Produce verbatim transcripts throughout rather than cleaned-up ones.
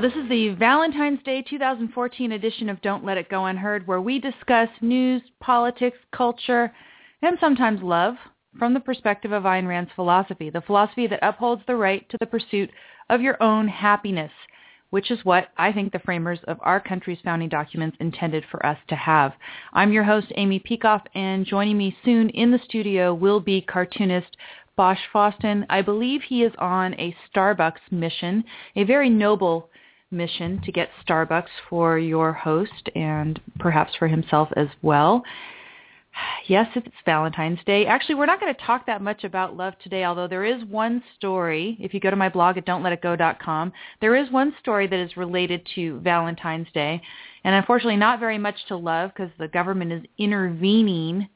This is the Valentine's Day twenty fourteen edition of Don't Let It Go Unheard, where we discuss news, politics, culture, and sometimes love from the perspective of Ayn Rand's philosophy, the philosophy that upholds the right to the pursuit of your own happiness, which is what I think the framers of our country's founding documents intended for us to have. I'm your host, Amy Peikoff, and joining me soon in the studio will be cartoonist Bosch Fawstin. I believe he is on a Starbucks mission, a very noble mission to get Starbucks for your host and perhaps for himself as well. Yes, it's Valentine's Day. Actually, we're not going to talk that much about love today, although there is one story. If you go to my blog at don't let it go dot com, there is one story that is related to Valentine's Day, and unfortunately not very much to love because the government is intervening,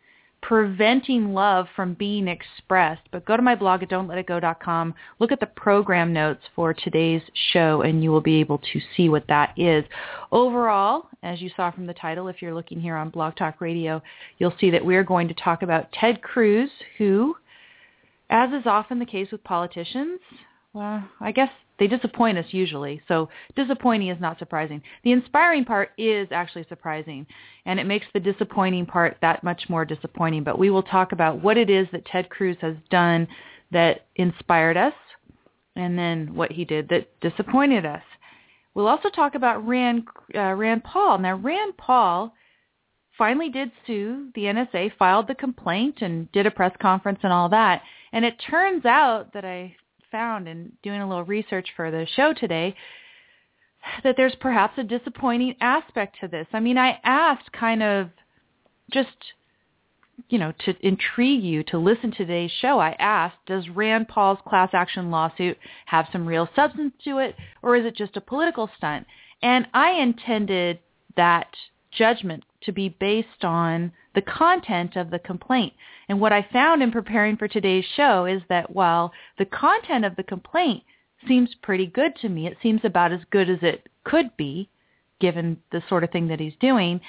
preventing love from being expressed. But go to my blog at don't let it go dot com. Look at the program notes for today's show, and you will be able to see what that is. Overall, as you saw from the title, if you're looking here on Blog Talk Radio, you'll see that we're going to talk about Ted Cruz, who, as is often the case with politicians, well, I guess they disappoint us usually, so disappointing is not surprising. The inspiring part is actually surprising, and it makes the disappointing part that much more disappointing. But we will talk about what it is that Ted Cruz has done that inspired us, and then what he did that disappointed us. We'll also talk about Rand, uh, Rand Paul. Now, Rand Paul finally did sue the N S A, filed the complaint, and did a press conference and all that. And it turns out that I found in doing a little research for the show today that there's perhaps a disappointing aspect to this. I mean, I asked kind of just, you know, to intrigue you to listen to today's show. I asked, does Rand Paul's class action lawsuit have some real substance to it, or is it just a political stunt? And I intended that judgment to be based on the content of the complaint. And what I found in preparing for today's show is that while the content of the complaint seems pretty good to me, it seems about as good as it could be, given the sort of thing that he's doing,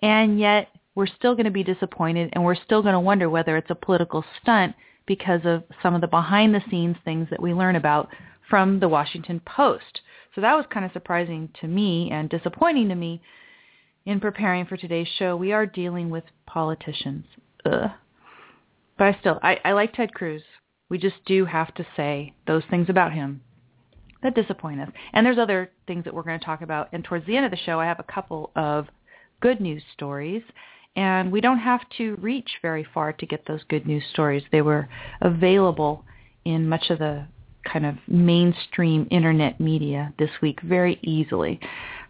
and yet we're still going to be disappointed, and we're still going to wonder whether it's a political stunt because of some of the behind-the-scenes things that we learn about from the Washington Post. So that was kind of surprising to me and disappointing to me. In preparing for today's show, we are dealing with politicians. Ugh. But I still, I, I like Ted Cruz. We just do have to say those things about him that disappoint us. And there's other things that we're going to talk about. And towards the end of the show, I have a couple of good news stories. And we don't have to reach very far to get those good news stories. They were available in much of the kind of mainstream internet media this week very easily.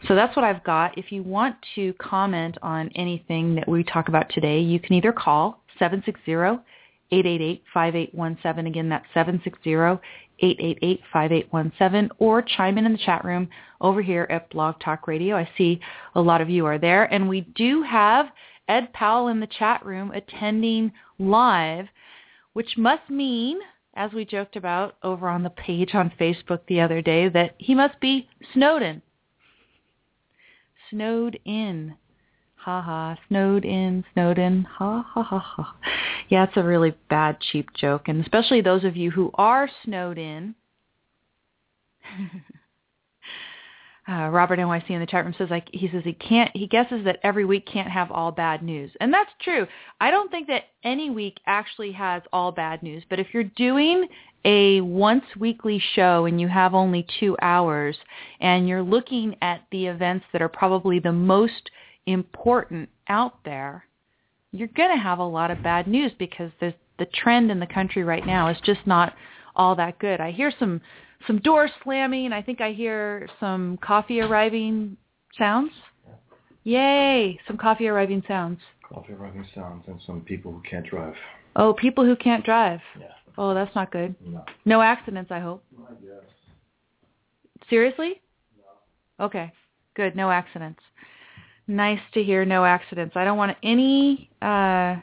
So that's what I've got. If you want to comment on anything that we talk about today, you can either call seven six zero, eight eight eight, five eight one seven. Again, that's seven six zero, eight eight eight, five eight one seven, or chime in in the chat room over here at Blog Talk Radio. I see a lot of you are there, and we do have Ed Powell in the chat room attending live, which must mean, as we joked about over on the page on Facebook the other day, that he must be snowed in. Snowed in. Ha ha. Snowed in. Snowed in. Ha ha ha ha. Yeah, it's a really bad, cheap joke. And especially those of you who are snowed in. Uh, Robert N Y C in the chat room says, like, he says he can't, he guesses that every week can't have all bad news. And that's true. I don't think that any week actually has all bad news. But if you're doing a once weekly show and you have only two hours and you're looking at the events that are probably the most important out there, you're going to have a lot of bad news because there's, the trend in the country right now is just not all that good. I hear some... Some doors slamming. I think I hear some coffee arriving sounds. Yay! Some coffee arriving sounds. Coffee arriving sounds and some people who can't drive. Oh, people who can't drive. Yeah. Oh, that's not good. No. No accidents, I hope. I guess. Seriously? No. Okay. Good. No accidents. Nice to hear no accidents. I don't want any uh,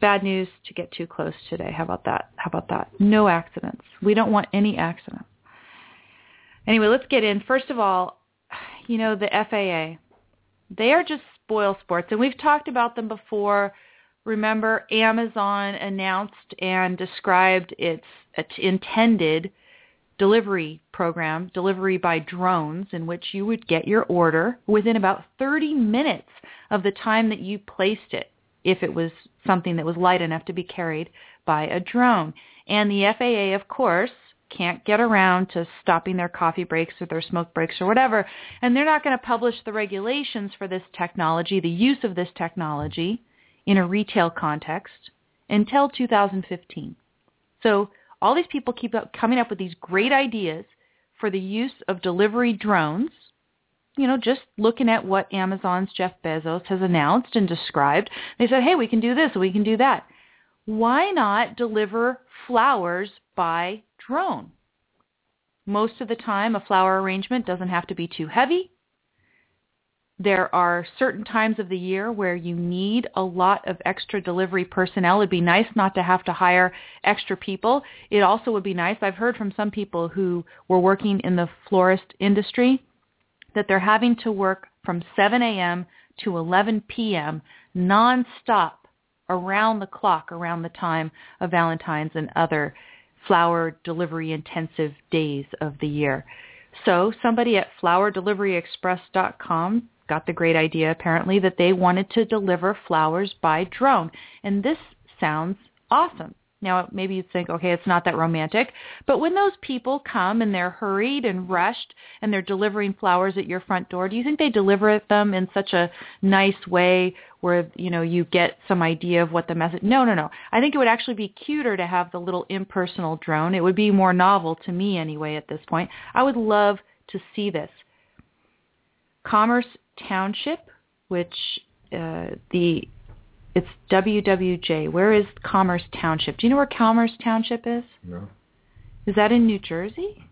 bad news to get too close today. How about that? How about that? No accidents. We don't want any accidents. Anyway, let's get in. First of all, you know, the F A A, they are just spoil sports. And we've talked about them before. Remember, Amazon announced and described its, its intended delivery program, delivery by drones, in which you would get your order within about thirty minutes of the time that you placed it, if it was something that was light enough to be carried by a drone. And the F A A, of course, can't get around to stopping their coffee breaks or their smoke breaks or whatever, and they're not going to publish the regulations for this technology, the use of this technology in a retail context until two thousand fifteen. So all these people keep up coming up with these great ideas for the use of delivery drones, you know, just looking at what Amazon's Jeff Bezos has announced and described. They said, hey, we can do this, we can do that. Why not deliver flowers by drone? Most of the time, a flower arrangement doesn't have to be too heavy. There are certain times of the year where you need a lot of extra delivery personnel. It'd be nice not to have to hire extra people. It also would be nice. I've heard from some people who were working in the florist industry that they're having to work from seven a.m. to eleven p.m. nonstop around the clock, around the time of Valentine's and other flower delivery intensive days of the year. So somebody at Flower Delivery Express dot com got the great idea, apparently, that they wanted to deliver flowers by drone. And this sounds awesome. Now, maybe you think, okay, it's not that romantic, but when those people come and they're hurried and rushed and they're delivering flowers at your front door, do you think they deliver them in such a nice way where, you know, you get some idea of what the message? No, no, no. I think it would actually be cuter to have the little impersonal drone. It would be more novel to me anyway at this point. I would love to see this. Commerce Township, which uh, the... It's W W J. Where is Commerce Township? Do you know where Commerce Township is? No. Is that in New Jersey?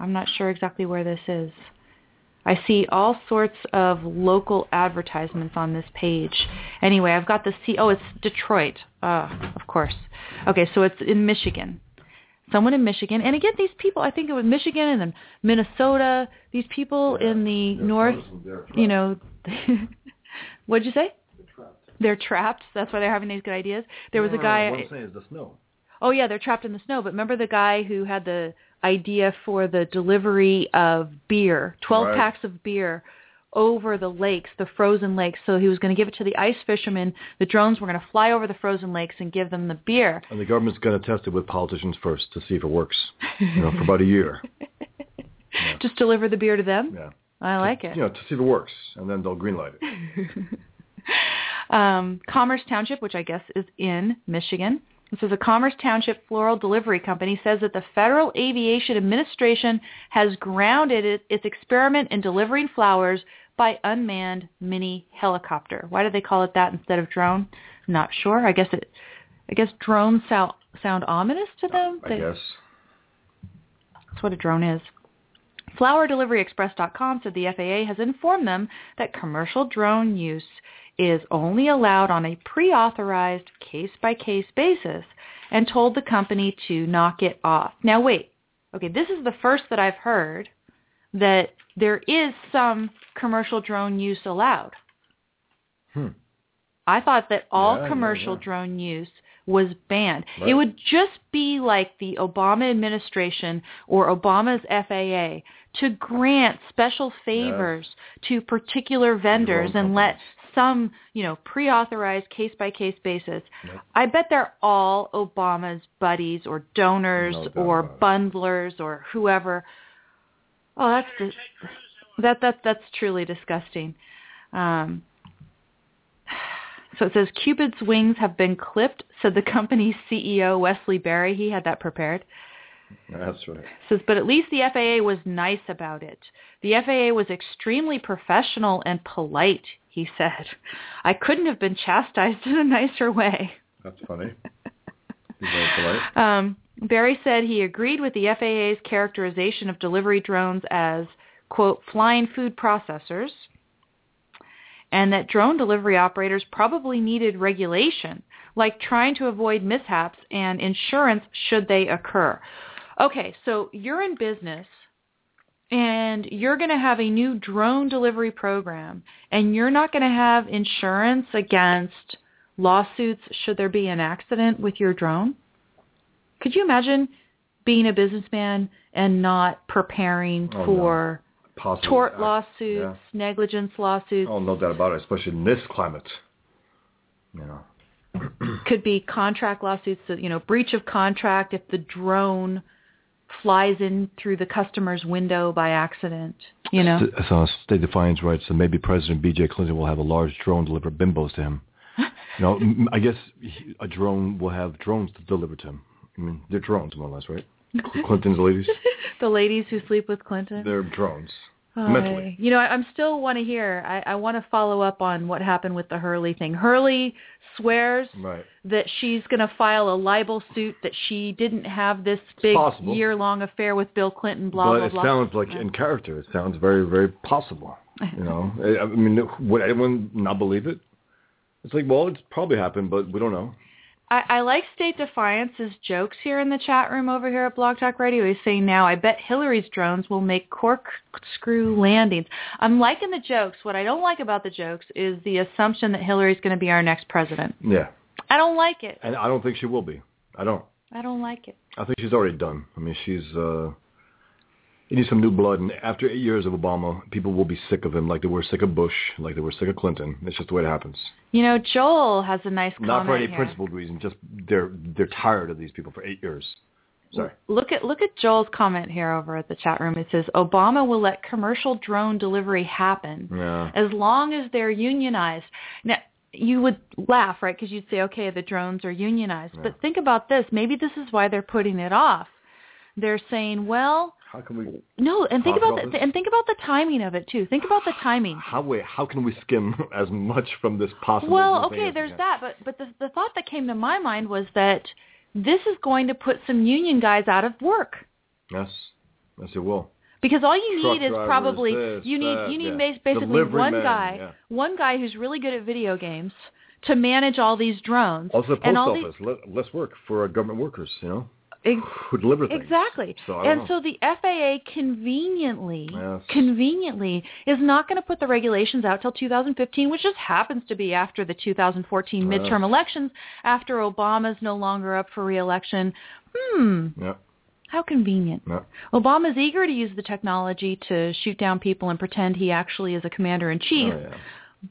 I'm not sure exactly where this is. I see all sorts of local advertisements on this page. Anyway, I've got the C. Oh, it's Detroit. Uh, of course. Okay, so it's in Michigan. Someone in Michigan. And again, these people, I think it was Michigan and then Minnesota, these people yeah, in the north, you know. What'd you say? They're trapped. That's why they're having these good ideas. There was no, a guy... What I'm saying is the snow. Oh, yeah, they're trapped in the snow. But remember the guy who had the idea for the delivery of beer, twelve right. packs of beer over the lakes, the frozen lakes. So he was going to give it to the ice fishermen. The drones were going to fly over the frozen lakes and give them the beer. And the government's going to test it with politicians first to see if it works, you know, for about a year. Yeah. Just deliver the beer to them? Yeah. I like to, it. You know, to see if it works. And then they'll greenlight it. Um, Commerce Township, which I guess is in Michigan. This is a Commerce Township floral delivery company, says that the Federal Aviation Administration has grounded it, its experiment in delivering flowers by unmanned mini helicopter. Why do they call it that instead of drone? Not sure. I guess it. I guess drones sound, sound ominous to them. I they, guess. That's what a drone is. Flower Delivery Express dot com said the F A A has informed them that commercial drone use is only allowed on a pre-authorized case-by-case basis and told the company to knock it off. Now, wait. Okay, this is the first that I've heard that there is some commercial drone use allowed. Hmm. I thought that all yeah, commercial yeah, yeah. drone use was banned. Right. It would just be like the Obama administration or Obama's F A A to grant special favors yes. to particular vendors and let some, you know, pre-authorized case-by-case basis. Yep. I bet they're all Obama's buddies or donors no or bundlers or whoever. Oh, that's di- that that that's truly disgusting. Um, so it says, Cupid's wings have been clipped, said the company's C E O, Wesley Berry. He had that prepared. That's right. It says, but at least the F A A was nice about it. The F A A was extremely professional and polite, he said. I couldn't have been chastised in a nicer way. That's funny. He's very polite. Um, Barry said he agreed with the F A A's characterization of delivery drones as, quote, flying food processors, and that drone delivery operators probably needed regulation, like trying to avoid mishaps and insurance should they occur. Okay, so you're in business, and you're going to have a new drone delivery program, and you're not going to have insurance against lawsuits should there be an accident with your drone? Could you imagine being a businessman and not preparing oh, for no. tort lawsuits, yeah. negligence lawsuits? Oh, no doubt about it, especially in this climate. You know. Could be contract lawsuits, you know, breach of contract if the drone flies in through the customer's window by accident, you know? So state defiance rights, so maybe President B J Clinton will have a large drone deliver bimbos to him. You know, I guess a drone will have drones delivered to him. I mean, they're drones, more or less, right? Clinton's ladies? The ladies who sleep with Clinton? They're drones. Uh, mentally. You know, I I'm still want to hear, I, I want to follow up on what happened with the Hurley thing. Hurley swears right. that she's going to file a libel suit, that she didn't have this big year-long affair with Bill Clinton, blah, but blah, blah. But it sounds like, yeah. in character, it sounds very, very possible. You know, I mean, would anyone not believe it? It's like, well, it's probably happened, but we don't know. I, I like State Defiance's jokes here in the chat room over here at Blog Talk Radio. He's saying now, I bet Hillary's drones will make corkscrew landings. I'm liking the jokes. What I don't like about the jokes is the assumption that Hillary's going to be our next president. Yeah. I don't like it. And I don't think she will be. I don't. I don't like it. I think she's already done. I mean, she's, uh, you need some new blood. And after eight years of Obama, people will be sick of him like they were sick of Bush, like they were sick of Clinton. It's just the way it happens. You know, Joel has a nice comment. Not for any here. principled reason, just they're they're tired of these people for eight years. Sorry. Look at look at Joel's comment here over at the chat room. It says, Obama will let commercial drone delivery happen yeah. as long as they're unionized. Now, you would laugh, right, because you'd say, okay, the drones are unionized. Yeah. But think about this. Maybe this is why they're putting it off. They're saying, well, how can we no, and think about, about the, and think about the timing of it too. Think about the timing. How we, how can we skim as much from this possible? Well, okay, there's yeah. that, but but the, the thought that came to my mind was that this is going to put some union guys out of work. Yes, yes, it will. Because all you Truck need is probably this, you need that, you need yeah. basically Delivery one man, guy, yeah. one guy who's really good at video games to manage all these drones. Also, the post and all office these, less work for our government workers, you know. Who deliver things. Exactly. So, and know. so the F A A conveniently, yes. conveniently is not going to put the regulations out till two thousand fifteen, which just happens to be after the two thousand fourteen yes. midterm elections, after Obama's no longer up for re-election. Hmm. Yep. How convenient. Yep. Obama's eager to use the technology to shoot down people and pretend he actually is a commander-in-chief. Oh, yeah.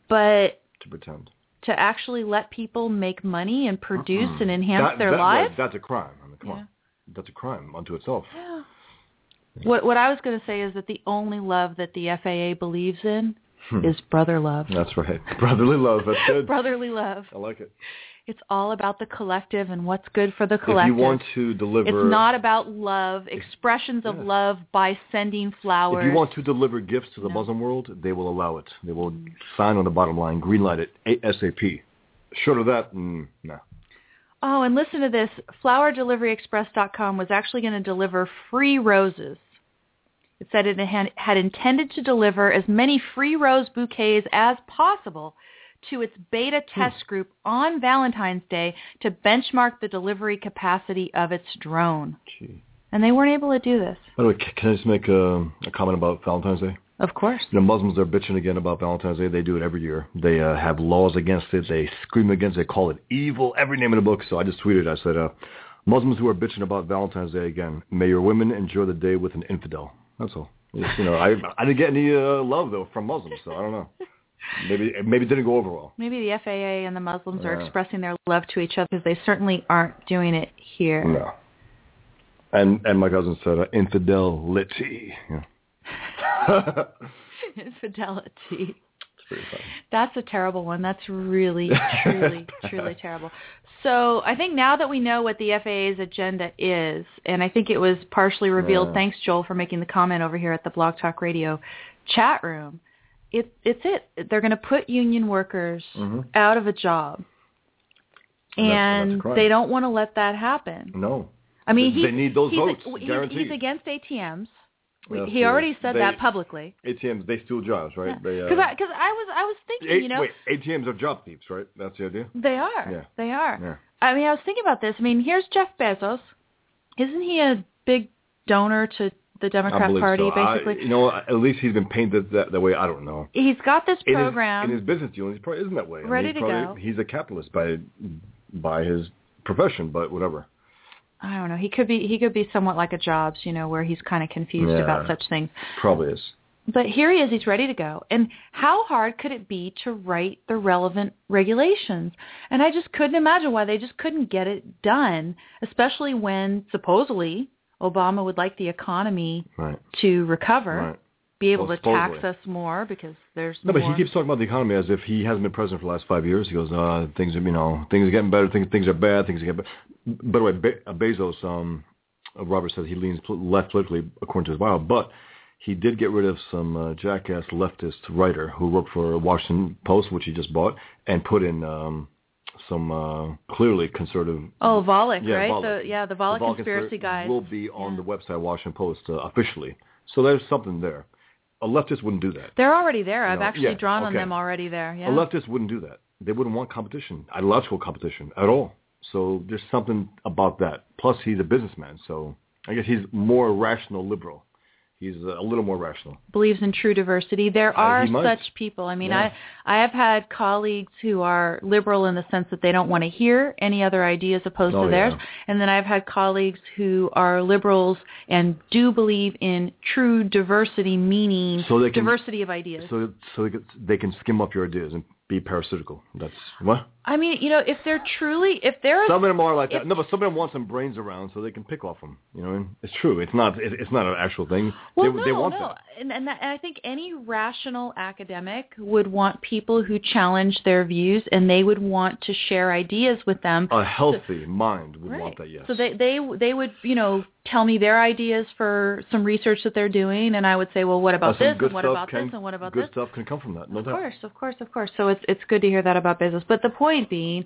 But to pretend. To actually let people make money and produce mm-hmm. and enhance that, their that, lives? That's a crime. I mean, come yeah. on. That's a crime unto itself. Yeah. Yeah. What what I was going to say is that the only love that the F A A believes in hmm. is brother love. That's right. Brotherly love. That's good. Brotherly love. I like it. It's all about the collective and what's good for the collective. If you want to deliver... It's not about love, expressions of yeah. love by sending flowers. If you want to deliver gifts to the no. Muslim world, they will allow it. They will mm. sign on the bottom line, greenlight it, ASAP. Short of that, mm, no. Nah. Oh, and listen to this. Flower Delivery Express dot com was actually going to deliver free roses. It said it had intended to deliver as many free rose bouquets as possible to its beta test group on Valentine's Day to benchmark the delivery capacity of its drone. Gee. And they weren't able to do this. By the way, can I just make a, a comment about Valentine's Day? Of course. You know, Muslims are bitching again about Valentine's Day. They do it every year. They uh, have laws against it. They scream against it. They call it evil, every name in the book. So I just tweeted. I said, uh, Muslims who are bitching about Valentine's Day again, may your women enjoy the day with an infidel. That's all. Just, you know, I, I didn't get any uh, love, though, from Muslims, so I don't know. Maybe maybe it didn't go over well. Maybe the F A A and the Muslims yeah. are expressing their love to each other, because they certainly aren't doing it here. No. And and my cousin said, uh, infidelity. Yeah. Infidelity. It's pretty funny. That's a terrible one. That's really, truly, truly terrible. So I think now that we know what the F A A's agenda is, and I think it was partially revealed, yeah. thanks, Joel, for making the comment over here at the Blog Talk Radio chat room, it, it's it. They're going to put union workers mm-hmm. out of a job, and, and that's, that's they don't want to let that happen. No. I mean, they, he, they need those he's, votes, he's, guaranteed. He's against A T Ms. Yes, he already yes. said they, that publicly. A T Ms, they steal jobs, right? Because yeah. uh, I, I was I was thinking, a, you know. Wait, A T Ms are job thieves, right? That's the idea? They are. Yeah. They are. Yeah. I mean, I was thinking about this. I mean, here's Jeff Bezos. Isn't he a big donor to the Democrat Party, so. basically? I, you know, at least he's been painted that, that way. I don't know. He's got this program. In his, in his business dealings, he probably isn't that way. Ready I mean, to probably, go. He's a capitalist by by his profession, but whatever. I don't know. He could be he could be somewhat like a Jobs, you know, where he's kind of confused yeah, about such things. Probably is. But here he is. He's ready to go. And how hard could it be to write the relevant regulations? And I just couldn't imagine why they just couldn't get it done, especially when supposedly Obama would like the economy right. to recover, right. be able well, to supposedly. tax us more because there's no, more. No, but he keeps talking about the economy as if he hasn't been president for the last five years. He goes, uh, things are, you know, things are getting better. Things, things are bad. Things are getting better. By the way, Be- Bezos, um, Robert said he leans pl- left politically, according to his bio, but he did get rid of some uh, jackass leftist writer who worked for Washington Post, which he just bought, and put in um, some uh, clearly conservative... Oh, Volokh, yeah, right? Volokh. The, yeah, the Volokh, the Volokh conspiracy guy will be on yeah. the website Washington Post uh, officially. So there's something there. A leftist wouldn't do that. They're already there. You I've know? actually yeah, drawn okay. on them already there. Yeah. A leftist wouldn't do that. They wouldn't want competition, ideological competition at all. So there's something about that. Plus, he's a businessman, so I guess he's more rational liberal. He's a little more rational. Believes in true diversity. There are uh, such people. I mean, yeah. I I have had colleagues who are liberal in the sense that they don't want to hear any other ideas opposed oh, to theirs. Yeah. And then I've had colleagues who are liberals and do believe in true diversity, meaning so they can, diversity of ideas. So so they can skim up your ideas and be parasitical. That's what? I mean, you know, if they're truly, if there are... Some of them are like if, that. No, but some of them want some brains around so they can pick off them. You know what I mean? It's true. It's not It's not an actual thing. Well, they, no, they want no. And, and, that, and I think any rational academic would want people who challenge their views, and they would want to share ideas with them. A healthy so, mind would right. want that, yes. So they, they they would, you know, tell me their ideas for some research that they're doing, and I would say, well, what about uh, this, and what about can, this, and what about good this? Good stuff can come from that, no doubt. Of course, of course, of course. So it's, it's good to hear that about Bezos. But the point being,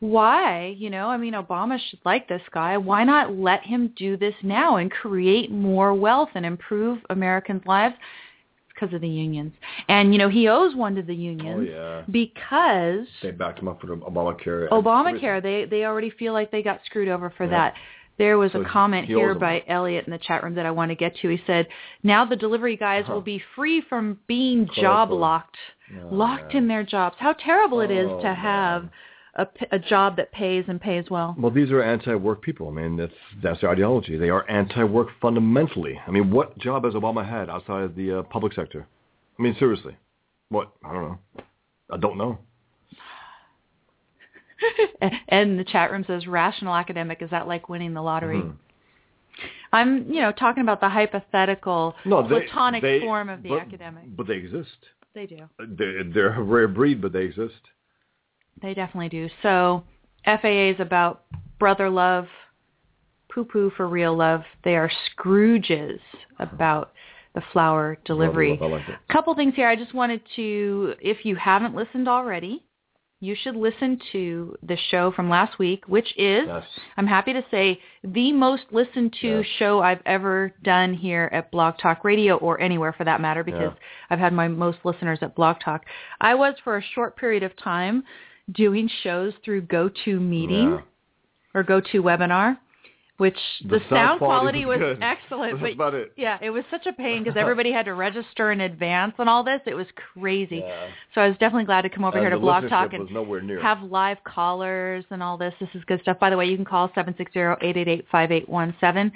why, you know, I mean, Obama should like this guy. Why not let him do this now and create more wealth and improve Americans' lives? It's because of the unions. And, you know, he owes one to the unions oh, yeah. because... They backed him up with Obamacare. Obamacare, they, they already feel like they got screwed over for yeah. that. There was so a comment he here by Elliot in the chat room that I want to get to. He said, now the delivery guys uh-huh. will be free from being Close job up. locked. Oh, locked man. in their jobs. How terrible it is oh, to have a, a job that pays and pays well. Well, these are anti-work people. I mean, that's that's their ideology. They are anti-work fundamentally. I mean, what job has Obama had outside of the uh, public sector? I mean, seriously. What? I don't know. I don't know. And the chat room says, rational academic, is that like winning the lottery? Mm-hmm. I'm, you know, talking about the hypothetical, no, they, platonic they, form of the but, academic. But they exist. They do. They're, they're a rare breed, but they exist. They definitely do. So F A A is about brother love, poo-poo for real love. They are Scrooges about the flower delivery. A like couple things here. I just wanted to, if you haven't listened already, you should listen to the show from last week, which is, yes. I'm happy to say, the most listened to yes. show I've ever done here at Blog Talk Radio, or anywhere for that matter, because yeah. I've had my most listeners at Blog Talk. I was, for a short period of time, doing shows through GoToMeeting yeah. or GoToWebinar. which the, the sound, sound quality, quality was, was excellent. That's but about it. Yeah, it was such a pain because everybody had to register in advance and all this. It was crazy. Yeah. So I was definitely glad to come over uh, here to Blog Talk and have live callers and all this. This is good stuff. By the way, you can call seven six zero, eight eight eight, five eight one seven.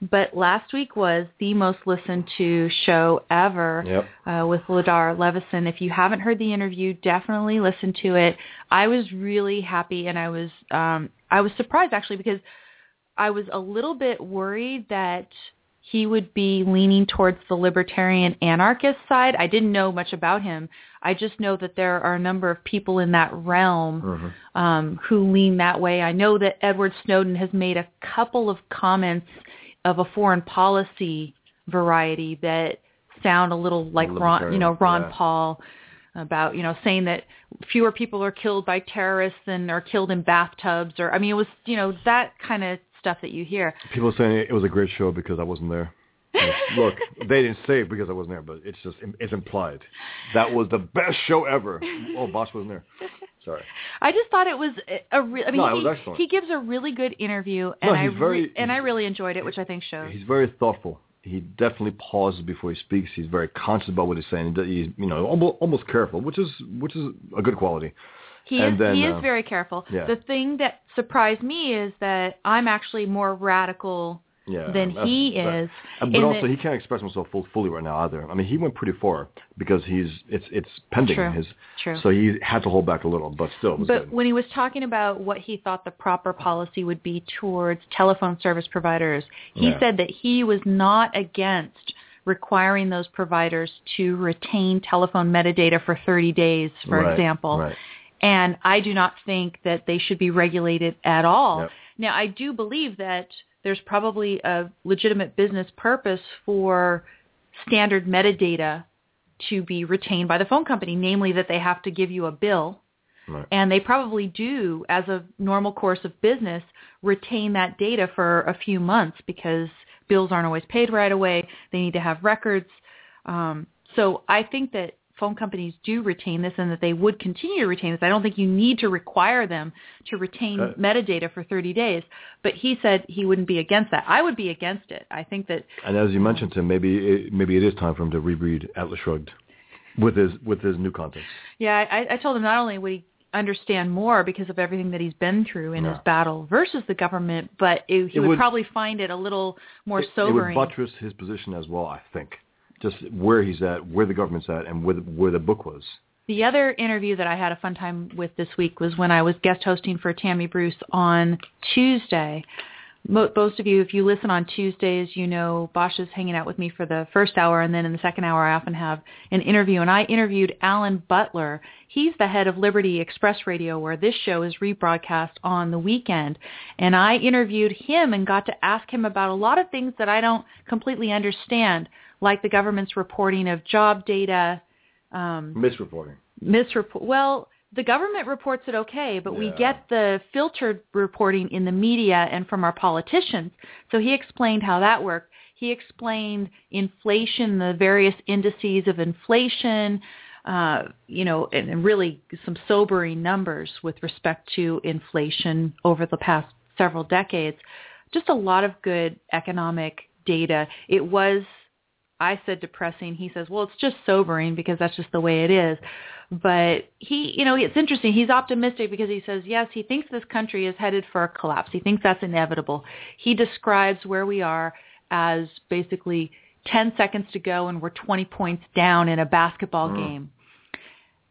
But last week was the most listened to show ever yep. uh, with Ladar Levison. If you haven't heard the interview, definitely listen to it. I was really happy, and I was um, I was surprised actually because I was a little bit worried that he would be leaning towards the libertarian anarchist side. I didn't know much about him. I just know that there are a number of people in that realm mm-hmm. um, who lean that way. I know that Edward Snowden has made a couple of comments of a foreign policy variety that sound a little like Ron, you know, Ron yeah. Paul about, you know, saying that fewer people are killed by terrorists than are killed in bathtubs or, I mean, it was, you know, that kind of stuff that you hear. People saying it was a great show because I wasn't there. And look, they didn't say it because I wasn't there, but it's just, it's implied. That was the best show ever. Oh, Bosch wasn't there. Sorry. I just thought it was a re- I mean, no, he, it was excellent. He gives a really good interview, and no, I very, re- and I really enjoyed it, which I think shows. He's very thoughtful. He definitely pauses before he speaks. He's very conscious about what he's saying. He's, you know, almost, almost careful, which is which is a good quality. He and is then, he is uh, very careful. Yeah. The thing that surprised me is that I'm actually more radical yeah, than he is. That, but also, that, he can't express himself full, fully right now either. I mean, he went pretty far because he's it's it's pending true, his. True. So he had to hold back a little, but still. It was but good. When he was talking about what he thought the proper policy would be towards telephone service providers, he yeah. said that he was not against requiring those providers to retain telephone metadata for thirty days, for right, example. Right. And I do not think that they should be regulated at all. Yep. Now, I do believe that there's probably a legitimate business purpose for standard metadata to be retained by the phone company, namely that they have to give you a bill. Right. And they probably do, as a normal course of business, retain that data for a few months because bills aren't always paid right away. They need to have records. Um, so I think that phone companies do retain this and that they would continue to retain this. I don't think you need to require them to retain uh, metadata for thirty days. But he said he wouldn't be against that. I would be against it. I think that... And as you mentioned to him, maybe it, maybe it is time for him to reread Atlas Shrugged with his with his new content. Yeah, I, I told him not only would he understand more because of everything that he's been through in yeah. his battle versus the government, but it, he it would, would probably find it a little more it, sobering. It would buttress his position as well, I think. Just where he's at, where the government's at, and where the, where the book was. The other interview that I had a fun time with this week was when I was guest hosting for Tammy Bruce on Tuesday. Most of you, if you listen on Tuesdays, you know Bosch is hanging out with me for the first hour, and then in the second hour I often have an interview. And I interviewed Alan Butler. He's the head of Liberty Express Radio, where this show is rebroadcast on the weekend. And I interviewed him and got to ask him about a lot of things that I don't completely understand, like the government's reporting of job data. Um, misreporting. Misreport. Well, the government reports it okay, but yeah. we get the filtered reporting in the media and from our politicians. So he explained how that worked. He explained inflation, the various indices of inflation, uh, you know, and, and really some sobering numbers with respect to inflation over the past several decades. Just a lot of good economic data. It was, I said depressing. He says, well, it's just sobering because that's just the way it is. But he, you know, it's interesting. He's optimistic because he says, yes, he thinks this country is headed for a collapse. He thinks that's inevitable. He describes where we are as basically ten seconds to go and we're twenty points down in a basketball mm. game.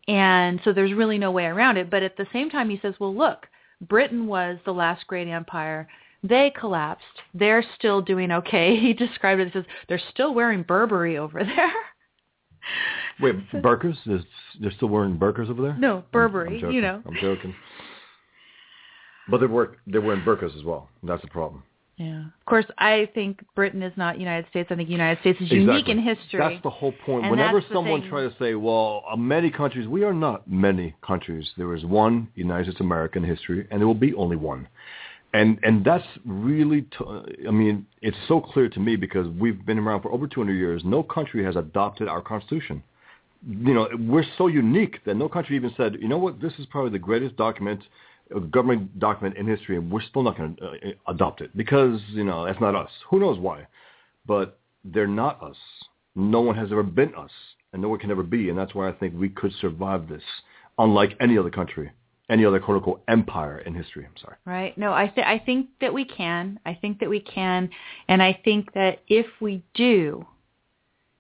And so there's really no way around it. But at the same time, he says, well, look, Britain was the last great empire. They collapsed. They're still doing okay. He described it as they're still wearing Burberry over there. Wait, burkas? They're still wearing burkas over there? No, Burberry, you know. I'm joking. But they're wearing, they're wearing burkas as well. That's the problem. Yeah. Of course, I think Britain is not United States. I think the United States is exactly. unique in history. That's the whole point. And whenever someone tries to say, well, many countries, we are not many countries. There is one United States of America in history, and there will be only one. And and that's really, t- I mean, it's so clear to me because we've been around for over two hundred years. No country has adopted our Constitution. You know, we're so unique that no country even said, you know what, this is probably the greatest document a government document in history, and we're still not going to uh, adopt it because, you know, that's not us. Who knows why? But they're not us. No one has ever been us, and no one can ever be, and that's why I think we could survive this, unlike any other country, any other quote-unquote empire in history. I'm sorry. Right. No, I, th- I think that we can. I think that we can, and I think that if we do,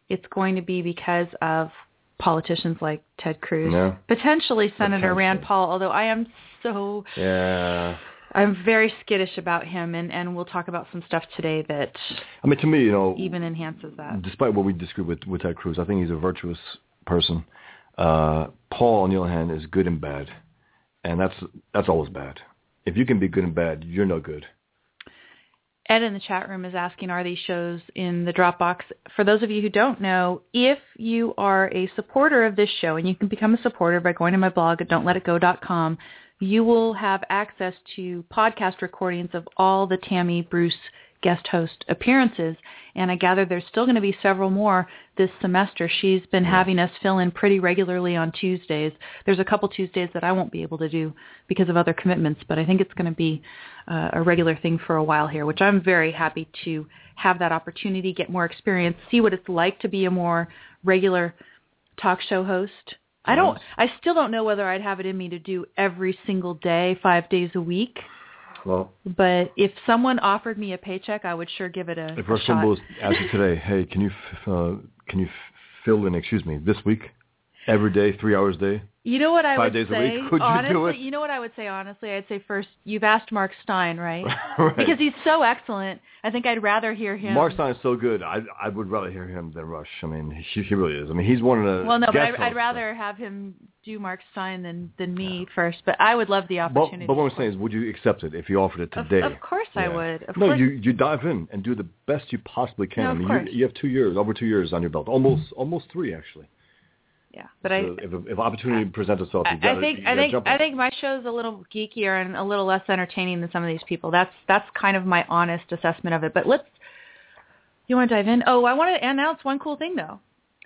it's going to be because of politicians like Ted Cruz, no. potentially Senator potentially. Rand Paul, although I am so... Yeah. I'm very skittish about him, and, and we'll talk about some stuff today that... I mean, to me, you know... Even enhances that. Despite what we disagree with, with Ted Cruz, I think he's a virtuous person. Uh, Paul, on the other hand, is good and bad, and that's that's always bad. If you can be good and bad, you're no good. Ed in the chat room is asking, are these shows in the Dropbox? For those of you who don't know, if you are a supporter of this show, and you can become a supporter by going to my blog at don't let it go dot com, you will have access to podcast recordings of all the Tammy Bruce guest host appearances. And I gather there's still going to be several more this semester. She's been yeah. having us fill in pretty regularly on Tuesdays. There's a couple Tuesdays that I won't be able to do because of other commitments, but I think it's going to be uh, a regular thing for a while here, which I'm very happy to have that opportunity, get more experience, see what it's like to be a more regular talk show host. I don't, I still don't know whether I'd have it in me to do every single day, five days a week. Well, but if someone offered me a paycheck, I would sure give it a, if a shot. If our symbol asked you today, hey, can you f- uh, can you f- fill in, excuse me, this week, every day, three hours a day, you know what I five would days say, a week, would honestly, you do it? You know what I would say, honestly? I'd say first, you've asked Mark Steyn, right? Right. Because he's so excellent. I think I'd rather hear him. Mark Steyn is so good. I I would rather hear him than Rush. I mean, he, he really is. I mean, he's one of the... Well, no, but I, I'd rather have him do Mark Steyn than, than me yeah. first. But I would love the opportunity. But, but what I'm saying is, would you accept it if you offered it today? Of, of course yeah. I would. Of no, course. you you dive in and do the best you possibly can. No, I mean, course. You, you have two years, over two years on your belt. Almost, mm-hmm. almost three, actually. Yeah, but so I if, if opportunity I, presents itself, you gotta, I think you gotta I think jump on. I think my show's a little geekier and a little less entertaining than some of these people. That's that's kind of my honest assessment of it. But let's you want to dive in? Oh, I want to announce one cool thing though.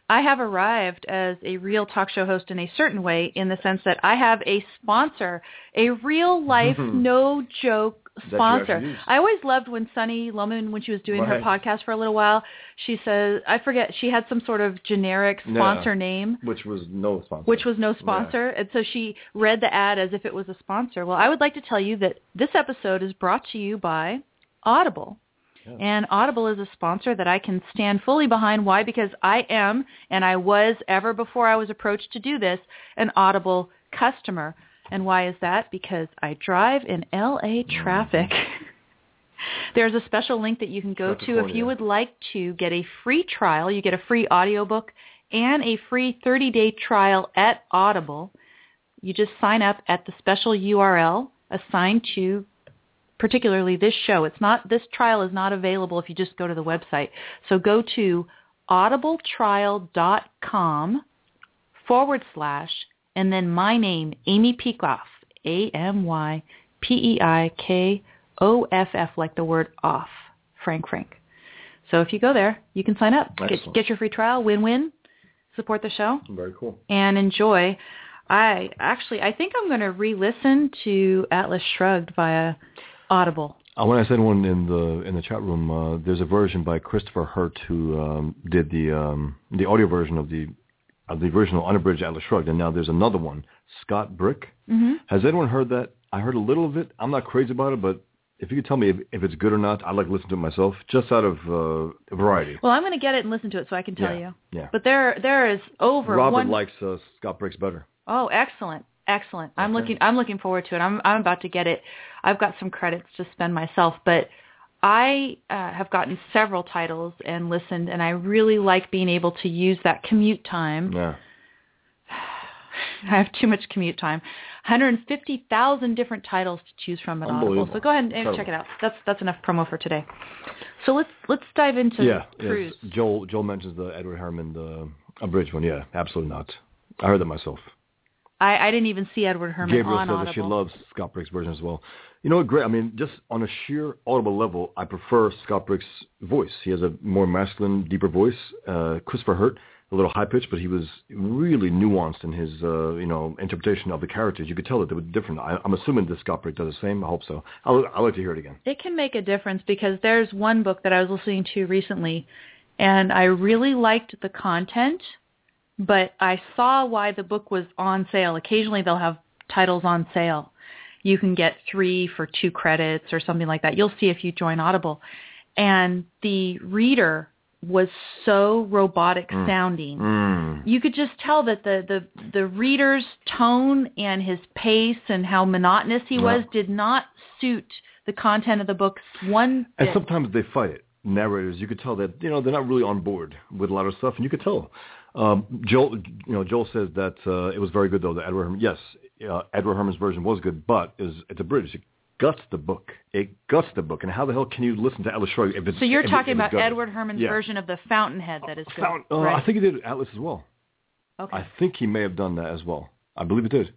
I have arrived as a real talk show host in a certain way, in the sense that I have a sponsor, a real life, no joke. Sponsor. I always loved when Sunny Loman, when she was doing right. her podcast for a little while, she says, I forget, she had some sort of generic sponsor yeah, name. Which was no sponsor. Which was no sponsor. Yeah. And so she read the ad as if it was a sponsor. Well, I would like to tell you that this episode is brought to you by Audible. Yeah. And Audible is a sponsor that I can stand fully behind. Why? Because I am, and I was ever before I was approached to do this, an Audible customer. And why is that? Because I drive in L A traffic. There's a special link that you can go to if you would like to get a free trial. You get a free audiobook and a free thirty-day trial at Audible. You just sign up at the special U R L assigned to particularly this show. It's not this trial is not available if you just go to the website. So go to audible trial dot com forward slash and then my name, Amy Peikoff, A M Y P E I K O F F, like the word off, Frank Frank. So if you go there, you can sign up, get, get your free trial, win-win, support the show. Very cool. And enjoy. I actually, I think I'm going to re-listen to Atlas Shrugged via Audible. I want to send one in the in the chat room. Uh, there's a version by Christopher Hurt who um, did the um, the audio version of the the original unabridged Atlas Shrugged, and now there's another one, Scott Brick. Mm-hmm. Has anyone heard that? I heard a little of it. I'm not crazy about it, but if you could tell me if, if it's good or not, I'd like to listen to it myself, just out of uh, variety. Well, I'm going to get it and listen to it so I can tell yeah. you. Yeah. But there, there is over Robert one... likes uh, Scott Brick's better. Oh, excellent. Excellent. Okay. I'm looking I'm looking forward to it. I'm I'm about to get it. I've got some credits to spend myself, but I uh, have gotten several titles and listened, and I really like being able to use that commute time. Yeah. I have too much commute time. one hundred fifty thousand different titles to choose from at Audible. So go ahead and Incredible. Check it out. That's that's enough promo for today. So let's let's dive into yeah, Cruz. Yes. Joel Joel mentions the Edward Herman, the abridged one. Yeah, absolutely not. I heard that myself. I, I didn't even see Edward Herman Gabriel on Audible. Gabriel said that she loves Scott Brick's version as well. You know what, great. I mean, just on a sheer Audible level, I prefer Scott Brick's voice. He has a more masculine, deeper voice. Uh, Christopher Hurt, a little high-pitched, but he was really nuanced in his, uh, you know, interpretation of the characters. You could tell that they were different. I, I'm assuming this Scott Brick does the same. I hope so. I'll, I'll like to hear it again. It can make a difference because there's one book that I was listening to recently, and I really liked the content, but I saw why the book was on sale. Occasionally they'll have titles on sale. You can get three for two credits or something like that. You'll see if you join Audible. And the reader was so robotic mm. sounding. Mm. You could just tell that the, the, the reader's tone and his pace and how monotonous he yeah. was did not suit the content of the book one bit. And sometimes they fight it. Narrators, you could tell that, you know, they're not really on board with a lot of stuff, and you could tell. Um, Joel, you know, Joel says that uh, it was very good, though, the Edward Herman. Yes, uh, Edward Herman's version was good, but is it's a British. It guts the book. It guts the book. And how the hell can you listen to Atlas Shrugged? If it's, so you're if talking it, if about Edward Herman's yeah. version of the Fountainhead that is good. Fountain, uh, right? I think he did Atlas as well. Okay. I think he may have done that as well. I believe he did.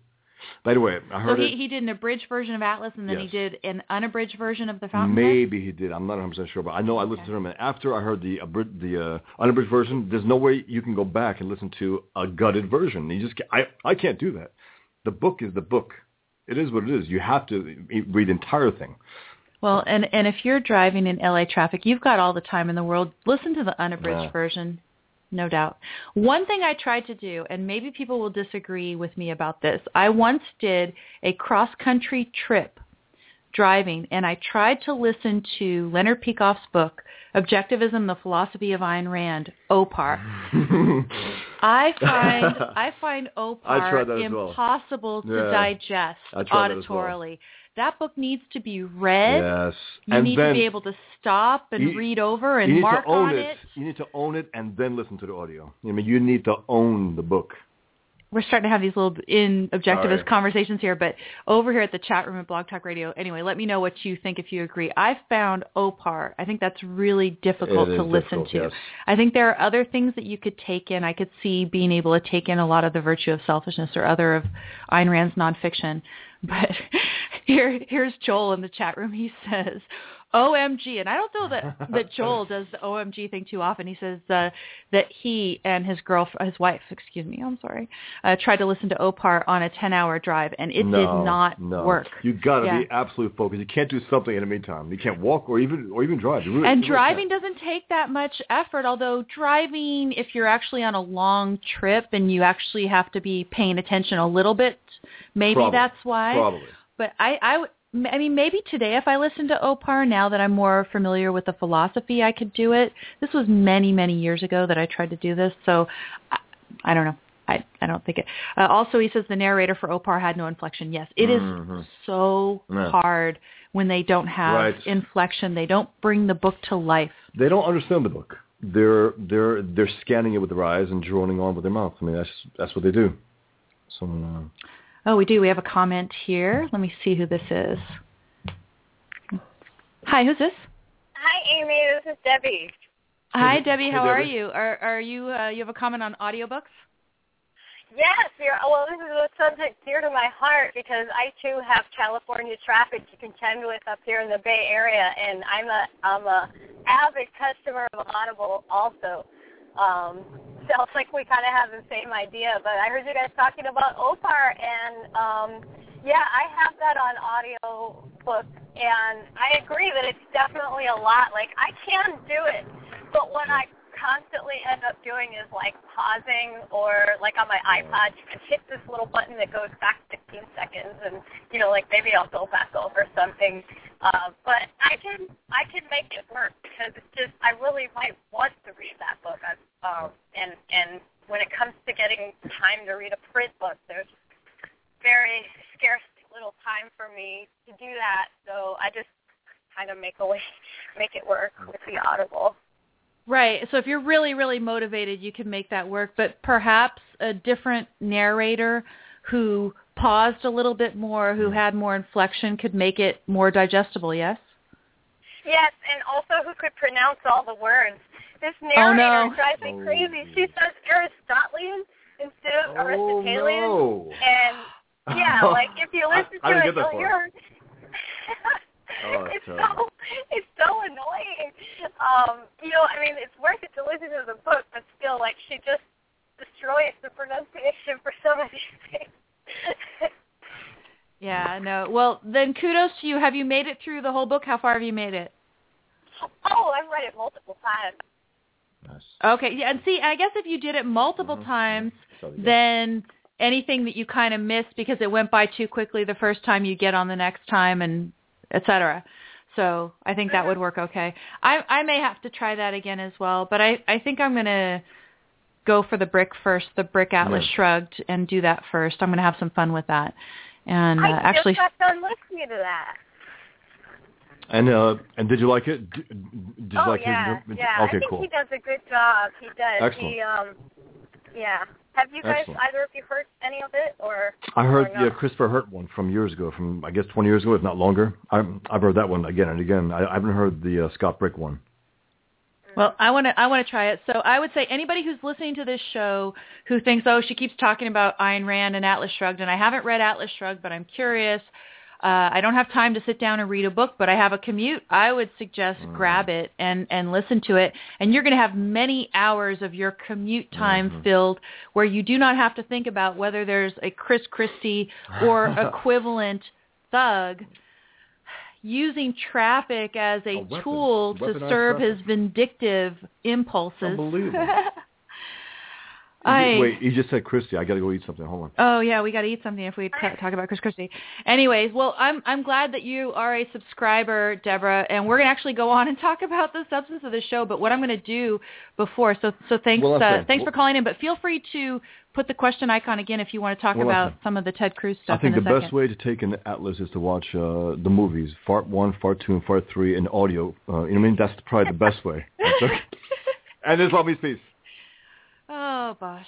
By the way, I heard so he, it. he did an abridged version of Atlas, and then yes. he did an unabridged version of the Fountainhead? Maybe he did. I'm not one hundred percent sure, but I know I listened okay. to him. And after I heard the abrid, the uh, unabridged version, there's no way you can go back and listen to a gutted version. You just, I, I can't do that. The book is the book. It is what it is. You have to read the entire thing. Well, and, and if you're driving in L A traffic, you've got all the time in the world. Listen to the unabridged yeah. version. No doubt. One thing I tried to do, and maybe people will disagree with me about this, I once did a cross-country trip driving, and I tried to listen to Leonard Peikoff's book, Objectivism, the Philosophy of Ayn Rand, O P A R. I find I find O P A R impossible well. to yeah. digest auditorily. That book needs to be read. Yes. You and need to be able to stop and you, read over and mark on it. it. You need to own it and then listen to the audio. I mean, you need to own the book. We're starting to have these little in objectivist right. conversations here, but over here at the chat room at Blog Talk Radio, anyway, let me know what you think if you agree. I found O P A R. I think that's really difficult it to listen difficult, to. Yes. I think there are other things that you could take in. I could see being able to take in a lot of The Virtue of Selfishness or other of Ayn Rand's nonfiction. But here, here's Joel in the chat room. He says, O M G, and I don't know that, that Joel does the O M G thing too often. He says uh, that he and his girlfriend, his wife, excuse me, I'm sorry, uh, tried to listen to O P A R on a ten-hour drive, and it no, did not no. work. You got to yeah. be absolutely focused. You can't do something in the meantime. You can't walk or even or even drive. Really, and driving can't. doesn't take that much effort. Although driving, if you're actually on a long trip and you actually have to be paying attention a little bit, maybe Probably. that's why. Probably. But I, I would. I mean, maybe today if I listened to O P A R, now that I'm more familiar with the philosophy, I could do it. This was many, many years ago that I tried to do this, so I, I don't know. I, I don't think it. Uh, also, he says the narrator for O P A R had no inflection. Yes, it is mm-hmm. so yeah. hard when they don't have right. inflection. They don't bring the book to life. They don't understand the book. They're they're they're scanning it with their eyes and droning on with their mouth. I mean, that's that's what they do. So. Uh, Oh, we do. We have a comment here. Let me see who this is. Hi, who's this? Hi, Amy. This is Debbie. Hi, Debbie. How hey, Debbie. are you? Are are you? Uh, you have a comment on audiobooks? Yes. You're, well, this is a subject dear to my heart because I too have California traffic to contend with up here in the Bay Area, and I'm a I'm a avid customer of Audible also. Um, Sounds like we kind of have the same idea, but I heard you guys talking about O P A R, and um, yeah, I have that on audio book, and I agree that it's definitely a lot. Like, I can do it, but what I constantly end up doing is, like, pausing or, like, on my iPod, you can hit this little button that goes back fifteen seconds, and, you know, like, maybe I'll go back over something, uh, but I can I can make it work because it's just, I really might want to read that book. I, Um, and and when it comes to getting time to read a print book, there's very scarce little time for me to do that. So I just kind of make a way, make it work with the Audible. Right. So if you're really, really motivated, you can make that work. But perhaps a different narrator who paused a little bit more, who had more inflection, could make it more digestible. Yes. Yes, and also who could pronounce all the words. This narrator oh, no. drives me crazy. She says Aristotelian instead of oh, Aristotelian. No. And, yeah, like, if you listen I, to I it, you'll hear oh, it's, so, it's so annoying. Um, you know, I mean, it's worth it to listen to the book, but still, like, she just destroys the pronunciation for so many things. Yeah, no. Well, then kudos to you. Have you made it through the whole book? How far have you made it? Oh, I've read it multiple times. Nice. Okay, yeah, and see, I guess if you did it multiple mm-hmm. times, then anything that you kind of missed because it went by too quickly the first time, you get on the next time, and et cetera. So I think that would work okay. I, I may have to try that again as well, but I, I think I'm going to go for the Brick first, the Brick Atlas yeah. Shrugged, and do that first. I'm going to have some fun with that. And uh, I just actually, got done listening to that. And uh, and did you like it? Did you oh, like yeah, his, yeah. Okay, I think cool. He does a good job. He does. Excellent. He, um, yeah. Have you guys, Excellent. either of you heard any of it? or? I heard the yeah, Christopher Hurt one from years ago, from I guess twenty years ago, if not longer. I'm, I've heard that one again and again. I, I haven't heard the uh, Scott Brick one. Well, I want to I want to try it. So I would say anybody who's listening to this show who thinks, oh, she keeps talking about Ayn Rand and Atlas Shrugged, and I haven't read Atlas Shrugged, but I'm curious. Uh, I don't have time to sit down and read a book, but I have a commute. I would suggest mm-hmm. grab it and, and listen to it. And you're going to have many hours of your commute time mm-hmm. filled where you do not have to think about whether there's a Chris Christie or equivalent thug using traffic as a, a weapon, tool to serve traffic. his vindictive impulses. Unbelievable. I, Wait, you just said Christie. I got to go eat something. Hold on. Oh, yeah, we got to eat something if we t- talk about Chris Christie. Anyways, well, I'm I'm glad that you are a subscriber, Deborah, and we're going to actually go on and talk about the substance of the show, but what I'm going to do before, so so thanks well, uh, thanks well, for calling in, but feel free to put the question icon again if you want to talk well, about some of the Ted Cruz stuff in a second. I think the best way to take an Atlas is to watch uh, the movies, part one, part two, and part three in audio. Uh, you know what I mean? That's probably the best way. Okay. And this Lobby's piece. Oh, Bosch.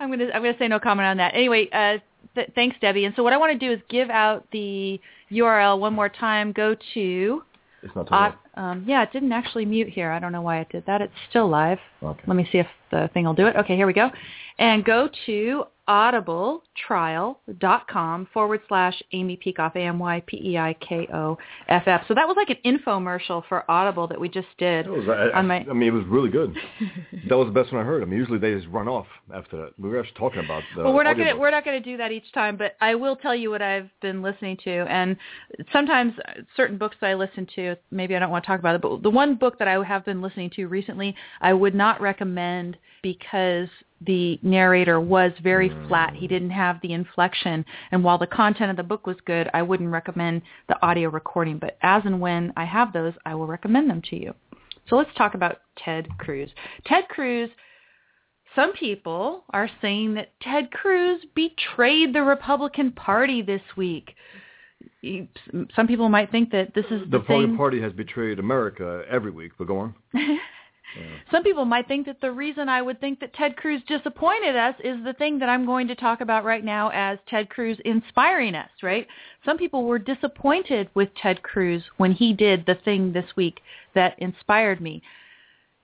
I'm gonna I'm gonna say no comment on that. Anyway, uh, th- thanks, Debbie. And so what I want to do is give out the U R L one more time. Go to. It's not uh, um, yeah, it didn't actually mute here. I don't know why it did that. It's still live. Okay. Let me see if the thing will do it. Okay, here we go. And go to audibletrial.com forward slash Amy Peikoff, A M Y P E I K O F F. So that was like an infomercial for Audible that we just did. It was, I, on my... I mean, it was really good. That was the best one I heard. I mean, usually they just run off after that. We were actually talking about the Well, we're not going we're not going to do that each time, but I will tell you what I've been listening to. And sometimes certain books that I listen to, maybe I don't want to talk about it, but the one book that I have been listening to recently, I would not recommend because the narrator was very flat. He didn't have the inflection. And while the content of the book was good, I wouldn't recommend the audio recording. But as and when I have those, I will recommend them to you. So let's talk about Ted Cruz. Ted Cruz, some people are saying that Ted Cruz betrayed the Republican Party this week. Some people might think that this is the, the Republican Party has betrayed America every week, but go on. Yeah. Some people might think that the reason I would think that Ted Cruz disappointed us is the thing that I'm going to talk about right now as Ted Cruz inspiring us, right? Some people were disappointed with Ted Cruz when he did the thing this week that inspired me.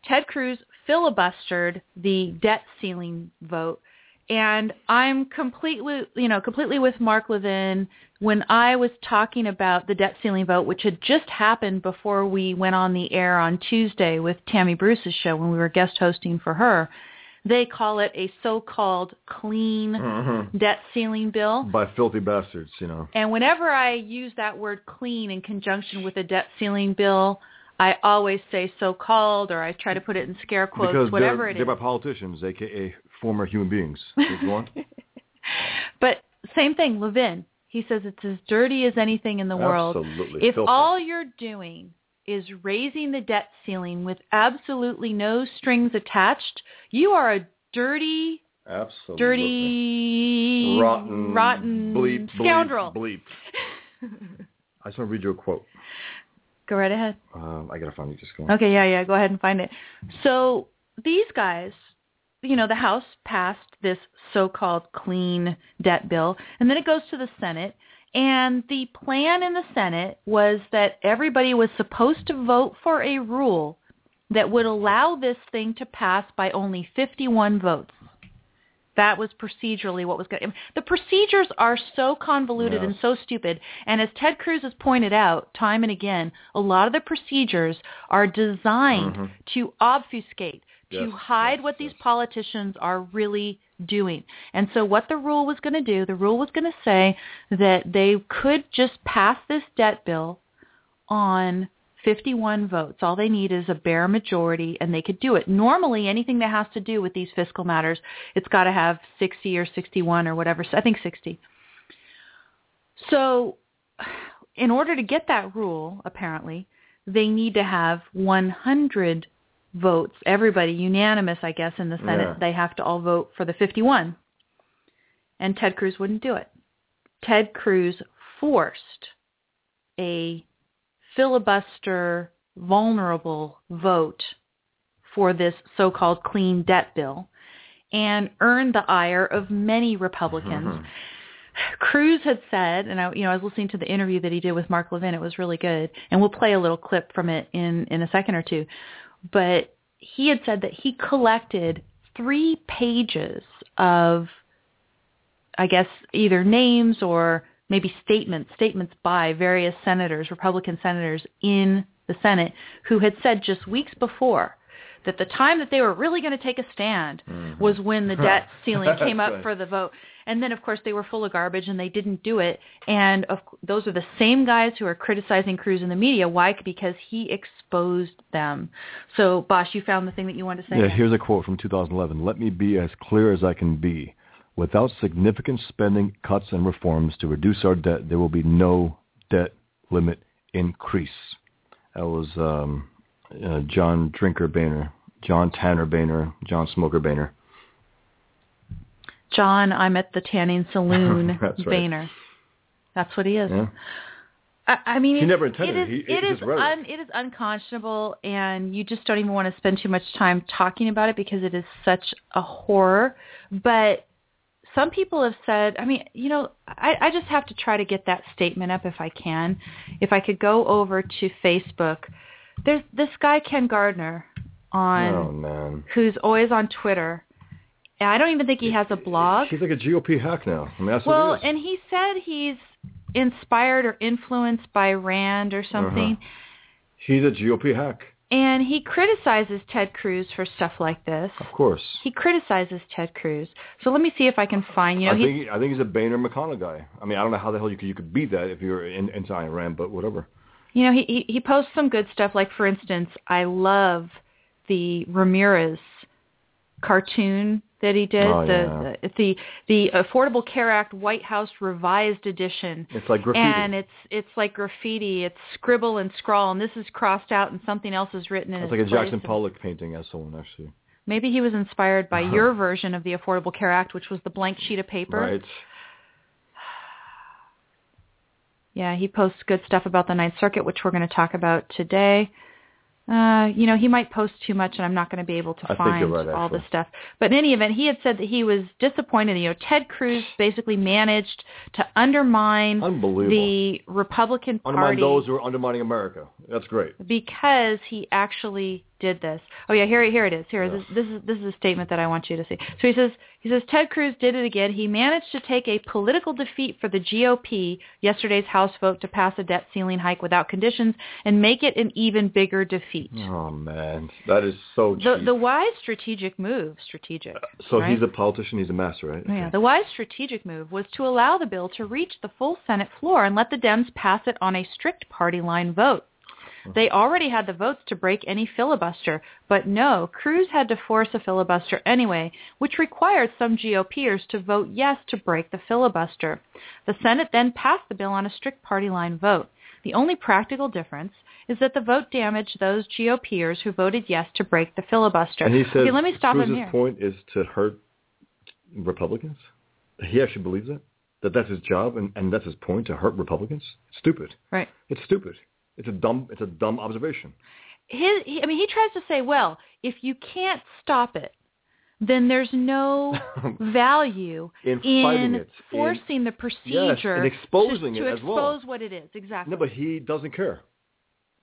Ted Cruz filibustered the debt ceiling vote. And I'm completely, you know, completely with Mark Levin when I was talking about the debt ceiling vote, which had just happened before we went on the air on Tuesday with Tammy Bruce's show when we were guest hosting for her. They call it a so-called clean mm-hmm. debt ceiling bill. By filthy bastards, you know. And whenever I use that word clean in conjunction with a debt ceiling bill, I always say so-called, or I try to put it in scare quotes, because whatever it is. They're by politicians, a k a former human beings. But same thing, Levin. He says it's as dirty as anything in the world. Absolutely. If filthy. all you're doing is raising the debt ceiling with absolutely no strings attached, you are a dirty, absolutely. dirty, rotten, rotten bleep, scoundrel. Bleep, bleep. I just want to read you a quote. Go right ahead. Um, I got to find it. Just go on. Okay, yeah, yeah. Go ahead and find it. So these guys, you know, the House passed this so-called clean debt bill, and then it goes to the Senate. And the plan in the Senate was that everybody was supposed to vote for a rule that would allow this thing to pass by only fifty-one votes. That was procedurally what was going to – the procedures are so convoluted yes. and so stupid. And as Ted Cruz has pointed out time and again, a lot of the procedures are designed mm-hmm. to obfuscate, yes. to hide yes. what these yes. politicians are really doing. And so what the rule was going to do, the rule was going to say that they could just pass this debt bill on – fifty-one votes. All they need is a bare majority, and they could do it. Normally, anything that has to do with these fiscal matters, it's got to have sixty or sixty-one or whatever. I think sixty. So in order to get that rule, apparently, they need to have one hundred votes. Everybody, unanimous, I guess, in the Senate. Yeah. They have to all vote for the fifty-one. And Ted Cruz wouldn't do it. Ted Cruz forced a filibuster, vulnerable vote for this so-called clean debt bill and earned the ire of many Republicans. Mm-hmm. Cruz had said, and I, you know, I was listening to the interview that he did with Mark Levin. It was really good. And we'll play a little clip from it in, in a second or two. But he had said that he collected three pages of, I guess, either names or maybe statements, statements by various senators, Republican senators in the Senate, who had said just weeks before that the time that they were really going to take a stand mm-hmm. was when the debt ceiling came up right. for the vote. And then, of course, they were full of garbage and they didn't do it. And of, those are the same guys who are criticizing Cruz in the media. Why? Because he exposed them. So, Bosch, you found the thing that you wanted to say? Yeah, here's a quote from two thousand eleven. "Let me be as clear as I can be. Without significant spending cuts and reforms to reduce our debt, there will be no debt limit increase." That was um, uh, John Drinker Boehner, John Tanner Boehner, John Smoker Boehner. John, I'm at the tanning saloon That's Boehner. Right. That's what he is. Yeah. I, I mean, he never intended. It is, he, it, it, is un, it is unconscionable, and you just don't even want to spend too much time talking about it because it is such a horror. But some people have said, I mean, you know, I, I just have to try to get that statement up if I can. If I could go over to Facebook. There's this guy, Ken Gardner, on, oh, man. who's always on Twitter. I don't even think he has a blog. He's like a G O P hack now. I mean, that's well, what it is. And he said he's inspired or influenced by Rand or something. Uh-huh. He's a G O P hack. And he criticizes Ted Cruz for stuff like this. Of course. He criticizes Ted Cruz. So let me see if I can find, you know. I think, I think he's a Boehner McConnell guy. I mean, I don't know how the hell you could, you could beat that if you're in, into Ayn Rand, but whatever. You know, he, he, he posts some good stuff. Like, for instance, I love the Ramirez cartoon that he did. Oh, the, yeah. the, the the Affordable Care Act White House Revised Edition. It's like graffiti. And it's it's like graffiti. It's scribble and scrawl, and this is crossed out and something else is written in its place. It's like a Jackson Pollock painting as someone, actually. Maybe he was inspired by uh-huh. your version of the Affordable Care Act, which was the blank sheet of paper. Right. Yeah, he posts good stuff about the Ninth Circuit, which we're going to talk about today. Uh, you know, he might post too much, and I'm not going to be able to I find right, all this stuff. But in any event, he had said that he was disappointed. You know, Ted Cruz basically managed to undermine the Republican Party. Undermine those who are undermining America. That's great. Because he actually did this. Oh, yeah, here, here it is. Here, yeah. this, this, is, this is a statement that I want you to see. So he says, he says, Ted Cruz did it again. He managed to take a political defeat for the G O P, yesterday's House vote to pass a debt ceiling hike without conditions, and make it an even bigger defeat. Oh, man. That is so cheap. The, the wise strategic move, strategic. Uh, so right? he's a politician. He's a master, right? Yeah. Okay. The wise strategic move was to allow the bill to reach the full Senate floor and let the Dems pass it on a strict party line vote. They already had the votes to break any filibuster, but no, Cruz had to force a filibuster anyway, which required some GOPers to vote yes to break the filibuster. The Senate then passed the bill on a strict party line vote. The only practical difference is that the vote damaged those GOPers who voted yes to break the filibuster. And he says, okay, let me stop Cruz's him here. Point is to hurt Republicans? He actually believes that? That that's his job and, and that's his point, to hurt Republicans? Stupid. Right. It's stupid. It's a dumb. It's a dumb observation. His, he, I mean, he tries to say, well, if you can't stop it, then there's no value in, in it, forcing in, the procedure, yes, exposing to, to it expose as well. What it is exactly. No, but he doesn't care.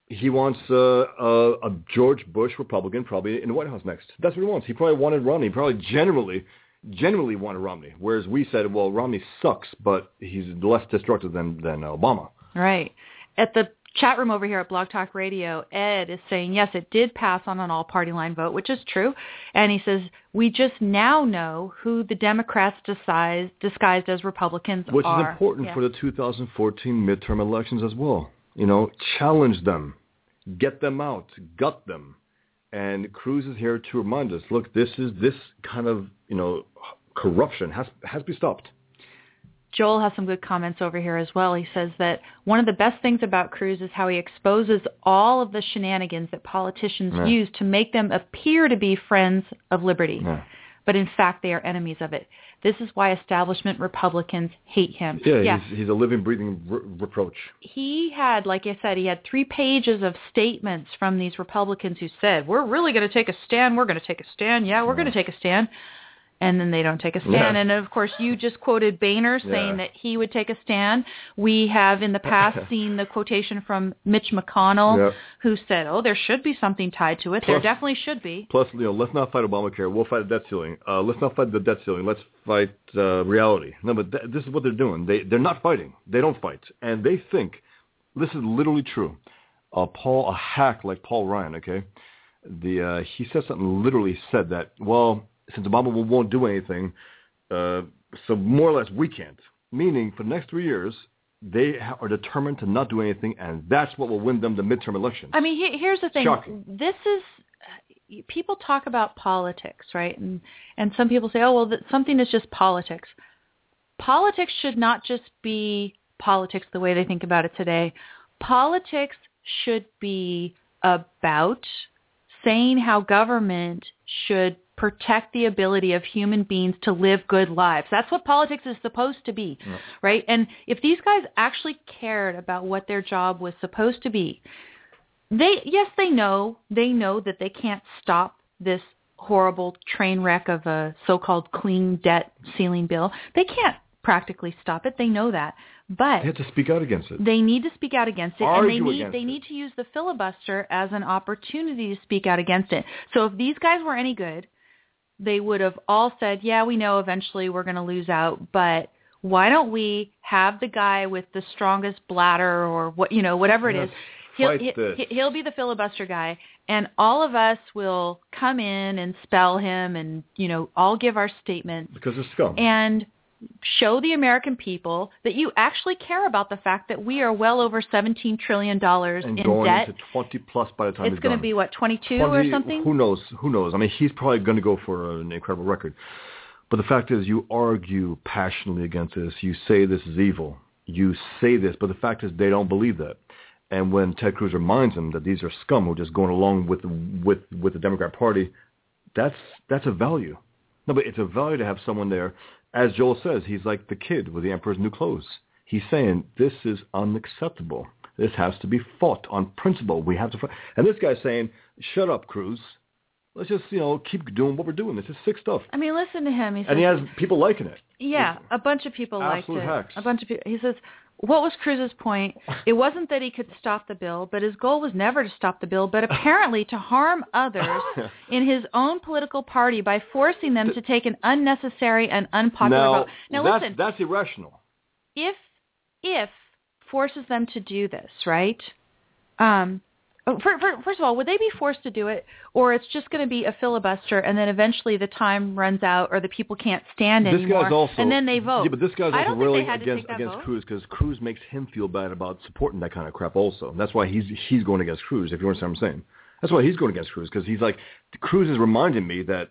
He wants uh, a, a George Bush Republican probably in the White House next. That's what he wants. He probably wanted Ronnie. Probably generally genuinely wanted Romney, whereas we said, well, Romney sucks, but he's less destructive than, than Obama. Right. At the chat room over here at Blog Talk Radio, Ed is saying, yes, it did pass on an all-party line vote, which is true. And he says, we just now know who the Democrats disguised, disguised as Republicans are. Which is important yeah. for the two thousand fourteen midterm elections as well. You know, challenge them, get them out, gut them. And Cruz is here to remind us, look, this is this kind of, you know, corruption has has to be stopped. Joel has some good comments over here as well. He says that one of the best things about Cruz is how he exposes all of the shenanigans that politicians yeah. use to make them appear to be friends of liberty. Yeah. But in fact, they are enemies of it. This is why establishment Republicans hate him. Yeah, yeah. He's, he's a living, breathing re- reproach. He had, like I said, he had three pages of statements from these Republicans who said, we're really going to take a stand, we're going to take a stand, yeah, we're yeah. going to take a stand. And then they don't take a stand. Yeah. And, of course, you just quoted Boehner saying yeah. that he would take a stand. We have in the past seen the quotation from Mitch McConnell, yep. who said, oh, there should be something tied to it. Plus, there definitely should be. Plus, you know, let's not fight Obamacare. We'll fight the debt ceiling. Uh, let's not fight the debt ceiling. Let's fight uh, reality. No, but th- this is what they're doing. They, they're not fighting. They don't fight. And they think, this is literally true, uh, Paul, a hack like Paul Ryan, okay, the uh, he said something, literally said that, well, since Obama won't do anything, uh, so more or less we can't. Meaning, for the next three years, they ha- are determined to not do anything, and that's what will win them the midterm elections. I mean, he- here's the thing. Shocking. This is, people talk about politics, right? And and some people say, oh, well, th- something is just politics. Politics should not just be politics the way they think about it today. Politics should be about saying how government should protect the ability of human beings to live good lives. That's what politics is supposed to be, yep. right? And if these guys actually cared about what their job was supposed to be, they yes, they know, they know that they can't stop this horrible train wreck of a so-called clean debt ceiling bill. They can't practically stop it. They know that. But they have to speak out against it. They need to speak out against it, Argue and they need they it. need to use the filibuster as an opportunity to speak out against it. So if these guys were any good, they would have all said, yeah, we know eventually we're going to lose out, but why don't we have the guy with the strongest bladder or what, you know, whatever it is. He'll, he'll be the filibuster guy, and all of us will come in and spell him and, you know, all give our statements. Because it's scum. And show the American people that you actually care about the fact that we are well over seventeen trillion dollars in debt. And going into twenty plus by the time it's, it's going to be, what, twenty-two or something? Who knows? Who knows? I mean, he's probably going to go for an incredible record. But the fact is, you argue passionately against this. You say this is evil. You say this, but the fact is they don't believe that. And when Ted Cruz reminds them that these are scum who are just going along with with with the Democrat Party, that's that's a value. No, but it's a value to have someone there. As Joel says, he's like the kid with the emperor's new clothes. He's saying, this is unacceptable. This has to be fought on principle. We have to fight. And this guy's saying, shut up, Cruz. Let's just, you know, keep doing what we're doing. This is sick stuff. I mean, listen to him. He says, and he has people liking it. Yeah, it's, a bunch of people liked it. Hacks. A bunch of people. He says, what was Cruz's point? It wasn't that he could stop the bill, but his goal was never to stop the bill, but apparently to harm others in his own political party by forcing them to take an unnecessary and unpopular now, vote. Now, that's, listen. That's irrational. If, if forces them to do this, right? Um First of all, would they be forced to do it, or it's just going to be a filibuster, and then eventually the time runs out, or the people can't stand this anymore, guy's also, and then they vote? Yeah, but this guy's also really against against vote. Cruz, because Cruz makes him feel bad about supporting that kind of crap also. And that's why he's he's going against Cruz, if you understand what I'm saying. That's why he's going against Cruz, because he's like, Cruz is reminding me that,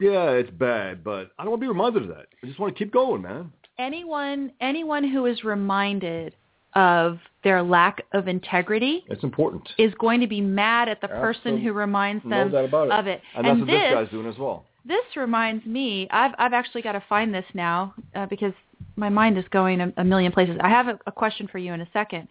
yeah, it's bad, but I don't want to be reminded of that. I just want to keep going, man. Anyone, anyone who is reminded of their lack of integrity it's important. Is going to be mad at the Absolutely. person who reminds them no doubt about it. Of it. And, and that's this, what this guy's doing as well. This reminds me, I've I've actually got to find this now uh, because my mind is going a, a million places. I have a, a question for you in a second.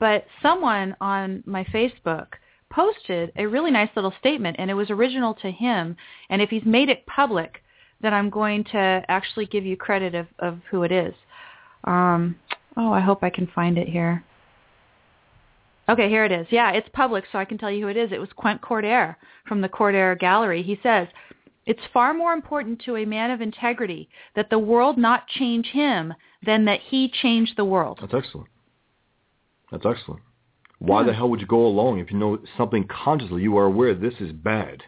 But someone on my Facebook posted a really nice little statement, and it was original to him. And if he's made it public, then I'm going to actually give you credit of, of who it is. Um Oh, I hope I can find it here. Okay, here it is. Yeah, it's public, so I can tell you who it is. It was Quint Cordair from the Cordair Gallery. He says, It's far more important to a man of integrity that the world not change him than that he change the world. That's excellent. That's excellent. Why yeah. the hell would you go along if you know something consciously, you are aware this is bad?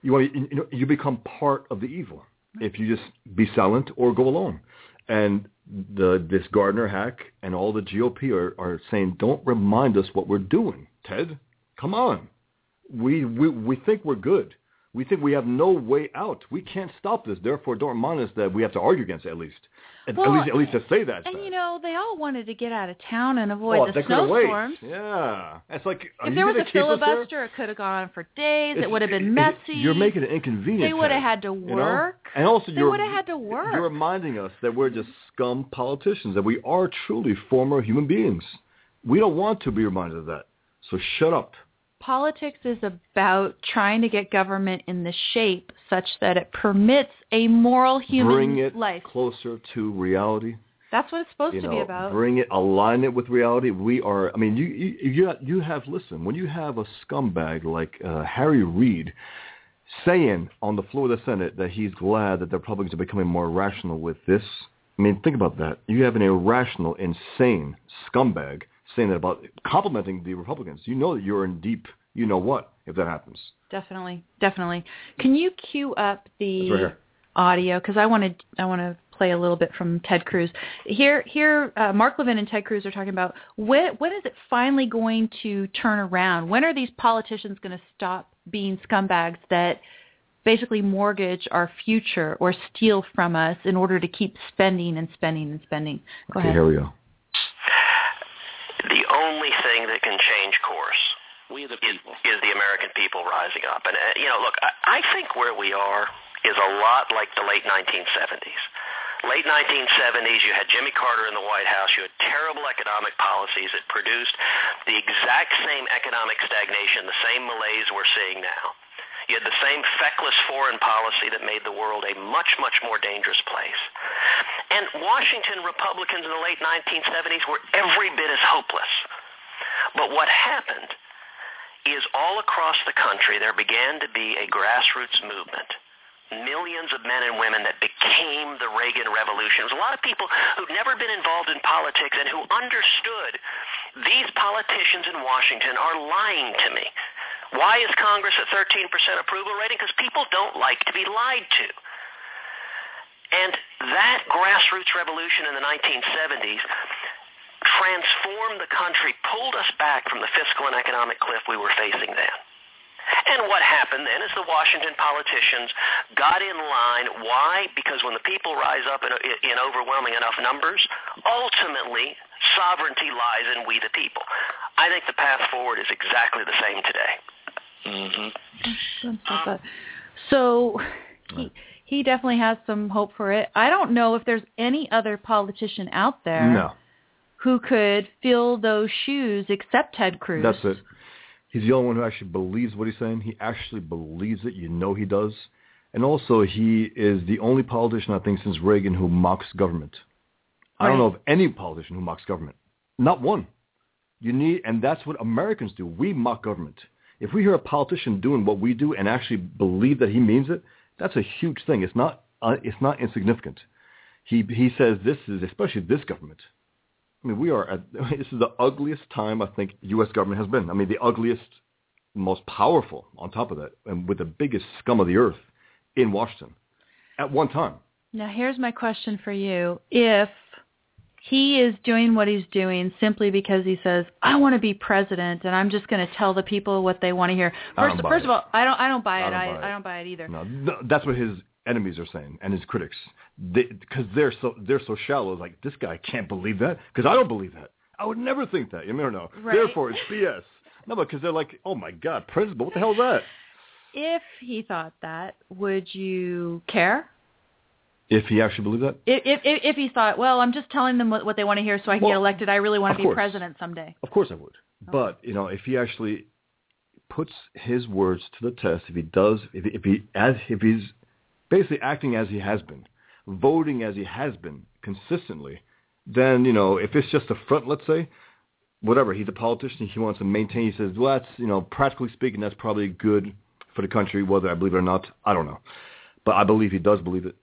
You, you, know, you become part of the evil if you just be silent or go along. And the this Gardner hack and all the G O P are, are saying, don't remind us what we're doing, Ted. Come on. We we, we think we're good. We think we have no way out. We can't stop this. Therefore, don't remind us that we have to argue against it, at least. At, well, at least, at least to say that. And, that. you know, they all wanted to get out of town and avoid oh, the snowstorms. Yeah. It's like, if there was a filibuster, there? it could have gone on for days. It's, it would have been messy. You're making it inconvenient. They would have had to work. You know? And also, they would have had to work. You're reminding us that we're just scum politicians, that we are truly former human beings. We don't want to be reminded of that. So shut up. Politics is about trying to get government in the shape such that it permits a moral human bring it life. Closer to reality. That's what it's supposed you to know, be about. Bring it, align it with reality. We are, I mean, you you, you have, listen, when you have a scumbag like uh, Harry Reid saying on the floor of the Senate that he's glad that the Republicans are becoming more rational with this, I mean, think about that. You have an irrational, insane scumbag saying that about complimenting the Republicans. You know that you're in deep, you know what, if that happens. Definitely, definitely. Can you cue up the right audio? Because I want to I want to play a little bit from Ted Cruz. Here, here, uh, Mark Levin and Ted Cruz are talking about when, when is it finally going to turn around? When are these politicians going to stop being scumbags that basically mortgage our future or steal from us in order to keep spending and spending and spending? Go okay, ahead. Here we go. The only thing that can change course we the people. Is, is the American people rising up. And, uh, you know, look, I, I think where we are is a lot like the late nineteen seventies. Late nineteen seventies, you had Jimmy Carter in the White House. You had terrible economic policies that produced the exact same economic stagnation, the same malaise we're seeing now. You had the same feckless foreign policy that made the world a much, much more dangerous place. And Washington Republicans in the late nineteen seventies were every bit as hopeless. But what happened is all across the country there began to be a grassroots movement. Millions of men and women that became the Reagan Revolution. It was a lot of people who'd never been involved in politics and who understood these politicians in Washington are lying to me. Why is Congress at thirteen percent approval rating? Because people don't like to be lied to. And that grassroots revolution in the nineteen seventies transformed the country, pulled us back from the fiscal and economic cliff we were facing then. And what happened then is the Washington politicians got in line. Why? Because when the people rise up in, in overwhelming enough numbers, ultimately sovereignty lies in we the people. I think the path forward is exactly the same today. Mm-hmm. So he, he definitely has some hope for it. I don't know if there's any other politician out there no. who could fill those shoes except Ted Cruz. That's it. He's the only one who actually believes what he's saying. He actually believes it. You know he does. And also he is the only politician, I think, since Reagan who mocks government. Right. I don't know of any politician who mocks government. Not one. You need, and that's what Americans do. We mock government. If we hear a politician doing what we do and actually believe that he means it, that's a huge thing. It's not. Uh, it's not insignificant. He he says this is especially this government. I mean, we are. At, this is the ugliest time I think U S government has been. I mean, the ugliest, most powerful. On top of that, and with the biggest scum of the earth in Washington at one time. Now, here's my question for you: if he is doing what he's doing simply because he says, I want to be president and I'm just going to tell the people what they want to hear. First, first of all, I don't I don't buy it. I don't, I, buy, it. I don't buy it either. No, th- that's what his enemies are saying and his critics. Because they, they're so they're so shallow. It's like, this guy can't believe that because I don't believe that. I would never think that. You know, no. Right. Therefore, it's B S. No, because they're like, oh, my God, president, what the hell is that? If he thought that, would you care? If he actually believed that? If, if if he thought, well, I'm just telling them what, what they want to hear so I can well, get elected. I really want to be course. president someday. Of course I would. Okay. But, you know, if he actually puts his words to the test, if he does, if, if he as if he's basically acting as he has been, voting as he has been consistently, then, you know, if it's just a front, let's say, whatever, he's a politician, he wants to maintain, he says, well, that's, you know, practically speaking, that's probably good for the country, whether I believe it or not, I don't know. But I believe he does believe it.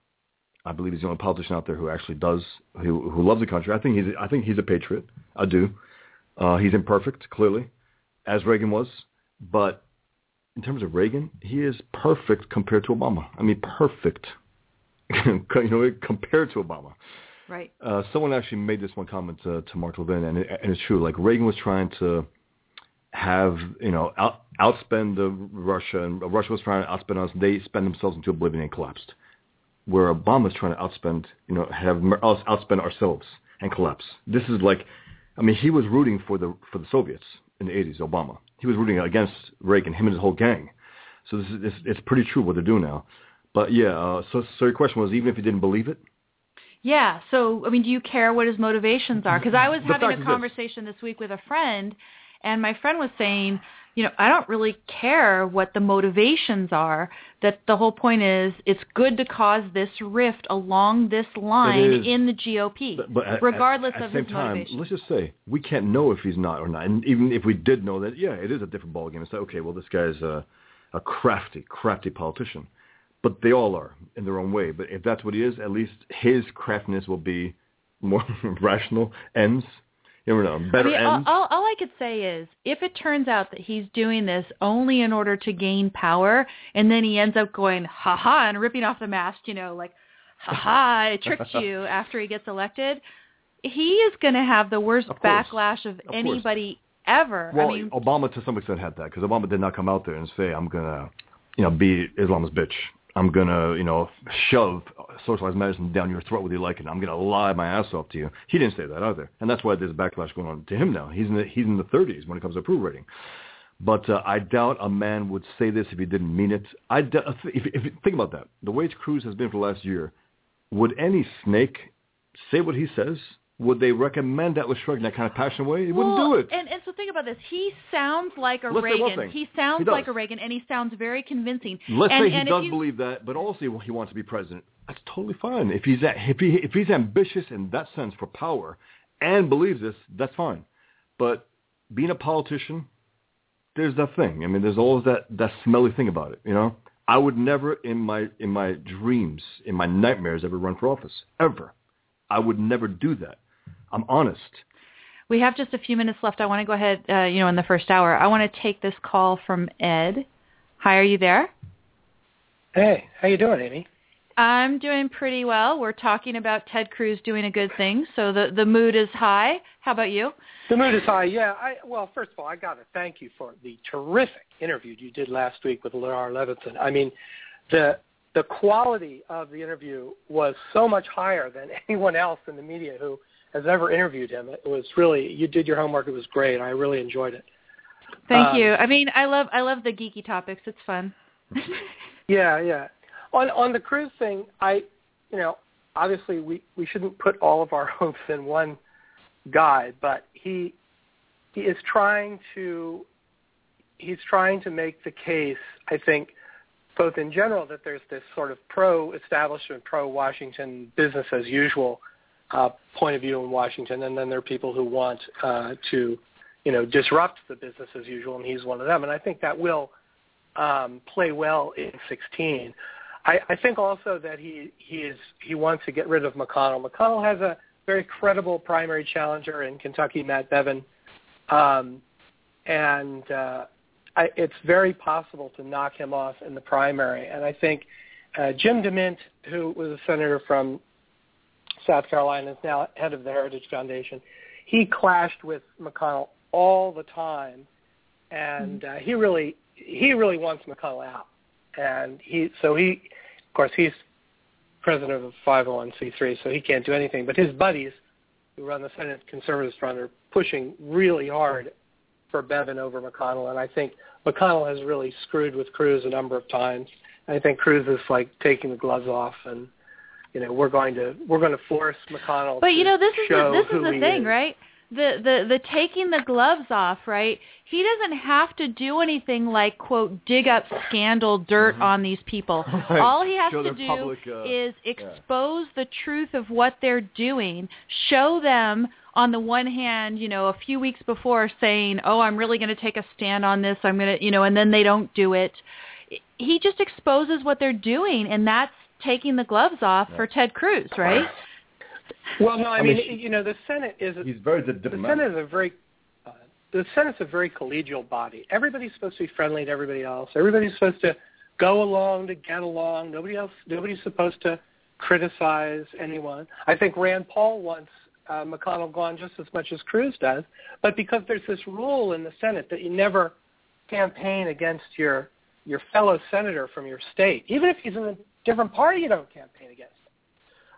I believe he's the only politician out there who actually does, who who loves the country. I think he's I think he's a patriot. I do. Uh, he's imperfect, clearly, as Reagan was. But in terms of Reagan, he is perfect compared to Obama. I mean, perfect. you know, compared to Obama. Right. Uh, someone actually made this one comment uh, to Mark Levin, and, it, and it's true. Like, Reagan was trying to have, you know, out, outspend the Russia, and Russia was trying to outspend us. They spent themselves into oblivion and collapsed. Where Obama's trying to outspend, you know, have us outspend ourselves and collapse. This is like, I mean, he was rooting for the for the Soviets in the eighties, Obama. He was rooting against Reagan, him and his whole gang. So this is it's, it's pretty true what they're doing now. But yeah, uh, so so your question was, even if you didn't believe it? Yeah. So I mean, do you care what his motivations are? Because I was having a conversation this week with a friend, and my friend was saying, you know, I don't really care what the motivations are, that the whole point is it's good to cause this rift along this line in the G O P, but at, regardless at, at of his time, motivation. Let's just say we can't know if he's not or not. And even if we did know that, yeah, it is a different ballgame. It's like, okay, well, this guy's a, a crafty, crafty politician. But they all are in their own way. But if that's what he is, at least his craftiness will be more rational ends. You know, better I mean, all, all, all I could say is, if it turns out that he's doing this only in order to gain power, and then he ends up going, ha-ha, and ripping off the mask, you know, like, ha-ha, I tricked you after he gets elected, he is going to have the worst of backlash of, of anybody course. ever. Well, I mean, Obama to some extent had that, because Obama did not come out there and say, I'm going to, you know, be Islam's bitch. I'm going to, you know, shove socialized medicine down your throat with your liking. I'm going to lie my ass off to you. He didn't say that either. And that's why there's a backlash going on to him now. He's in the, he's in the thirties when it comes to approval rating. But uh, I doubt a man would say this if he didn't mean it. I d- if, if, think about that. The way Cruz has been for the last year, would any snake say what he says? Would they recommend Atlas Shrugged in that kind of passionate way? He well, wouldn't do it. And, and so think about this. He sounds like a Let's Reagan. He sounds he like a Reagan, and he sounds very convincing. Let's and, say he and does you... believe that, but also he wants to be president. That's totally fine. If he's if he if he's ambitious in that sense for power and believes this, that's fine. But being a politician, there's that thing. I mean, there's always that, that smelly thing about it. You know, I would never in my in my dreams, in my nightmares, ever run for office. Ever, I would never do that. I'm honest. We have just a few minutes left. I want to go ahead, uh, you know, in the first hour. I want to take this call from Ed. Hi, are you there? Hey, how you doing, Amy? I'm doing pretty well. We're talking about Ted Cruz doing a good thing, so the, the mood is high. How about you? The mood is high, yeah. I, well, first of all, I got to thank you for the terrific interview you did last week with Laura Levinson. I mean, the... The quality of the interview was so much higher than anyone else in the media who has ever interviewed him. It was really, you did your homework. It was great. I really enjoyed it. Thank um, you. I mean, I love I love the geeky topics. It's fun. yeah, yeah. On on the Cruz thing, I, you know, obviously we, we shouldn't put all of our hopes in one guy, but he he is trying to he's trying to make the case, I think, both in general that there's this sort of pro-establishment, pro-Washington, business-as-usual uh, point of view in Washington, and then there are people who want uh, to, you know, disrupt the business-as-usual, and he's one of them. And I think that will um, play well in sixteen. I, I think also that he he is he wants to get rid of McConnell. McConnell has a very credible primary challenger in Kentucky, Matt Bevin, um, and uh, I, it's very possible to knock him off in the primary. And I think uh, Jim DeMint, who was a senator from South Carolina, is now head of the Heritage Foundation. He clashed with McConnell all the time, and uh, he really he really wants McConnell out. And he so he, of course, he's president of five oh one c three, so he can't do anything. But his buddies who run the Senate Conservatives Front are pushing really hard for Bevin over McConnell, and I think McConnell has really screwed with Cruz a number of times. I think Cruz is like taking the gloves off, and you know we're going to we're going to force McConnell. But to you know this is the, this is the thing, is. right? The the the taking the gloves off, right? He doesn't have to do anything like quote dig up scandal dirt mm-hmm. on these people. Right. All he has show to do public, uh, is expose yeah. the truth of what they're doing. Show them. On the one hand, you know, a few weeks before saying, oh, I'm really going to take a stand on this. I'm going to, you know, and then they don't do it. he just exposes what they're doing, and that's taking the gloves off yeah. for Ted Cruz, right? Well, no, I, I mean, mean she, you know, the Senate is a, he's very the Senate is a very uh, the Senate's a very collegial body. Everybody's supposed to be friendly to everybody else. Everybody's supposed to go along to get along. Nobody else, nobody's supposed to criticize anyone. I think Rand Paul wants uh, McConnell gone just as much as Cruz does, but because there's this rule in the Senate that you never campaign against your your fellow senator from your state, even if he's in a different party, you don't campaign against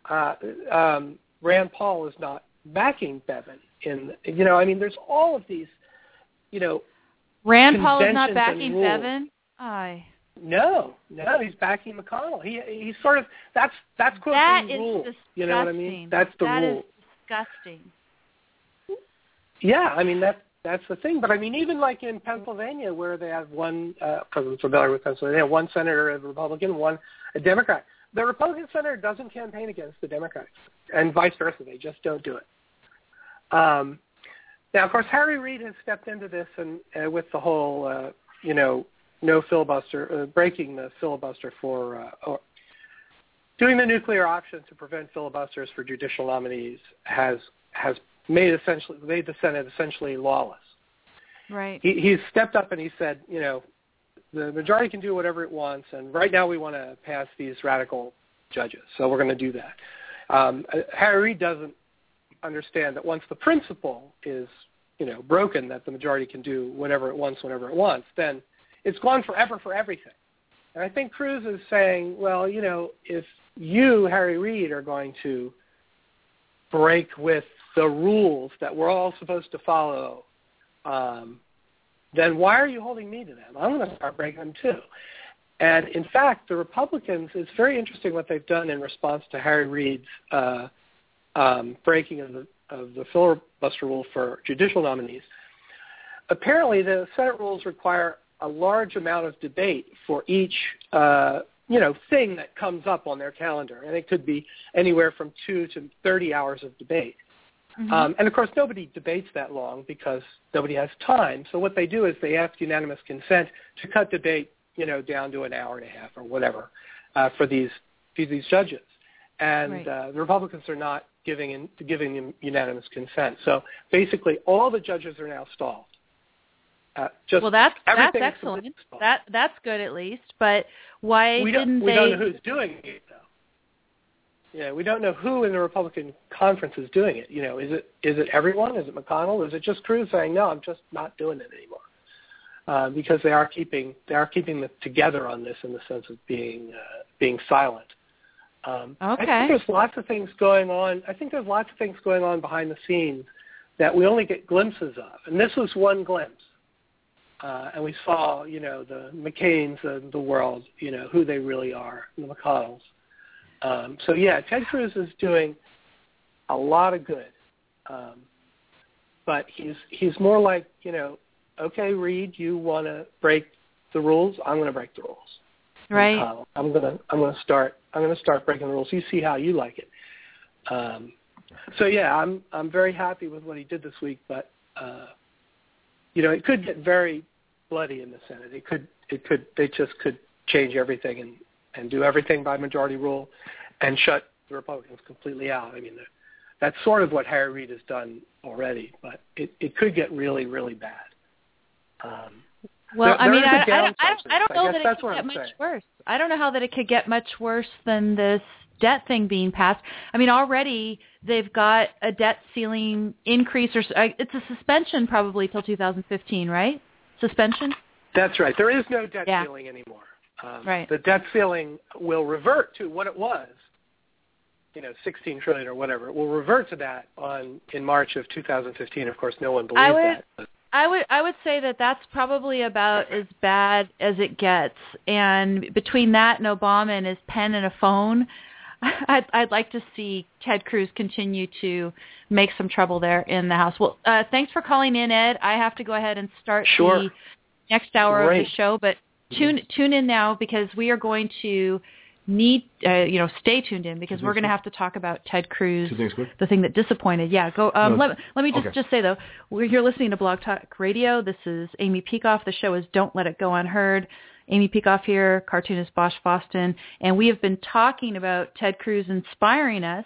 him. Uh, um, Rand Paul is not backing Bevin. In you know, I mean, there's all of these, you know, Rand Paul is not backing Bevin. Aye. No, no, he's backing McConnell. He he's sort of that's that's quote that the rule. Disgusting. You know what I mean? That's the that rule. That is disgusting. Yeah, I mean that's that's the thing. But I mean, even like in Pennsylvania, where they have one uh, because I'm familiar with Pennsylvania, one senator a Republican, one a Democrat. The Republican senator doesn't campaign against the Democrats, and vice versa. They just don't do it. Um, now, of course, Harry Reid has stepped into this, and uh, with the whole, uh, you know. No filibuster, uh, breaking the filibuster for uh, or doing the nuclear option to prevent filibusters for judicial nominees has has made essentially made the Senate essentially lawless. Right. He, he's stepped up and he said, you know, the majority can do whatever it wants, and right now we want to pass these radical judges, so we're going to do that. Um, Harry Reid doesn't understand that once the principle is, you know, broken, that the majority can do whatever it wants, whenever it wants, then it's gone forever for everything. And I think Cruz is saying, well, you know, if you, Harry Reid, are going to break with the rules that we're all supposed to follow, um, then why are you holding me to them? I'm going to start breaking them too. And, in fact, the Republicans, it's very interesting what they've done in response to Harry Reid's uh, um, breaking of the, of the filibuster rule for judicial nominees. Apparently, the Senate rules require a large amount of debate for each, uh, you know, thing that comes up on their calendar. And it could be anywhere from two to thirty hours of debate. Mm-hmm. Um, and, of course, nobody debates that long because nobody has time. So what they do is they ask unanimous consent to cut debate, you know, down to an hour and a half or whatever uh, for these for these judges. And right. uh, the Republicans are not giving in, giving them unanimous consent. So basically all the judges are now stalled. Uh, just well, that's that's excellent. That that's good at least. But why we didn't we they? We don't know who's doing it, though. Yeah, we don't know who in the Republican conference is doing it. You know, is it is it everyone? Is it McConnell? Is it just Cruz saying no? I'm just not doing it anymore uh, because they are keeping they are keeping them together on this in the sense of being uh, being silent. Um, okay. I think there's lots of things going on. I think there's lots of things going on behind the scenes that we only get glimpses of, and this was one glimpse. Uh, and we saw, you know, the McCains of the world, you know, who they really are, the McConnells. Um, so, yeah, Ted Cruz is doing a lot of good. Um, but he's he's more like, you know, okay, Reid, you want to break the rules? I'm going to break the rules. Right. McConnell, I'm going to I'm going to start I'm going to start breaking the rules. You see how you like it. Um, so, yeah, I'm I'm very happy with what he did this week, but, uh, you know, it could get very bloody in the Senate. It could, it could, they just could change everything and, and do everything by majority rule, and shut the Republicans completely out. I mean, that's sort of what Harry Reid has done already, but it, it could get really, really bad. Um, well, there, I there mean, I, I, I, I don't know I that it could get much saying. worse. I don't know how that it could get much worse than this debt thing being passed. I mean, already they've got a debt ceiling increase, or it's a suspension probably till two thousand fifteen, right? Suspension? That's right. There is no debt yeah. ceiling anymore. Um, right. The debt ceiling will revert to what it was, you know, sixteen trillion dollars or whatever. It will revert to that on in March of two thousand fifteen. Of course, no one believed I would, that. I would I would say that that's probably about as bad as it gets. And between that and Obama and his pen and a phone, I'd, I'd like to see Ted Cruz continue to make some trouble there in the House. Well, uh, thanks for calling in, Ed. I have to go ahead and start sure. the next hour Great. of the show, but tune tune in now because we are going to need, uh, you know, stay tuned in because we're going to have to talk about Ted Cruz, the thing that disappointed. Yeah, go. Um, no, let, let me just, okay. just say, though, we're, you're listening to Blog Talk Radio. This is Amy Peikoff. The show is Don't Let It Go Unheard. Amy Peikoff here, cartoonist Bosch Fawstin, and we have been talking about Ted Cruz inspiring us.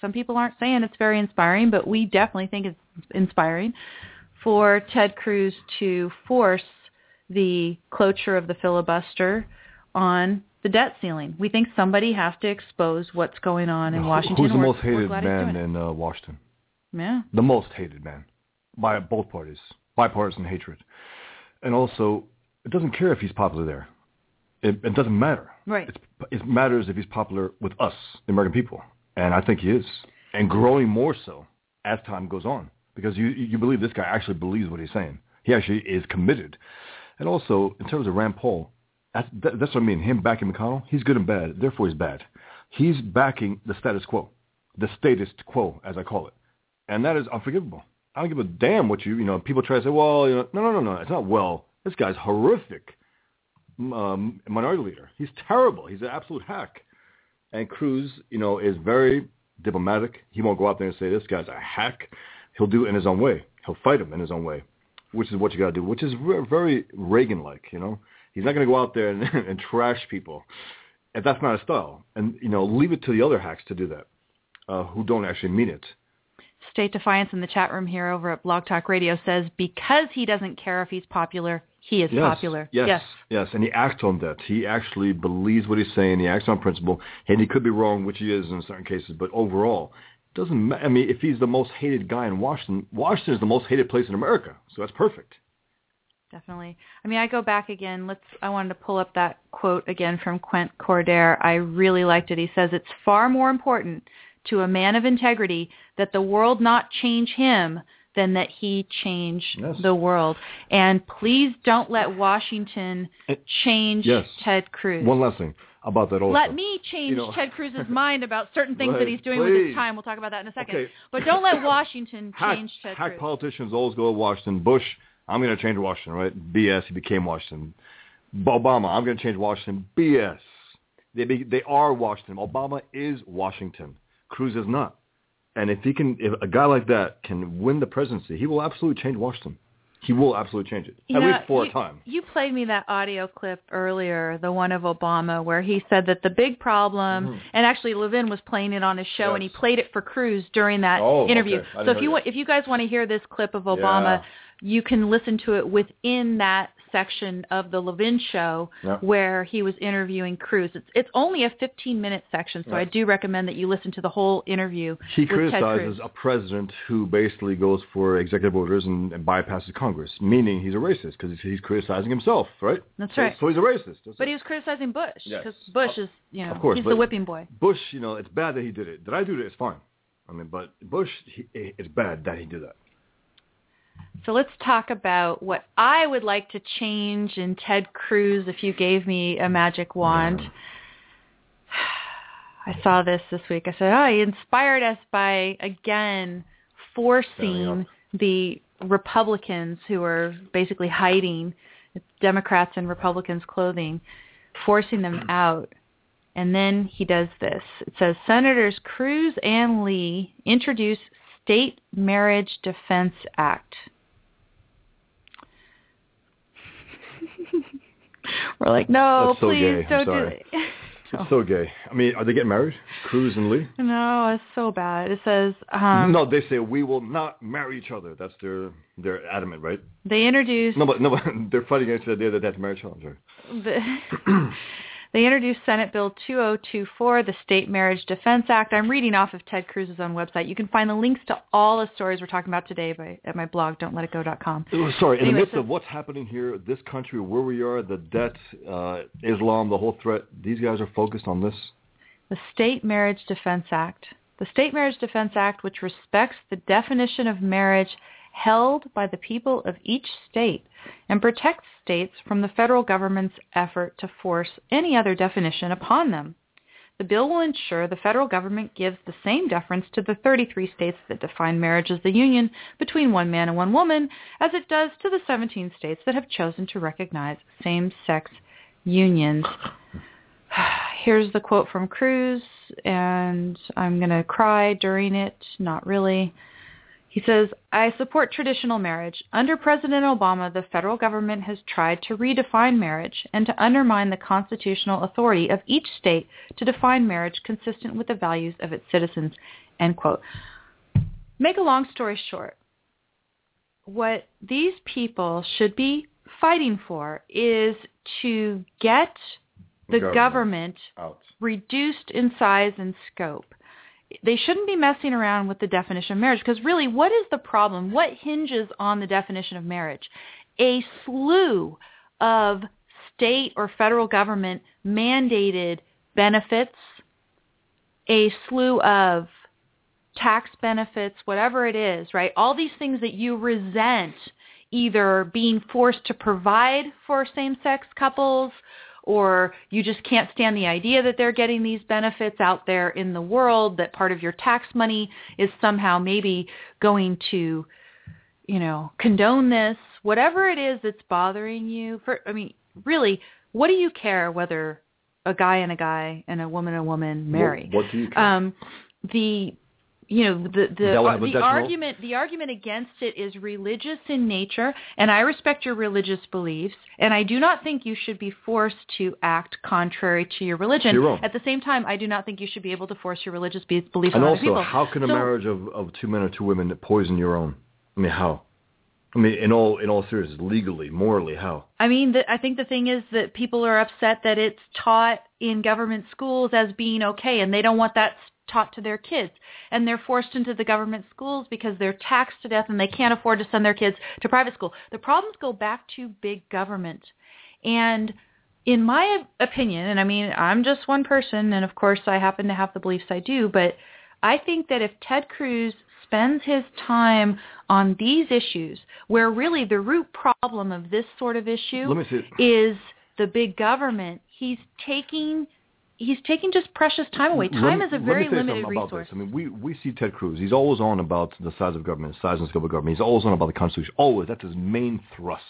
Some people aren't saying it's very inspiring, but we definitely think it's inspiring for Ted Cruz to force the cloture of the filibuster on the debt ceiling. We think somebody has to expose what's going on in now, Washington. Who's the most hated man in uh, Washington? Yeah. The most hated man by both parties, bipartisan hatred. And also, it doesn't care if he's popular there. It, it doesn't matter. Right. It's, it matters if he's popular with us, the American people. And I think he is. And growing more so as time goes on. Because you, you believe this guy actually believes what he's saying. He actually is committed. And also, in terms of Rand Paul, that's, that, that's what I mean. Him backing McConnell, he's good and bad. Therefore, he's bad. He's backing the status quo, the status quo, as I call it. And that is unforgivable. I don't give a damn what you, you know, people try to say, well, you know, no, no, no, no, it's not well. This guy's horrific um, minority leader. He's terrible. He's an absolute hack. And Cruz, you know, is very diplomatic. He won't go out there and say, this guy's a hack. He'll do it in his own way. He'll fight him in his own way, which is what you got to do, which is very Reagan-like, you know. He's not going to go out there and, and trash people. And that's not his style. And, you know, leave it to the other hacks to do that, uh, who don't actually mean it. State Defiance in the chat room here over at Blog Talk Radio says, because he doesn't care if he's popular, he is yes, popular. Yes, yes, yes. And he acts on that. He actually believes what he's saying. He acts on principle. And he could be wrong, which he is in certain cases. But overall, it doesn't matter. I mean, if he's the most hated guy in Washington, Washington is the most hated place in America. So that's perfect. Definitely. I mean, I go back again. Let's. I wanted to pull up that quote again from Quint Cordaire. I really liked it. He says, it's far more important to a man of integrity that the world not change him than that he change yes. the world. And please don't let Washington change yes. Ted Cruz. One last thing about that also. Let me change you know. Ted Cruz's mind about certain things right, that he's doing please. with his time. We'll talk about that in a second. Okay. But don't let Washington change hack, Ted hack Cruz. Hack politicians always go to Washington. Bush, I'm going to change Washington, right? B S, he became Washington. Obama, I'm going to change Washington. B S. They be, they are Washington. Obama is Washington. Cruz is not. And if he can, if a guy like that can win the presidency, he will absolutely change Washington. He will absolutely change it, you at know, least for you, a time. You played me that audio clip earlier, the one of Obama, where he said that the big problem, mm-hmm. and actually Levin was playing it on his show, yes. and he played it for Cruz during that oh, interview. Okay. So if you want, if you guys want to hear this clip of Obama, yeah. you can listen to it within that section of the Levin show yep. where he was interviewing Cruz. It's, it's only a fifteen-minute section, so yes. I do recommend that you listen to the whole interview. He criticizes a president who basically goes for executive orders and, and bypasses Congress, meaning he's a racist because he's, he's criticizing himself, right? That's right. So, so he's a racist. That's but it. He was criticizing Bush because yes. Bush is, you know, of course, he's the whipping boy. Bush, you know, it's bad that he did it. Did I do it? It's fine. I mean, but Bush, he, it's bad that he did that. So let's talk about what I would like to change in Ted Cruz if you gave me a magic wand. Yeah. I saw this this week. I said, oh, he inspired us by, again, forcing the Republicans who are basically hiding, Democrats in Republicans' clothing, forcing them out. And then he does this. It says, Senators Cruz and Lee introduce State Marriage Defense Act. We're like, no, so please don't do it. It's so gay. I mean, are they getting married? Cruz and Lee? No, it's so bad. It says... Um, no, they say, we will not marry each other. That's their their adamant, right? They introduced... No, but, no, but they're fighting against the idea that that's marriage challenge, right? They introduced Senate Bill two oh two four, the State Marriage Defense Act. I'm reading off of Ted Cruz's own website. You can find the links to all the stories we're talking about today by, at my blog, don't let it go dot com. Oh, sorry, in anyway, the midst so, of what's happening here, this country, where we are, the debt, uh, Islam, the whole threat, these guys are focused on this. The State Marriage Defense Act. The State Marriage Defense Act, which respects the definition of marriage held by the people of each state and protects states from the federal government's effort to force any other definition upon them. The bill will ensure the federal government gives the same deference to the thirty-three states that define marriage as the union between one man and one woman as it does to the seventeen states that have chosen to recognize same-sex unions. Here's the quote from Cruz, and I'm going to cry during it. Not really. He says, I support traditional marriage. Under President Obama, the federal government has tried to redefine marriage and to undermine the constitutional authority of each state to define marriage consistent with the values of its citizens, end quote. Make a long story short, what these people should be fighting for is to get the government, government out. Reduced in size and scope. They shouldn't be messing around with the definition of marriage, because really, what is the problem? What hinges on the definition of marriage? A slew of state or federal government mandated benefits, a slew of tax benefits, whatever it is, right? All these things that you resent, either being forced to provide for same-sex couples, or you just can't stand the idea that they're getting these benefits out there in the world, that part of your tax money is somehow maybe going to, you know, condone this. Whatever it is that's bothering you, for, I mean, really, what do you care whether a guy and a guy and a woman and a woman marry? What, what do you care? Um, the, you know, the the, uh, the argument the argument against it is religious in nature, and I respect your religious beliefs, and I do not think you should be forced to act contrary to your religion. You're wrong. At the same time, I do not think you should be able to force your religious beliefs on other people. And also, how can a so, marriage of, of two men or two women poison your own? I mean, how? I mean, in all in all seriousness, legally, morally, how? I mean, the, I think the thing is that people are upset that it's taught in government schools as being okay, and they don't want that taught to their kids, and they're forced into the government schools because they're taxed to death and they can't afford to send their kids to private school. The problems go back to big government. And in my opinion, and I mean, I'm just one person, and of course I happen to have the beliefs I do, but I think that if Ted Cruz spends his time on these issues, where really the root problem of this sort of issue is the big government, he's taking He's taking just precious time away. Time is a very limited resource. I mean, we, we see Ted Cruz. He's always on about the size of government, size and scope of government. He's always on about the Constitution. Always. That's his main thrust.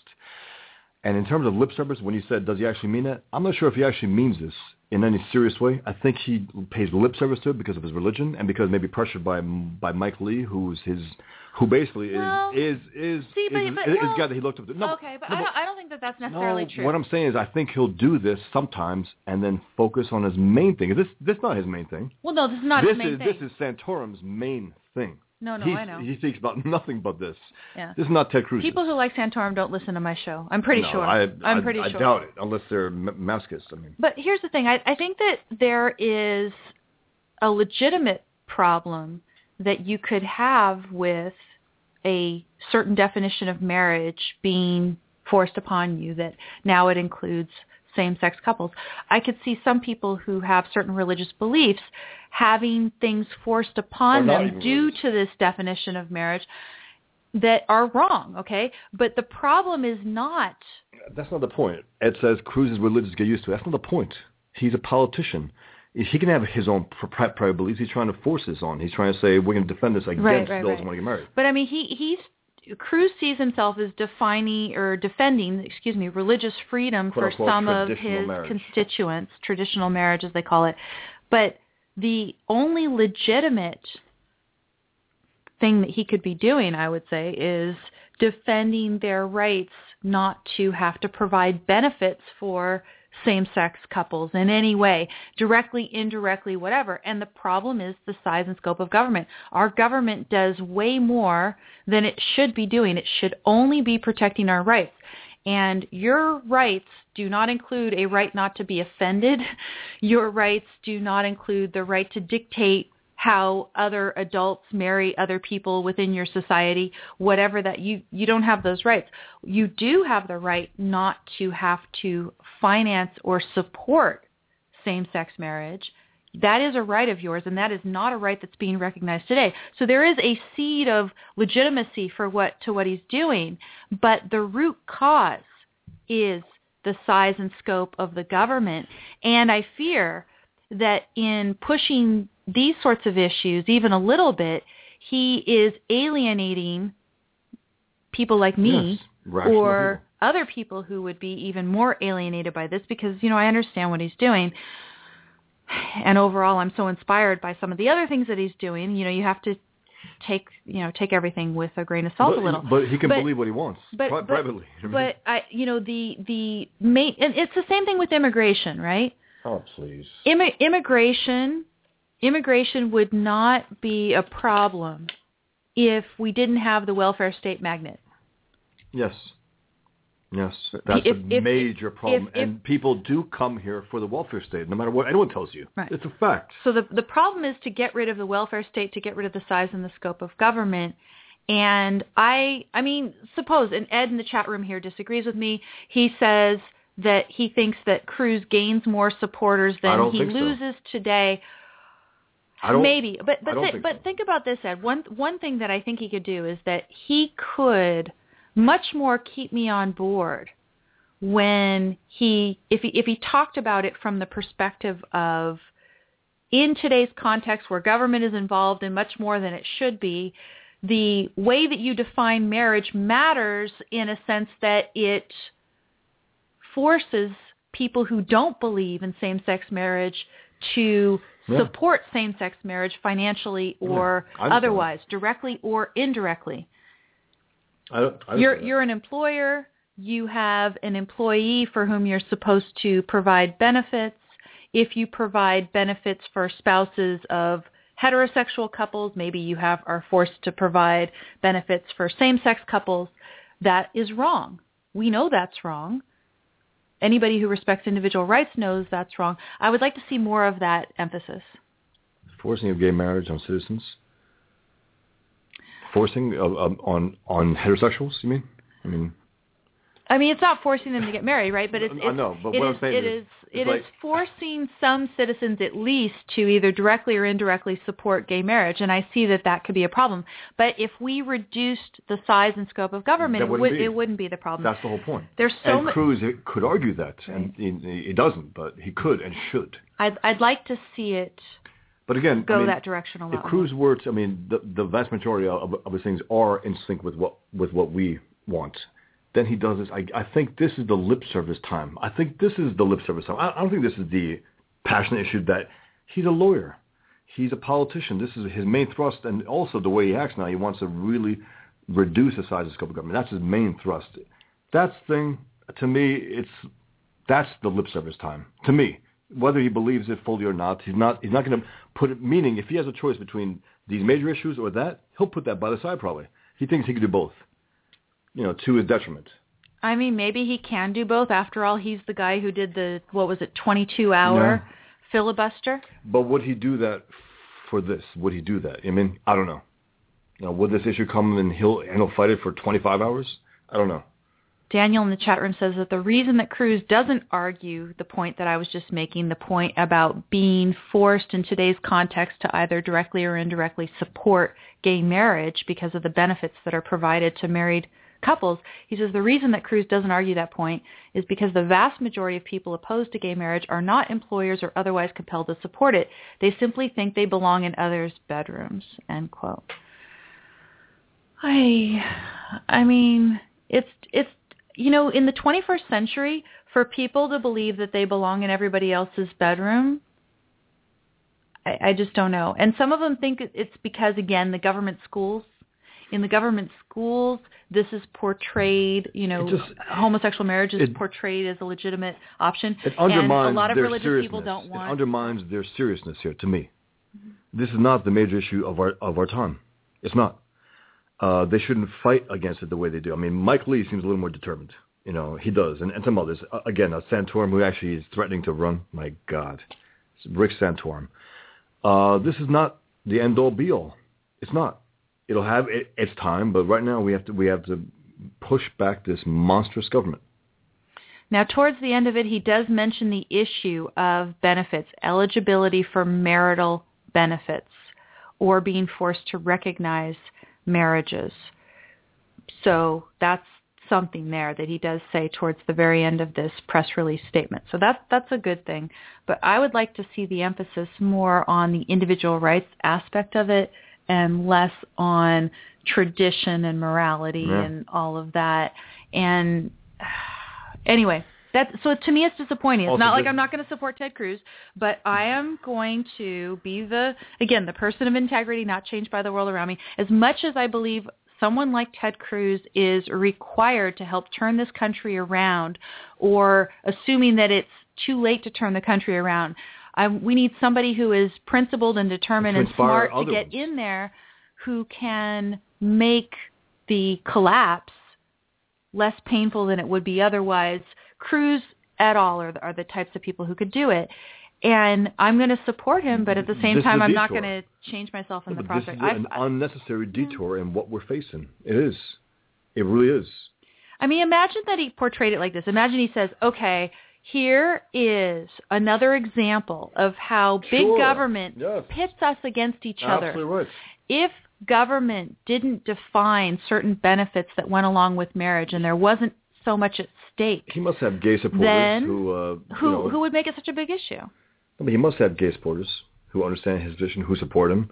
And in terms of lip service, when you said, does he actually mean that? I'm not sure if he actually means this in any serious way. I think he pays lip service to it because of his religion and because maybe pressured by by Mike Lee, who's his... Who basically is well, is is see, but, is, but, is, well, is a guy that he looked up to. No, okay, but no, I, don't, I don't think that that's necessarily no, true. What I'm saying is, I think he'll do this sometimes and then focus on his main thing. This this not his main thing. Well, no, this is not this his main is, thing. This is Santorum's main thing. No, no, He's, I know. He thinks about nothing but this. Yeah. This is not Ted Cruz. People who like Santorum don't listen to my show. I'm pretty no, sure. I, I'm I, pretty I, sure. I doubt it, unless they're masochists. I mean. But here's the thing. I, I think that there is a legitimate problem that you could have with a certain definition of marriage being forced upon you, that now it includes same-sex couples. I could see some people who have certain religious beliefs having things forced upon them due religious. to this definition of marriage that are wrong, okay? But the problem is not... That's not the point. It says Cruz is religious, get used to it. That's not the point. He's a politician. He can have his own private beliefs. He's trying to force this on. He's trying to say, we're going to defend this against right, right, those right. who want to get married. But, I mean, he he's, Cruz sees himself as defining or defending, excuse me, religious freedom quote, for quote, some of his marriage. constituents, traditional marriage as they call it. But the only legitimate thing that he could be doing, I would say, is defending their rights not to have to provide benefits for same-sex couples in any way, directly, indirectly, whatever. And the problem is the size and scope of government. Our government does way more than it should be doing. It should only be protecting our rights. And your rights do not include a right not to be offended. Your rights do not include the right to dictate how other adults marry other people within your society, whatever that you, you don't have those rights. You do have the right not to have to finance or support same-sex marriage. That is a right of yours, and that is not a right that's being recognized today. So there is a seed of legitimacy for what to what he's doing, but the root cause is the size and scope of the government. And I fear that in pushing these sorts of issues, even a little bit, he is alienating people like me yes, or people. other people who would be even more alienated by this because, you know, I understand what he's doing. And overall, I'm so inspired by some of the other things that he's doing. You know, you have to take you know take everything with a grain of salt but, a little. But he can but, believe what he wants but, pri- but, privately. I mean. But I, you know, the the main, and it's the same thing with immigration, right? Oh please. Imm- immigration, immigration would not be a problem if we didn't have the welfare state magnet. Yes. Yes, that's if, a major if, problem, if, if, and people do come here for the welfare state, no matter what anyone tells you. Right. It's a fact. So the the problem is to get rid of the welfare state, to get rid of the size and the scope of government. And I, I mean, suppose, and Ed in the chat room here disagrees with me. He says that he thinks that Cruz gains more supporters than he loses so. today. I don't, Maybe, but but I don't th- think but so. Think about this, Ed. One one thing that I think he could do is that he could. Much more keep me on board when he if, he, if he talked about it from the perspective of, in today's context where government is involved in much more than it should be, the way that you define marriage matters in a sense that it forces people who don't believe in same-sex marriage to yeah. support same-sex marriage financially or yeah, otherwise, sure. directly or indirectly. I don't, I don't you're you're an employer. You have an employee for whom you're supposed to provide benefits. If you provide benefits for spouses of heterosexual couples, maybe you have are forced to provide benefits for same-sex couples. That is wrong. We know that's wrong. Anybody who respects individual rights knows that's wrong. I would like to see more of that emphasis. Forcing of gay marriage on citizens. Forcing uh, um, on on heterosexuals, you mean? I mean, I mean, it's not forcing them to get married, right? But it's, it's I know, but it what is, I'm saying it is, is it like, is forcing some citizens at least to either directly or indirectly support gay marriage, and I see that that could be a problem. But if we reduced the size and scope of government, it, would, it wouldn't be the problem. That's the whole point. There's so and ma- Cruz could argue that, right. and he, he doesn't, but he could and should. I'd I'd like to see it. But again, go I mean, that direction a lot. If Cruz were to, I mean, the, the vast majority of, of his things are in sync with what with what we want. Then he does this. I, I think this is the lip service time. I think this is the lip service time. I, I don't think this is the passionate issue that he's a lawyer. He's a politician. This is his main thrust, and also the way he acts now. He wants to really reduce the size and scope of government. That's his main thrust. That's thing to me. It's that's the lip service time to me. Whether he believes it fully or not, he's not he's not going to put it, meaning if he has a choice between these major issues or that, he'll put that by the side probably. He thinks he can do both, you know, to his detriment. I mean, maybe he can do both. After all, he's the guy who did the, what was it, twenty-two hour no. filibuster. But would he do that for this? Would he do that? I mean, I don't know. You know, would this issue come and he'll, and he'll fight it for twenty-five hours? I don't know. Daniel in the chat room says that the reason that Cruz doesn't argue the point that I was just making, the point about being forced in today's context to either directly or indirectly support gay marriage because of the benefits that are provided to married couples, he says the reason that Cruz doesn't argue that point is because the vast majority of people opposed to gay marriage are not employers or otherwise compelled to support it. They simply think they belong in others' bedrooms, end quote. I, I mean, it's it's... You know, in the twenty-first century, for people to believe that they belong in everybody else's bedroom, I, I just don't know. And some of them think it's because, again, the government schools. In the government schools, this is portrayed, you know, just, homosexual marriage is it, portrayed as a legitimate option. It undermines and a lot of religious people don't want it. It undermines their seriousness here, to me. Mm-hmm. This is not the major issue of our of our time. It's not. Uh, they shouldn't fight against it the way they do. I mean, Mike Lee seems a little more determined. You know, he does. And, and some others. Uh, again, uh, Santorum, who actually is threatening to run. My God. It's Rick Santorum. Uh, this is not the end-all be-all. It's not. It'll have it, its time, but right now we have to we have to push back this monstrous government. Now, towards the end of it, he does mention the issue of benefits, eligibility for marital benefits, or being forced to recognize marriages. So that's something there that he does say towards the very end of this press release statement. So that's that's a good thing. But I would like to see the emphasis more on the individual rights aspect of it and less on tradition and morality yeah. and all of that. And anyway, That, so to me, it's disappointing. It's also not like I'm not going to support Ted Cruz, but I am going to be the, again, the person of integrity, not changed by the world around me. As much as I believe someone like Ted Cruz is required to help turn this country around, or assuming that it's too late to turn the country around, I, we need somebody who is principled and determined and smart to get ones. in there, who can make the collapse less painful than it would be otherwise. Cruz et al. are, are the types of people who could do it. And I'm going to support him, but at the same this time, I'm detour. not going to change myself in the process. This is an I've, unnecessary detour in what we're facing. It is. It really is. I mean, imagine that he portrayed it like this. Imagine he says, okay, here is another example of how big sure. government yes. pits us against each Absolutely other. Right. If government didn't define certain benefits that went along with marriage and there wasn't so much at stake. He must have gay supporters then, who... Uh, who, you know, who would make it such a big issue? I mean, he must have gay supporters who understand his vision, who support him.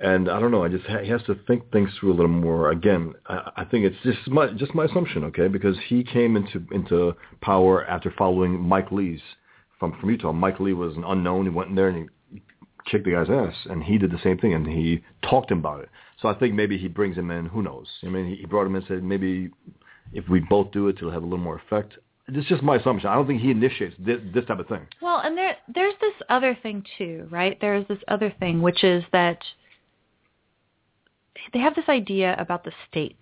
And I don't know, I just ha- he has to think things through a little more. Again, I, I think it's just my just my assumption, okay? Because he came into into power after following Mike Lee's from, from Utah. Mike Lee was an unknown. He went in there and he kicked the guy's ass, and he did the same thing, and he talked him about it. So I think maybe he brings him in. Who knows? I mean, he brought him in and said, maybe if we both do it, it'll have a little more effect. It's just my assumption. I don't think he initiates this, this type of thing. Well, and there, there's this other thing, too, right? There is this other thing, which is that they have this idea about the states,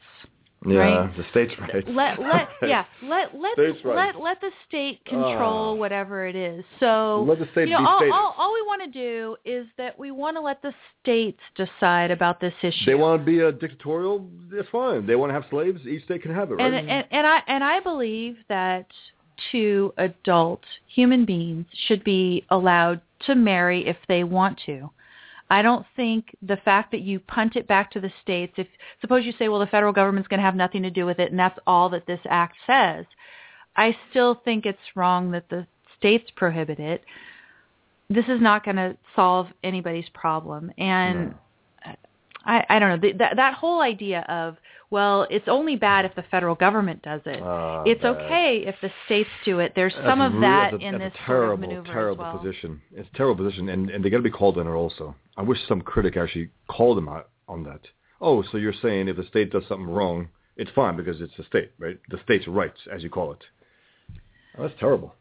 yeah, right? Yeah, the states' rights. Let, let, yeah, let, let, the, let, let the state control uh, whatever it is. So, let the state you know, be all, all, all we want to do is that we want to let the states decide about this issue. They want to be a dictatorial, that's fine. They want to have slaves, each state can have it, right? And, and, and, I, and I believe that two adult human beings should be allowed to marry if they want to. I don't think the fact that you punt it back to the states, if suppose you say, well, the federal government's going to have nothing to do with it, and that's all that this act says, I still think it's wrong that the states prohibit it. This is not going to solve anybody's problem. And no. I, I don't know, the, that, that whole idea of, well, it's only bad if the federal government does it. Uh, it's bad. Okay if the states do it. There's that's some of real, that that's, in that's this a terrible, sort of maneuver terrible as well. Position. It's a terrible position, and, and they got to be called on it also. I wish some critic actually called them out on that. Oh, so you're saying if the state does something wrong, it's fine because it's the state, right? The state's rights, as you call it. Oh, that's terrible.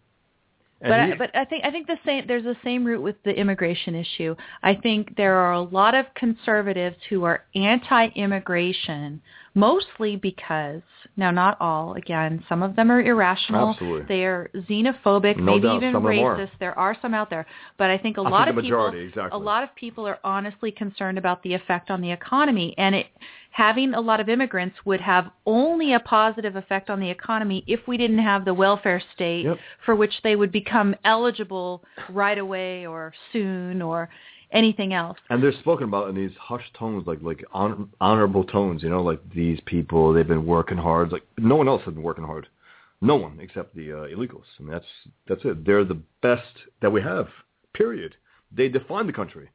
But I, but I think I think the same. There's the same root with the immigration issue. I think there are a lot of conservatives who are anti-immigration, mostly because now not all. Again, some of them are irrational. Absolutely. They are xenophobic, no maybe doubt. even some racist. There are some out there, but I think a I lot think of majority, people, exactly. a lot of people are honestly concerned about the effect on the economy, and it, having a lot of immigrants would have only a positive effect on the economy if we didn't have the welfare state yep. for which they would become. Become eligible right away or soon or anything else. And they're spoken about in these hushed tones, like like honor, honorable tones, you know, like these people, they've been working hard. Like no one else has been working hard. No one except the uh, illegals. I mean, that's that's it. They're the best that we have, period. They define the country.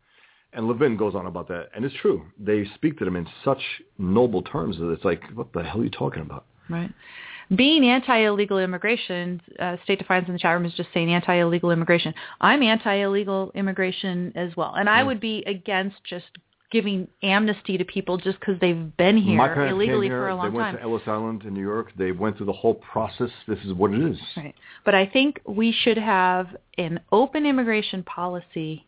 And Levin goes on about that, and it's true. They speak to them in such noble terms that it's like, what the hell are you talking about? Right. Being anti-illegal immigration, uh, State Defiance in the chat room is just saying anti-illegal immigration. I'm anti-illegal immigration as well. And I would be against just giving amnesty to people just because they've been here illegally here, for a long time. They went time. to Ellis Island in New York. They went through the whole process. This is what it is. Right. But I think we should have an open immigration policy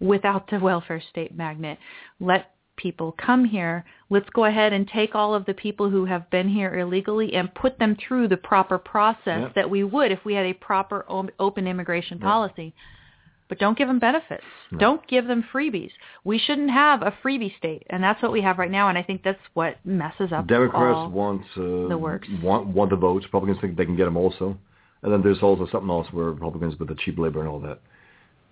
without the welfare state magnet. Let people come here, let's go ahead and take all of the people who have been here illegally and put them through the proper process yep. that we would if we had a proper open immigration yep. policy. But don't give them benefits. Yep. Don't give them freebies. We shouldn't have a freebie state, and that's what we have right now, and I think that's what messes up Democrats all want, uh, the works. want want the votes. Republicans think they can get them also. And then there's also something else where Republicans with the cheap labor and all that.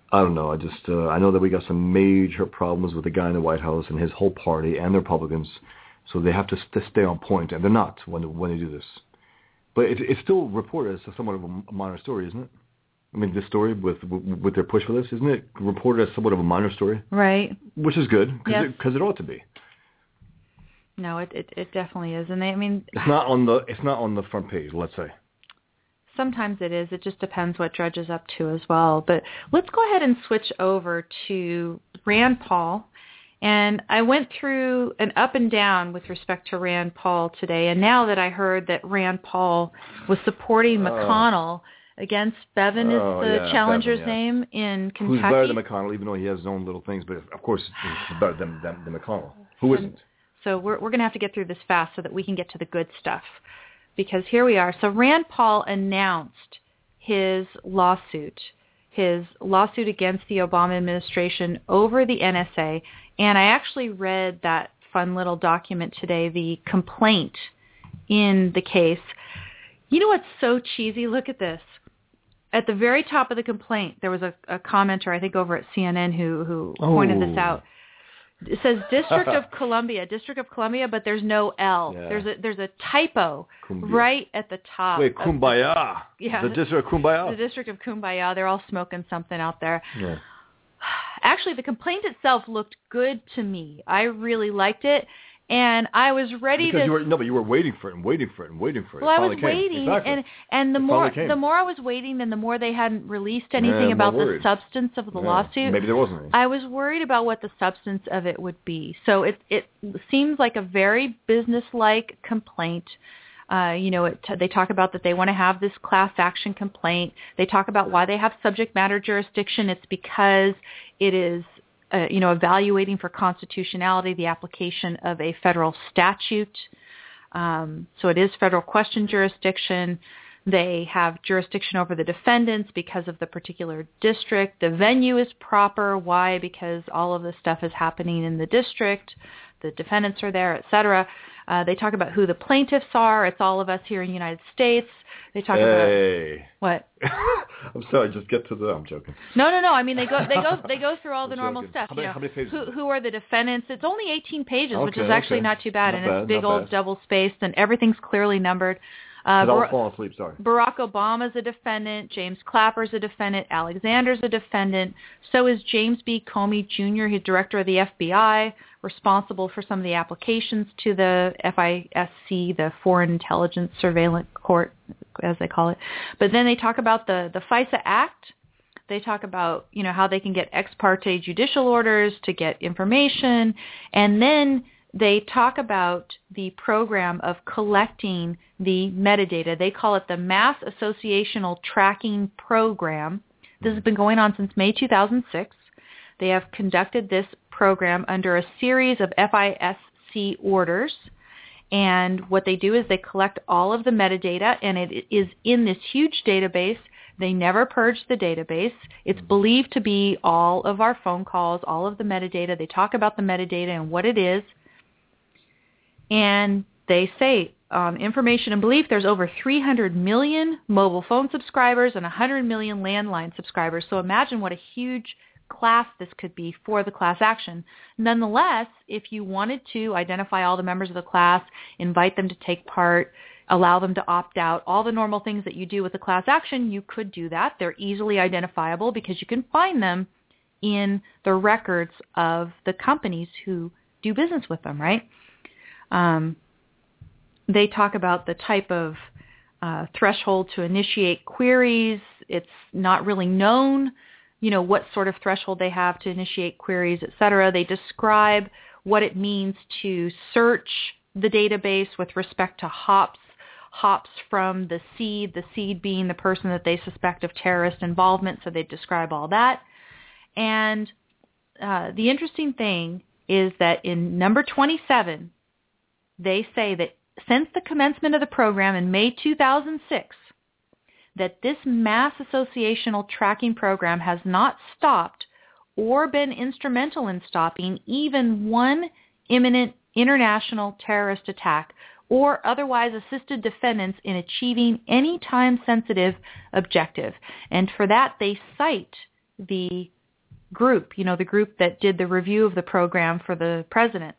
I don't know. I just uh, I know that we got some major problems with the guy in the White House and his whole party and the Republicans, so they have to st- stay on point, and they're not when when they do this. But it, it's still reported as somewhat of a minor story, isn't it? I mean, this story with with their push for this, isn't it reported as somewhat of a minor story? Right. Which is good because yes. it, it ought to be. No, it it, it definitely is, and they, I mean it's not on the it's not on the front page. Let's say. Sometimes it is. It just depends what Drudge is up to as well. But let's go ahead and switch over to Rand Paul. And I went through an up and down with respect to Rand Paul today. And now that I heard that Rand Paul was supporting McConnell oh. against Bevin is oh, the yeah, challenger's Bevin, yeah. name in Kentucky. Who's better than McConnell, even though he has his own little things. But, of course, he's better than, than, than McConnell. Who isn't? So we're, we're going to have to get through this fast so that we can get to the good stuff. Because here we are. So Rand Paul announced his lawsuit, his lawsuit against the Obama administration over the N S A. And I actually read that fun little document today, the complaint in the case. You know what's so cheesy? Look at this. At the very top of the complaint, there was a, a commenter, I think over at C N N, who, who oh. pointed this out. It says District of Columbia, District of Columbia, but there's no L. Yeah. There's a there's a typo Cumbia. right at the top. Wait, Kumbaya. The, yeah, the District of Kumbaya. The District of Kumbaya. They're all smoking something out there. Yeah. Actually, the complaint itself looked good to me. I really liked it, and I was ready because to. You were, no, but you were waiting for it and waiting for it and waiting for it. Well, it I was waiting, exactly. and and the it more the more I was waiting, and the more they hadn't released anything yeah, about the substance of the yeah, lawsuit. Maybe there wasn't any. I was worried about what the substance of it would be. So it it seems like a very business-like complaint. Uh, you know, it, they talk about that they want to have this class action complaint. They talk about why they have subject matter jurisdiction. It's because it is, uh, you know, evaluating for constitutionality the application of a federal statute. Um, so it is federal question jurisdiction. They have jurisdiction over the defendants because of the particular district. The venue is proper. Why? Because all of this stuff is happening in the district. The defendants are there, et cetera. Uh, they talk about who the plaintiffs are. It's all of us here in the United States. They talk hey. about what? I'm sorry, just get to the. I'm joking. No, no, no. I mean, they go, they go, they go through all the normal joking. stuff. How many, you know, how many pages? Who, who are the defendants? It's only eighteen pages, okay, which is actually okay. not too bad, not and bad, it's big old bad. double spaced, and everything's clearly numbered. Uh, Bar- I was falling asleep, sorry. Barack Obama's a defendant. James Clapper's a defendant. Alexander's a defendant. So is James B. Comey Junior, he's director of the F B I, responsible for some of the applications to the F I S C, the Foreign Intelligence Surveillance Court, as they call it. But then they talk about the, the FISA Act. They talk about, you know, how they can get ex parte judicial orders to get information. And then they talk about the program of collecting the metadata. They call it the Mass Associational Tracking Program. This has been going on since May two thousand six. They have conducted this program under a series of F I S C orders. And what they do is they collect all of the metadata, and it is in this huge database. They never purge the database. It's believed to be all of our phone calls, all of the metadata. They talk about the metadata and what it is. And they say, um, information and belief, there's over three hundred million mobile phone subscribers and one hundred million landline subscribers. So imagine what a huge class this could be for the class action. Nonetheless, if you wanted to identify all the members of the class, invite them to take part, allow them to opt out, all the normal things that you do with a class action, you could do that. They're easily identifiable because you can find them in the records of the companies who do business with them, right? Um, they talk about the type of uh, threshold to initiate queries. It's not really known, you know, what sort of threshold they have to initiate queries, et cetera. They describe what it means to search the database with respect to hops, hops from the seed, the seed being the person that they suspect of terrorist involvement. So they describe all that. And uh, the interesting thing is that in number twenty-seven, they say that since the commencement of the program in May two thousand six, that this mass associational tracking program has not stopped or been instrumental in stopping even one imminent international terrorist attack or otherwise assisted defendants in achieving any time-sensitive objective. And for that, they cite the group, you know, the group that did the review of the program for the president.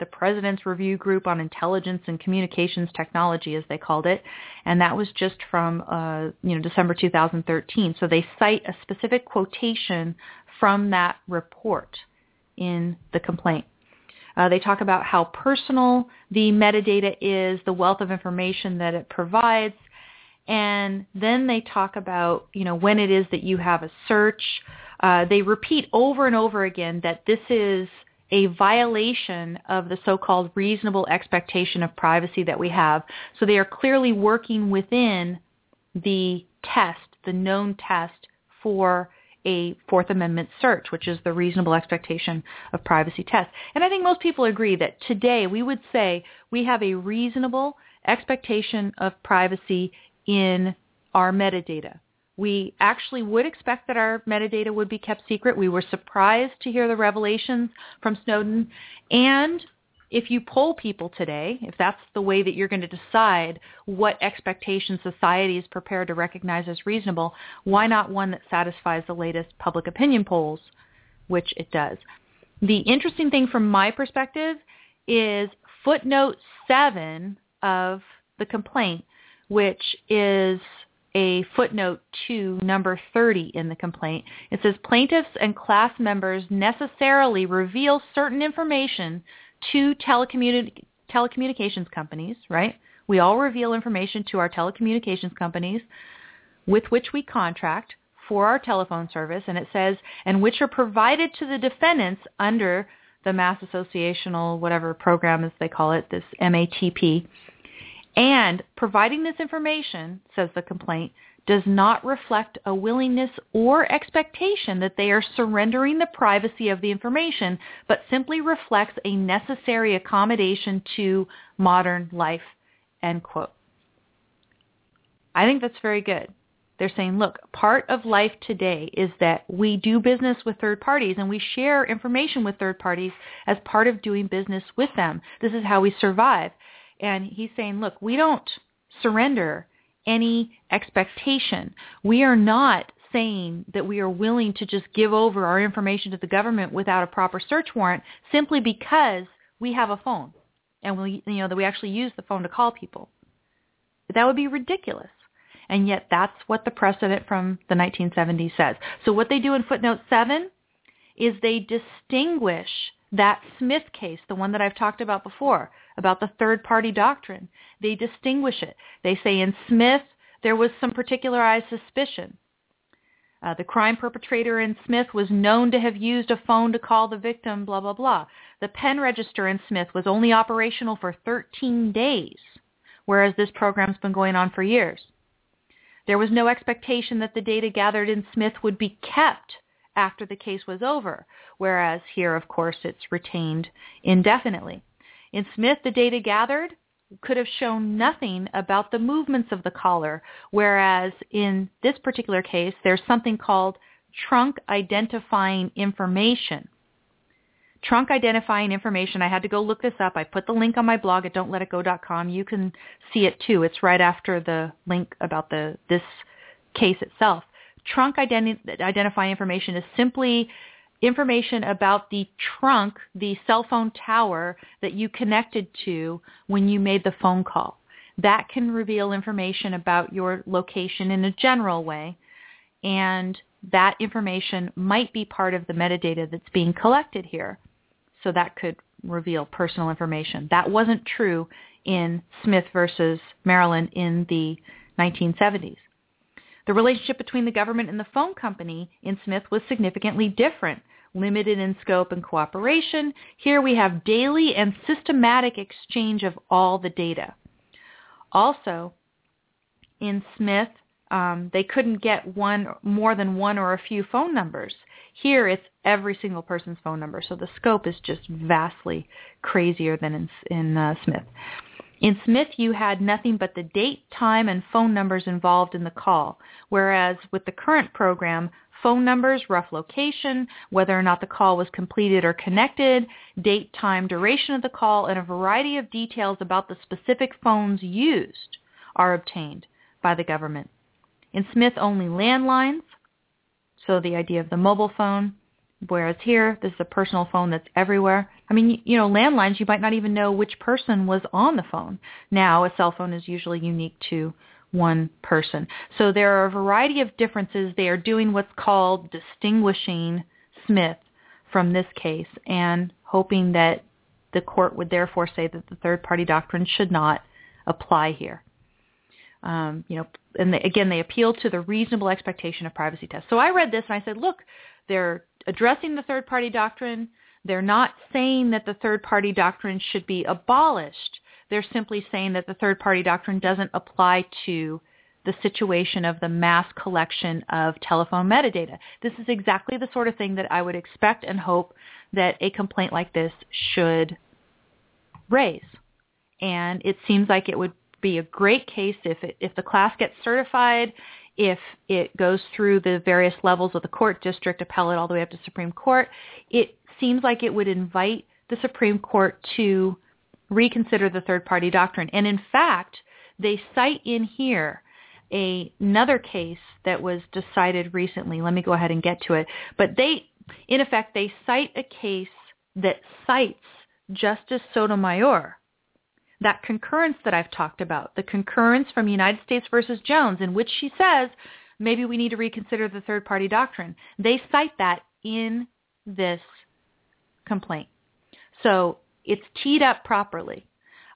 The President's Review Group on Intelligence and Communications Technology, as they called it, and that was just from uh, you know December two thousand thirteen. So they cite a specific quotation from that report in the complaint. Uh, they talk about how personal the metadata is, the wealth of information that it provides, And then they talk about, you know, when it is that you have a search. Uh, they repeat over and over again that this is a violation of the so-called reasonable expectation of privacy that we have. So they are clearly working within the test, the known test for a Fourth Amendment search, which is the reasonable expectation of privacy test. And I think most people agree that today we would say we have a reasonable expectation of privacy in our metadata. We actually would expect that our metadata would be kept secret. We were surprised to hear the revelations from Snowden. And if you poll people today, if that's the way that you're going to decide what expectation society is prepared to recognize as reasonable, why not one that satisfies the latest public opinion polls, which it does. The interesting thing from my perspective is footnote seven of the complaint, which is a footnote to number thirty in the complaint. It says plaintiffs and class members necessarily reveal certain information to telecommunic- telecommunications companies, right? We all reveal information to our telecommunications companies with which we contract for our telephone service, and it says, and which are provided to the defendants under the Mass Associational, whatever program as they call it, this M A T P. And providing this information, says the complaint, does not reflect a willingness or expectation that they are surrendering the privacy of the information, but simply reflects a necessary accommodation to modern life, end quote. I think that's very good. They're saying, look, part of life today is that we do business with third parties and we share information with third parties as part of doing business with them. This is how we survive. And he's saying, look, we don't surrender any expectation. We are not saying that we are willing to just give over our information to the government without a proper search warrant simply because we have a phone and we, you know, that we actually use the phone to call people. That would be ridiculous. And yet that's what the precedent from the nineteen seventies says. So what they do in footnote seven is they distinguish that Smith case, the one that I've talked about before, about the third-party doctrine. They distinguish it. They say in Smith, there was some particularized suspicion. Uh, the crime perpetrator in Smith was known to have used a phone to call the victim, blah, blah, blah. The pen register in Smith was only operational for thirteen days, whereas this program's been going on for years. There was no expectation that the data gathered in Smith would be kept after the case was over, whereas here, of course, it's retained indefinitely. In Smith, the data gathered could have shown nothing about the movements of the caller, whereas in this particular case, there's something called trunk identifying information. Trunk identifying information, I had to go look this up. I put the link on my blog at don't let it go dot com. You can see it too. It's right after the link about the this case itself. Trunk identi- identifying information is simply information about the trunk, the cell phone tower that you connected to when you made the phone call. That can reveal information about your location in a general way, and that information might be part of the metadata that's being collected here. So that could reveal personal information. That wasn't true in Smith versus Maryland in the nineteen seventies. The relationship between the government and the phone company in Smith was significantly different, limited in scope and cooperation. Here we have daily and systematic exchange of all the data. Also, in Smith, um, they couldn't get one, more than one or a few phone numbers. Here it's every single person's phone number, so the scope is just vastly crazier than in, in uh, Smith. In Smith, you had nothing but the date, time, and phone numbers involved in the call, whereas with the current program, phone numbers, rough location, whether or not the call was completed or connected, date, time, duration of the call, and a variety of details about the specific phones used are obtained by the government. In Smith, only landlines, so the idea of the mobile phone, whereas here, this is a personal phone that's everywhere. I mean, you know, landlines, you might not even know which person was on the phone. Now, a cell phone is usually unique to one person. So there are a variety of differences. They are doing what's called distinguishing Smith from this case and hoping that the court would therefore say that the third-party doctrine should not apply here. um, you know, and they, again, they appeal to the reasonable expectation of privacy test. So I read this and I said, look, they're addressing the third-party doctrine. They're not saying that the third-party doctrine should be abolished. They're simply saying that the third-party doctrine doesn't apply to the situation of the mass collection of telephone metadata. This is exactly the sort of thing that I would expect and hope that a complaint like this should raise. And it seems like it would be a great case if it, if the class gets certified, if it goes through the various levels of the court, district, appellate, all the way up to Supreme Court. It seems like it would invite the Supreme Court to reconsider the third-party doctrine. And in fact, they cite in here a, another case that was decided recently. Let me go ahead and get to it. But they, in effect, they cite a case that cites Justice Sotomayor, that concurrence that I've talked about, the concurrence from United States versus Jones, in which she says, maybe we need to reconsider the third-party doctrine. They cite that in this complaint. So it's teed up properly.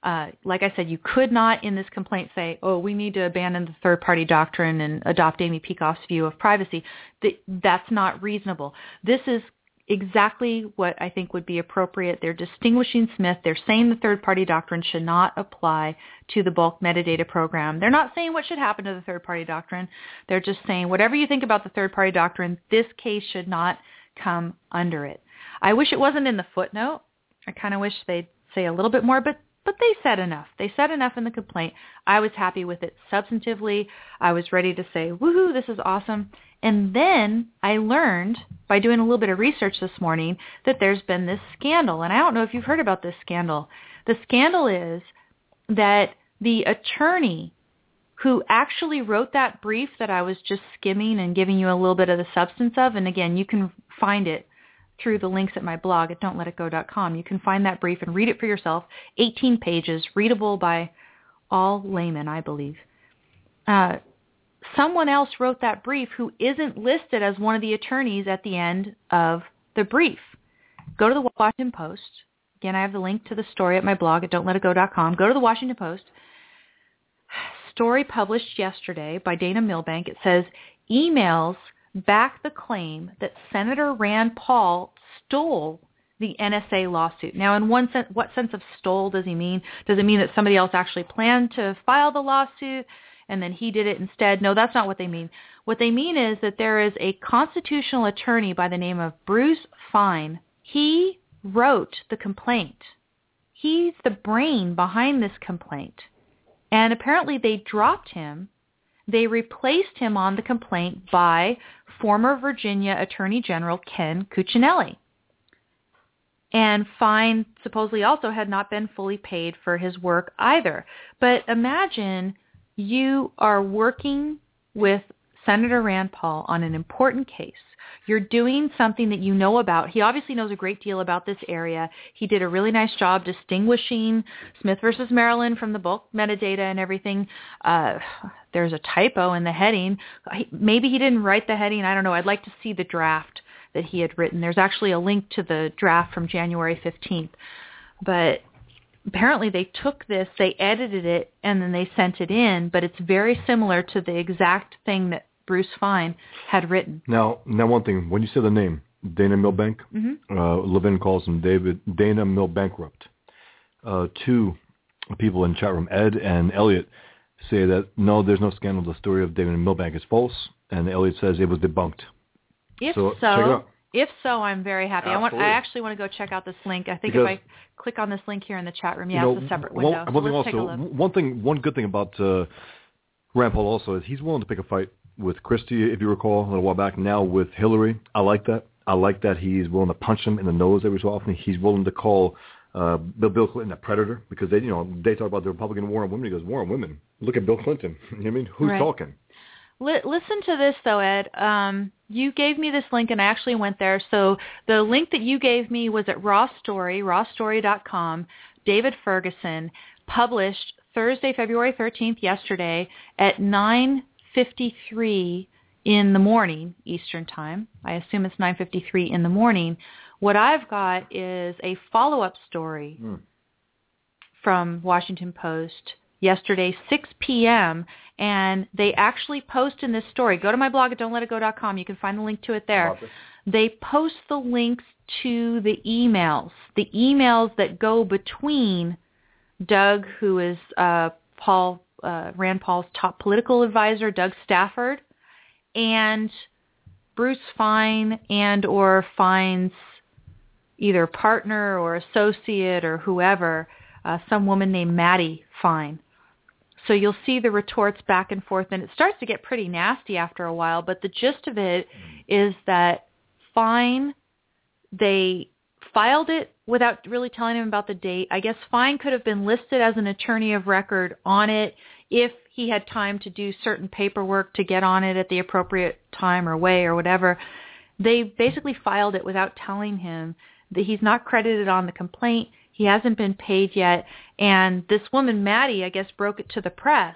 Uh, like I said, you could not in this complaint say, oh, we need to abandon the third-party doctrine and adopt Amy Peikoff's view of privacy. Th- that's not reasonable. This is exactly what I think would be appropriate. They're distinguishing Smith. They're saying the third-party doctrine should not apply to the bulk metadata program. They're not saying what should happen to the third-party doctrine. They're just saying whatever you think about the third-party doctrine, this case should not come under it. I wish it wasn't in the footnote. I kind of wish they'd say a little bit more, but But they said enough. They said enough in the complaint. I was happy with it substantively. I was ready to say, woohoo, this is awesome. And then I learned by doing a little bit of research this morning that there's been this scandal. And I don't know if you've heard about this scandal. The scandal is that the attorney who actually wrote that brief that I was just skimming and giving you a little bit of the substance of, and again, you can find it through the links at my blog at don't let it go dot com. You can find that brief and read it for yourself. eighteen pages, readable by all laymen, I believe. Uh, someone else wrote that brief who isn't listed as one of the attorneys at the end of the brief. Go to the Washington Post. Again, I have the link to the story at my blog at don't let it go dot com. Go to the Washington Post. Story published yesterday by Dana Milbank. It says, emails back the claim that Senator Rand Paul stole the N S A lawsuit. Now, in one sense, what sense of stole does he mean? Does it mean that somebody else actually planned to file the lawsuit and then he did it instead? No, that's not what they mean. What they mean is that there is a constitutional attorney by the name of Bruce Fein. He wrote the complaint. He's the brain behind this complaint. And apparently they dropped him. They replaced him on the complaint by former Virginia Attorney General Ken Cuccinelli. And Fein supposedly also had not been fully paid for his work either. But imagine you are working with Senator Rand Paul on an important case. You're doing something that you know about. He obviously knows a great deal about this area. He did a really nice job distinguishing Smith versus Maryland from the bulk metadata and everything. Uh, there's a typo in the heading. Maybe he didn't write the heading. I don't know. I'd like to see the draft that he had written. There's actually a link to the draft from January fifteenth. But apparently they took this, they edited it, and then they sent it in. But it's very similar to the exact thing that Bruce Fein had written. Now, now one thing, when you say the name, Dana Milbank, mm-hmm. uh, Levin calls him David Dana Milbankrupt. Uh, two people in the chat room, Ed and Elliot, say that, no, there's no scandal. The story of David Milbank is false, and Elliot says it was debunked. If so, so if so, I'm very happy. Absolutely. I want. I actually want to go check out this link. I think because if I click on this link here in the chat room, yeah, you know, it's a separate window. One, so one, let's also, take a look. One thing, one good thing about uh, Rand Paul also is he's willing to pick a fight with Christie, if you recall, a little while back, now with Hillary. I like that. I like that he's willing to punch him in the nose every so often. He's willing to call uh, Bill, Bill Clinton a predator because they, you know, they talk about the Republican war on women. He goes, war on women. Look at Bill Clinton. You know what I mean? Who's right. talking? L- listen to this, though, Ed. Um, you gave me this link, and I actually went there. So the link that you gave me was at Raw Story, raw story dot com, David Ferguson, published Thursday, February thirteenth, yesterday at nine fifty-three in the morning Eastern time. I assume it's nine fifty-three in the morning. What I've got is a follow-up story mm. from Washington Post yesterday, six p.m., And they actually post in this story. Go to my blog at don't let it go dot com. You can find the link to it there. They post the links to the emails, the emails that go between Doug, who is uh, Paul uh, Rand Paul's top political advisor, Doug Stafford, and Bruce Fein and or Fein's either partner or associate or whoever, uh, some woman named Maddie Fein. So you'll see the retorts back and forth, and it starts to get pretty nasty after a while, but the gist of it is that Fein, they filed it without really telling him about the date. I guess Fein could have been listed as an attorney of record on it if he had time to do certain paperwork to get on it at the appropriate time or way or whatever. They basically filed it without telling him that he's not credited on the complaint. He hasn't been paid yet, and this woman, Maddie, I guess, broke it to the press,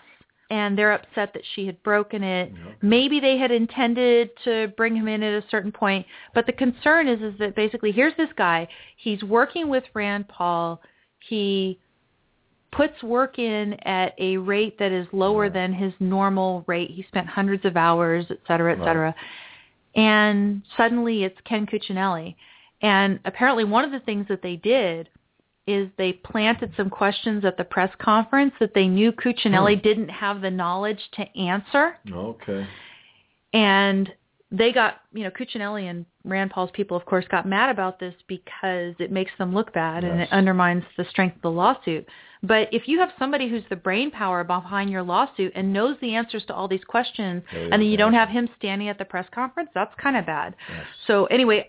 and they're upset that she had broken it. Yep. Maybe they had intended to bring him in at a certain point, but the concern is, is that basically here's this guy. He's working with Rand Paul. He puts work in at a rate that is lower right. than his normal rate. He spent hundreds of hours, et cetera, et right. cetera, and suddenly it's Ken Cuccinelli. And apparently one of the things that they did is they planted some questions at the press conference that they knew Cuccinelli hmm. didn't have the knowledge to answer. Okay. And they got, you know, Cuccinelli and Rand Paul's people, of course, got mad about this because it makes them look bad yes. and it undermines the strength of the lawsuit. But if you have somebody who's the brain power behind your lawsuit and knows the answers to all these questions oh, yeah, and then you yeah. don't have him standing at the press conference, that's kind of bad. Yes. So anyway,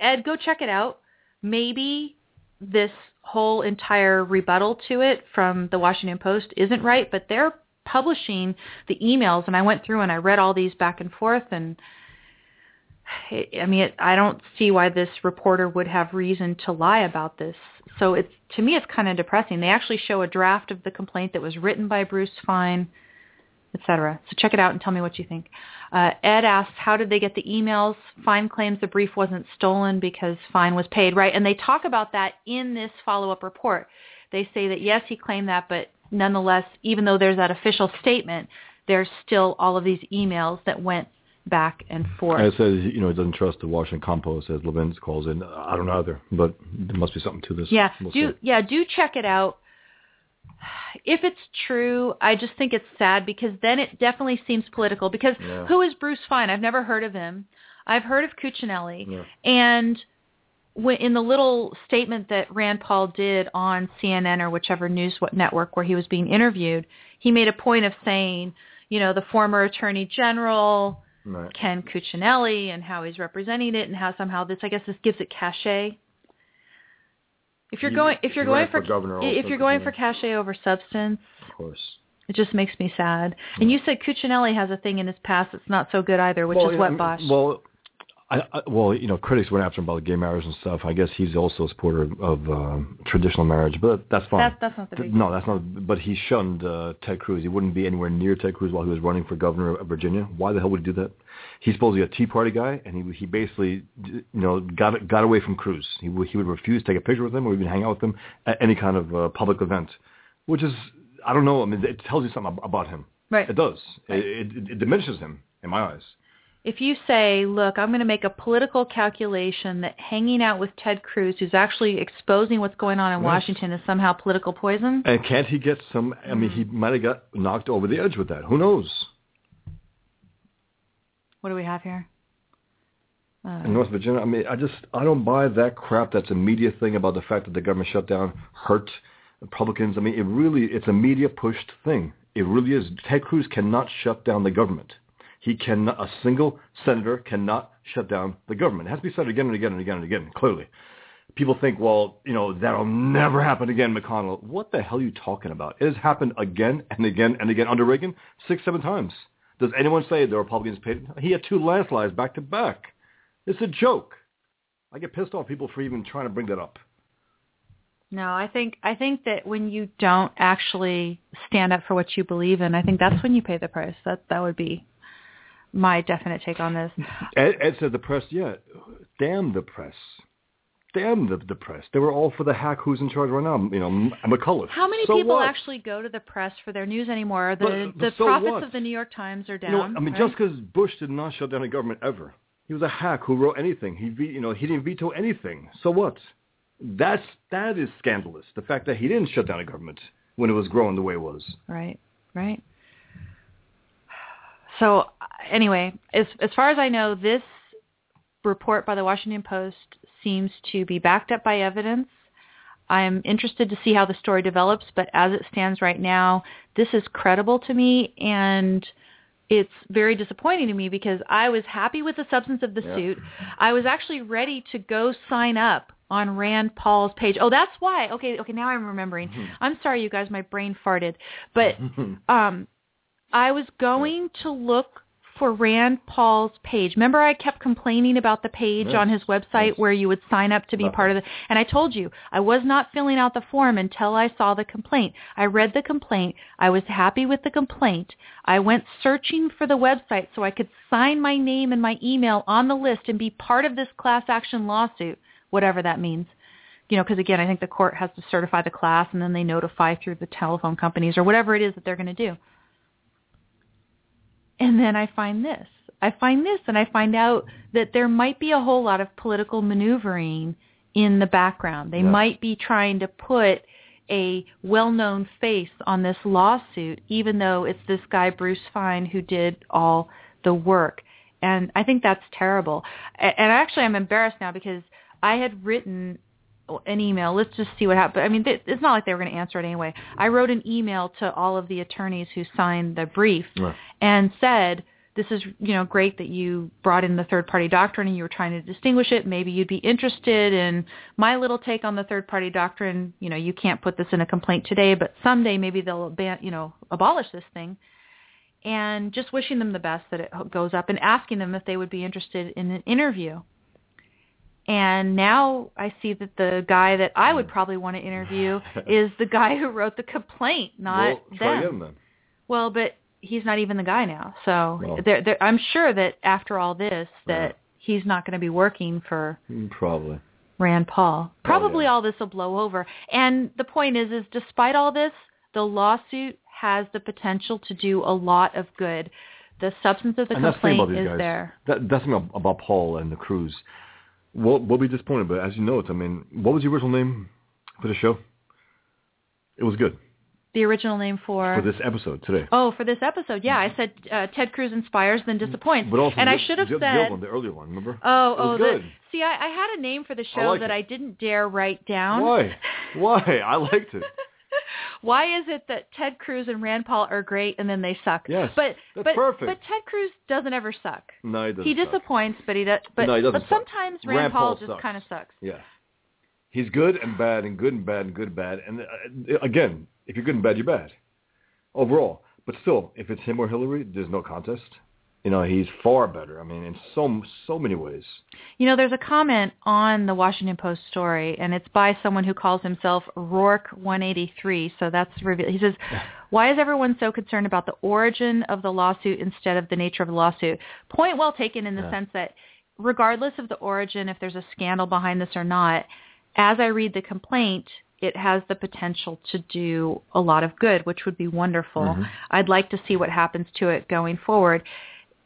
Ed, go check it out. Maybe this whole entire rebuttal to it from the Washington Post isn't right, but they're publishing the emails, and I went through and I read all these back and forth, and it, I mean, it, I don't see why this reporter would have reason to lie about this. So it's to me, it's kind of depressing. They actually show a draft of the complaint that was written by Bruce Fein, et cetera. So check it out and tell me what you think. Uh, Ed asks, how did they get the emails? Fein claims the brief wasn't stolen because Fein was paid, right? And they talk about that in this follow-up report. They say that, yes, he claimed that, but nonetheless, even though there's that official statement, there's still all of these emails that went back and forth. It says, you know, he doesn't trust the Washington Compost, as Levin calls it. I don't know either, but there must be something to this. Yeah, we'll do, yeah, do check it out. If it's true, I just think it's sad because then it definitely seems political. Because yeah. who is Bruce Fein? I've never heard of him. I've heard of Cuccinelli. Yeah. And when, in the little statement that Rand Paul did on C N N or whichever news network where he was being interviewed, he made a point of saying, you know, the former attorney general, right. Ken Cuccinelli, and how he's representing it and how somehow this, I guess this gives it cachet. If you're going, if you're going for, if you're going for cachet over substance, of course, it just makes me sad. Yeah. And you said Cuccinelli has a thing in his past that's not so good either, which well, is what Bosch. Well, I, I, well, you know, critics went after him about gay marriage and stuff. I guess he's also a supporter of uh, traditional marriage, but that's fine. That, that's not the big no, that's not. But he shunned uh, Ted Cruz. He wouldn't be anywhere near Ted Cruz while he was running for governor of Virginia. Why the hell would he do that? He's supposed to be a Tea Party guy, and he he basically, you know, got got away from Cruz. He would, he would refuse to take a picture with him or even hang out with him at any kind of uh, public event, which is, I don't know. I mean, it tells you something about him. Right. It does. Right. It, it, it diminishes him in my eyes. If you say, look, I'm going to make a political calculation that hanging out with Ted Cruz, who's actually exposing what's going on in yes. Washington, is somehow political poison. And can't he get some, I mean, he might have got knocked over the edge with that. Who knows? What do we have here? Uh, in North Virginia, I mean, I just, I don't buy that crap. That's a media thing about the fact that the government shutdown hurt Republicans. I mean, it really, it's a media-pushed thing. It really is. Ted Cruz cannot shut down the government. He cannot, a single senator cannot shut down the government. It has to be said again and again and again and again, clearly. People think, well, you know, that'll never happen again, McConnell. What the hell are you talking about? It has happened again and again and again under Reagan, six, seven times. Does anyone say the Republicans paid? He had two landslides back to back. It's a joke. I get pissed off people for even trying to bring that up. No, I think I think that when you don't actually stand up for what you believe in, I think that's when you pay the price. That that would be my definite take on this. Ed, Ed said the press, yeah, damn the press. stand the, the press. They were all for the hack who's in charge right now, you know, McCullough. How many so people what? actually go to the press for their news anymore? The, but, but the so profits what? of the New York Times are down. You know, I mean, right? Just because Bush did not shut down a government ever. He was a hack who wrote anything. He, you know, he didn't veto anything. So what? That's, that is scandalous, the fact that he didn't shut down a government when it was growing the way it was. Right, right. So anyway, as as far as I know, this report by the Washington Post seems to be backed up by evidence. I'm interested to see how the story develops, but as it stands right now, this is credible to me, and it's very disappointing to me because I was happy with the substance of the yeah. suit. I was actually ready to go sign up on Rand Paul's page. Oh, that's why. Okay, okay, now I'm remembering. Mm-hmm. I'm sorry, you guys, my brain farted. But um, I was going to look for Rand Paul's page. Remember I kept complaining about the page yeah. on his website yes. where you would sign up to be Nothing. part of the... And I told you, I was not filling out the form until I saw the complaint. I read the complaint. I was happy with the complaint. I went searching for the website so I could sign my name and my email on the list and be part of this class action lawsuit, whatever that means. You know, because again, I think the court has to certify the class and then they notify through the telephone companies or whatever it is that they're going to do. And then I find this. I find this and I find out that there might be a whole lot of political maneuvering in the background. They yes. might be trying to put a well-known face on this lawsuit, even though it's this guy, Bruce Fein, who did all the work. And I think that's terrible. And actually, I'm embarrassed now because I had written an email. Let's just see what happened. I mean, it's not like they were going to answer it anyway. I wrote an email to all of the attorneys who signed the brief right. and said, this is, you know, great that you brought in the third-party doctrine and you were trying to distinguish it. Maybe you'd be interested in my little take on the third-party doctrine. You know, you can't put this in a complaint today, but someday maybe they'll, ban- you know, abolish this thing. And just wishing them the best that it goes up and asking them if they would be interested in an interview. And now I see that the guy that I would probably want to interview is the guy who wrote the complaint, not well, try them. Him, then. Well, but he's not even the guy now. So well, they're, they're, I'm sure that after all this, that right. he's not going to be working for probably Rand Paul. Probably, probably all this will blow over. And the point is, is despite all this, the lawsuit has the potential to do a lot of good. The substance of the and complaint that's the is guys. there. That, that's not about Paul and the Cruz. We'll, we'll be disappointed, but as you know, it's, I mean, what was the original name for the show? It was good. The original name for? For this episode today. Oh, for this episode, yeah. I said uh, Ted Cruz inspires, then disappoints. But also, and the, I should have said... The, one, the earlier one, remember? Oh, it was oh, good. The, see, I, I had a name for the show I like that it. I didn't dare write down. Why? Why? I liked it. Why is it that Ted Cruz and Rand Paul are great and then they suck? Yes, but, that's but, perfect. But Ted Cruz doesn't ever suck. No, he doesn't He disappoints, suck. but he, does, but, no, he doesn't But sometimes Rand, Rand Paul, Paul just kind of sucks. Yeah. He's good and bad and good and bad and good and bad. And uh, again, if you're good and bad, you're bad overall. But still, if it's him or Hillary, there's no contest. You know, he's far better. I mean, in so so many ways. You know, there's a comment on the Washington Post story, and it's by someone who calls himself Rourke one eighty-three. So that's revealed. He says, why is everyone so concerned about the origin of the lawsuit instead of the nature of the lawsuit? Point well taken in the yeah. sense that regardless of the origin, if there's a scandal behind this or not, as I read the complaint, it has the potential to do a lot of good, which would be wonderful. Mm-hmm. I'd like to see what happens to it going forward.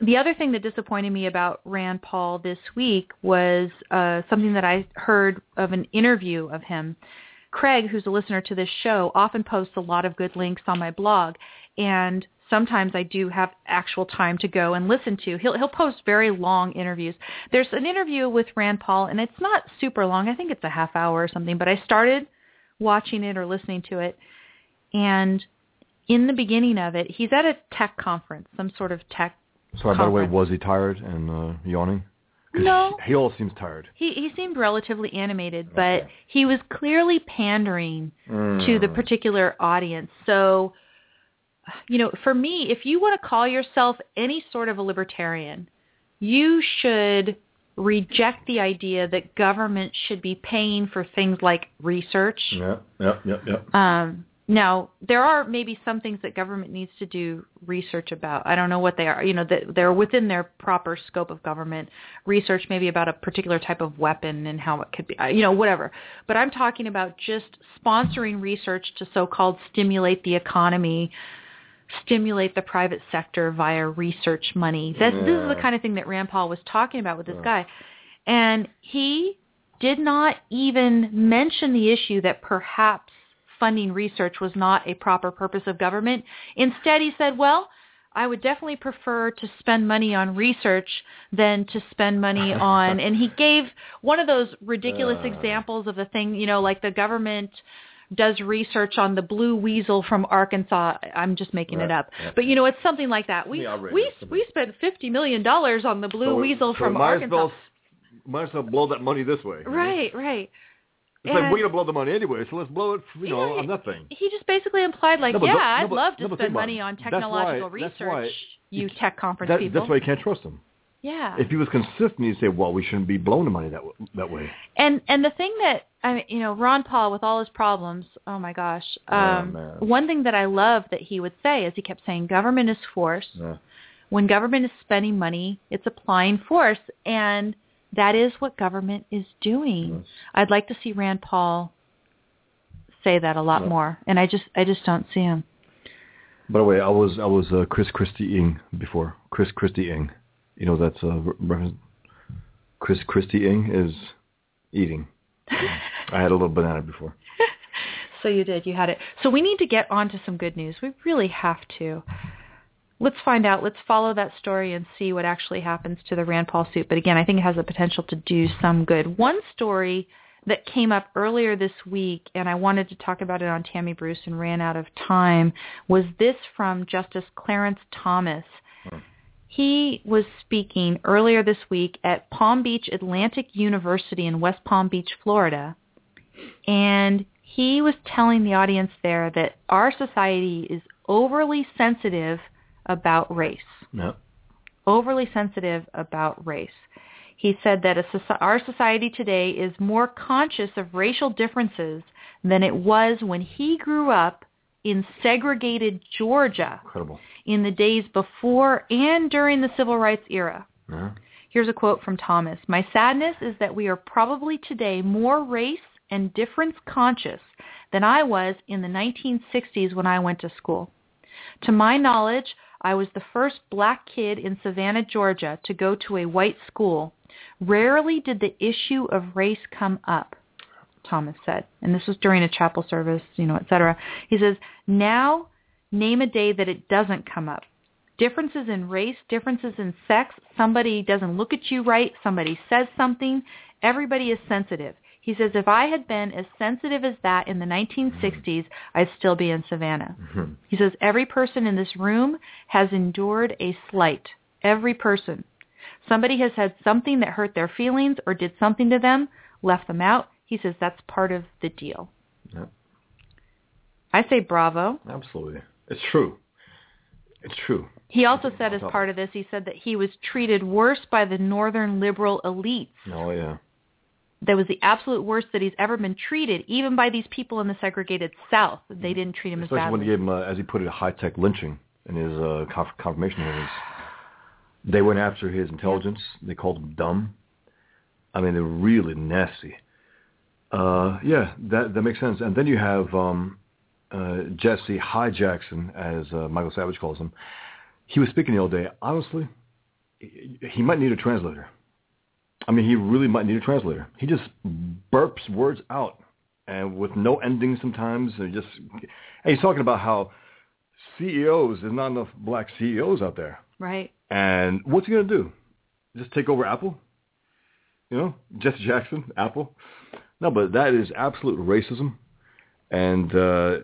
The other thing that disappointed me about Rand Paul this week was uh, something that I heard of an interview of him. Craig, who's a listener to this show, often posts a lot of good links on my blog, and sometimes I do have actual time to go and listen to. He'll he'll post very long interviews. There's an interview with Rand Paul, and it's not super long. I think it's a half hour or something, but I started watching it or listening to it, and in the beginning of it, he's at a tech conference, some sort of tech Sorry, conference. By the way, was he tired and uh, yawning? No. He, he all seems tired. He he seemed relatively animated, but okay. he was clearly pandering mm. to the particular audience. So, you know, for me, if you want to call yourself any sort of a libertarian, you should reject the idea that government should be paying for things like research. Yeah, yeah, yeah, yeah. Um, Now, there are maybe some things that government needs to do research about. I don't know what they are. You know, they're within their proper scope of government research, maybe about a particular type of weapon and how it could be, you know, whatever. But I'm talking about just sponsoring research to so-called stimulate the economy, stimulate the private sector via research money. That's, yeah. This is the kind of thing that Rand Paul was talking about with this yeah. guy. And he did not even mention the issue that perhaps funding research was not a proper purpose of government. Instead, he said, well, I would definitely prefer to spend money on research than to spend money on, and he gave one of those ridiculous uh. examples of the thing, you know, like the government does research on the blue weasel from Arkansas. I'm just making right. it up. Yeah. But, you know, it's something like that. We yeah, we we spent fifty million dollars on the blue so weasel so from might Arkansas. As well, might as well blow that money this way. Right, right. right. It's and like, we're going to blow the money anyway, so let's blow it, you know, know, on nothing. He just basically implied, like, no, yeah, no, I'd no, love to no, spend money on technological why, research, you tech conference that, people. That's why you can't trust him. Yeah. If he was consistent, he'd say, well, we shouldn't be blowing the money that that way. And and the thing that, I mean, you know, Ron Paul, with all his problems, oh, my gosh. Um, oh, one thing that I love that he would say is he kept saying, government is force. Yeah. When government is spending money, it's applying force. And that is what government is doing. Yes. I'd like to see Rand Paul say that a lot yeah. more, and I just I just don't see him. By the way, I was I was uh, Chris Christie-ing before. Chris Christie-ing. You know, that's a reference. Chris Christie-ing is eating. I had a little banana before. So you did. You had it. So we need to get on to some good news. We really have to. Let's find out. Let's follow that story and see what actually happens to the Rand Paul suit. But again, I think it has the potential to do some good. One story that came up earlier this week, and I wanted to talk about it on Tammy Bruce and ran out of time, was this from Justice Clarence Thomas. He was speaking earlier this week at Palm Beach Atlantic University in West Palm Beach, Florida, and he was telling the audience there that our society is overly sensitive about race. No. Overly sensitive about race. He said that a, our society today is more conscious of racial differences than it was when he grew up in segregated Georgia. Incredible. In the days before and during the civil rights era. No. Here's a quote from Thomas. My sadness is that we are probably today more race and difference conscious than I was in the nineteen sixties when I went to school. To my knowledge, I was the first black kid in Savannah, Georgia, to go to a white school. Rarely did the issue of race come up, Thomas said. And this was during a chapel service, you know, et cetera. He says, now name a day that it doesn't come up. Differences in race, differences in sex. Somebody doesn't look at you right. Somebody says something. Everybody is sensitive. He says, if I had been as sensitive as that in the nineteen sixties, I'd still be in Savannah. Mm-hmm. He says, every person in this room has endured a slight. Every person. Somebody has had something that hurt their feelings or did something to them, left them out. He says, that's part of the deal. Yeah. I say bravo. Absolutely. It's true. It's true. He also said as part of this, he said that he was treated worse by the northern liberal elites. Oh, yeah. That was the absolute worst that he's ever been treated, even by these people in the segregated South. They didn't treat him especially as badly. Especially when they gave him, uh, as he put it, a high-tech lynching in his uh, conf- confirmation hearings. They went after his intelligence. Yeah. They called him dumb. I mean, they were really nasty. Uh, yeah, that that makes sense. And then you have um, uh, Jesse High Jackson, as uh, Michael Savage calls him. He was speaking the other day. Honestly, he might need a translator. I mean, he really might need a translator. He just burps words out, and with no ending sometimes. And just, and he's talking about how C E Os, there's not enough black C E Os out there. Right. And what's he going to do? Just take over Apple? You know, Jesse Jackson, Apple? No, but that is absolute racism, and uh,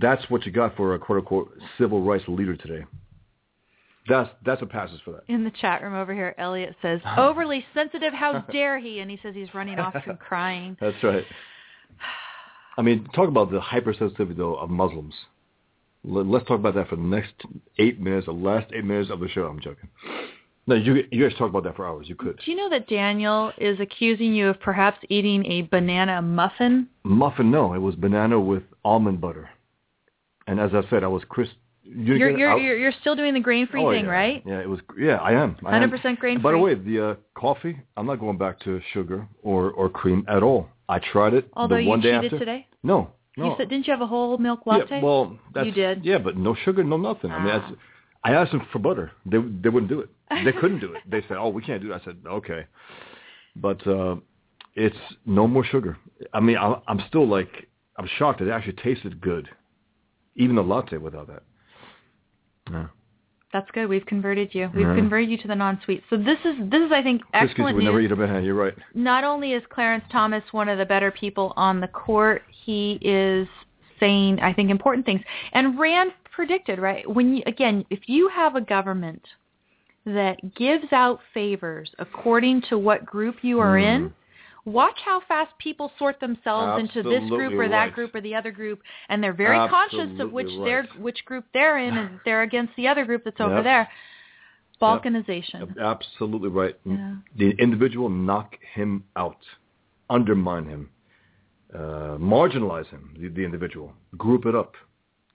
that's what you got for a quote-unquote civil rights leader today. That's that's what passes for that. In the chat room over here, Elliot says, overly sensitive, how dare he? And he says he's running off and crying. That's right. I mean, talk about the hypersensitivity, though, of Muslims. Let's talk about that for the next eight minutes, the last eight minutes of the show. I'm joking. No, you you guys talk about that for hours. You could. Do you know that Daniel is accusing you of perhaps eating a banana muffin? Muffin, no. It was banana with almond butter. And as I said, I was Chris. You you're you're, I, you're still doing the grain-free oh, thing, yeah. right? Yeah, it was. Yeah, I am. I one hundred percent am. grain-free. By the way, the uh, coffee, I'm not going back to sugar or, or cream at all. I tried it. Although the you one day cheated after. today? No. no. You said, didn't you have a whole milk latte? Yeah, well, that's, you did. Yeah, but no sugar, no nothing. Ah. I mean, that's, I asked them for butter. They they wouldn't do it. They couldn't do it. They said, oh, we can't do that. I said, okay. But uh, it's no more sugar. I mean, I, I'm still like, I'm shocked that it actually tasted good. Even the latte without that. Yeah. That's good. We've converted you. We've yeah. converted you to the non-sweet. So this is, this is I think, excellent news. Just because we never eat a banana. You're right. Not only is Clarence Thomas one of the better people on the court, he is saying, I think, important things. And Rand predicted, right, when you, again, if you have a government that gives out favors according to what group you are mm. in, watch how fast people sort themselves Absolutely into this group or right. that group or the other group, and they're very Absolutely conscious of which right. they're, which group they're in, and they're against the other group that's yep. over there. Balkanization. Yep. Absolutely right. Yeah. The individual, knock him out, undermine him, uh, marginalize him, the, the individual, group it up.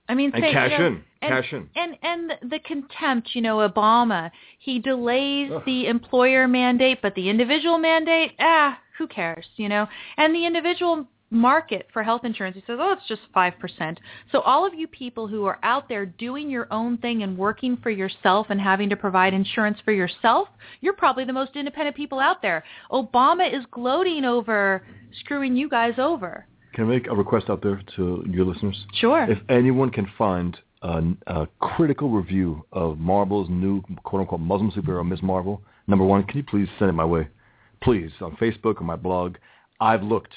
I mean, and say, cash you know, in, and, cash in, and and the contempt. You know, Obama, he delays Ugh. the employer mandate, but the individual mandate, ah, who cares? You know, and the individual market for health insurance, he says, oh, it's just five percent. So all of you people who are out there doing your own thing and working for yourself and having to provide insurance for yourself, you're probably the most independent people out there. Obama is gloating over screwing you guys over. Can I make a request out there to your listeners? Sure. If anyone can find a, a critical review of Marvel's new quote-unquote Muslim superhero, Miz Marvel, number one, can you please send it my way? Please, on Facebook or my blog. I've looked.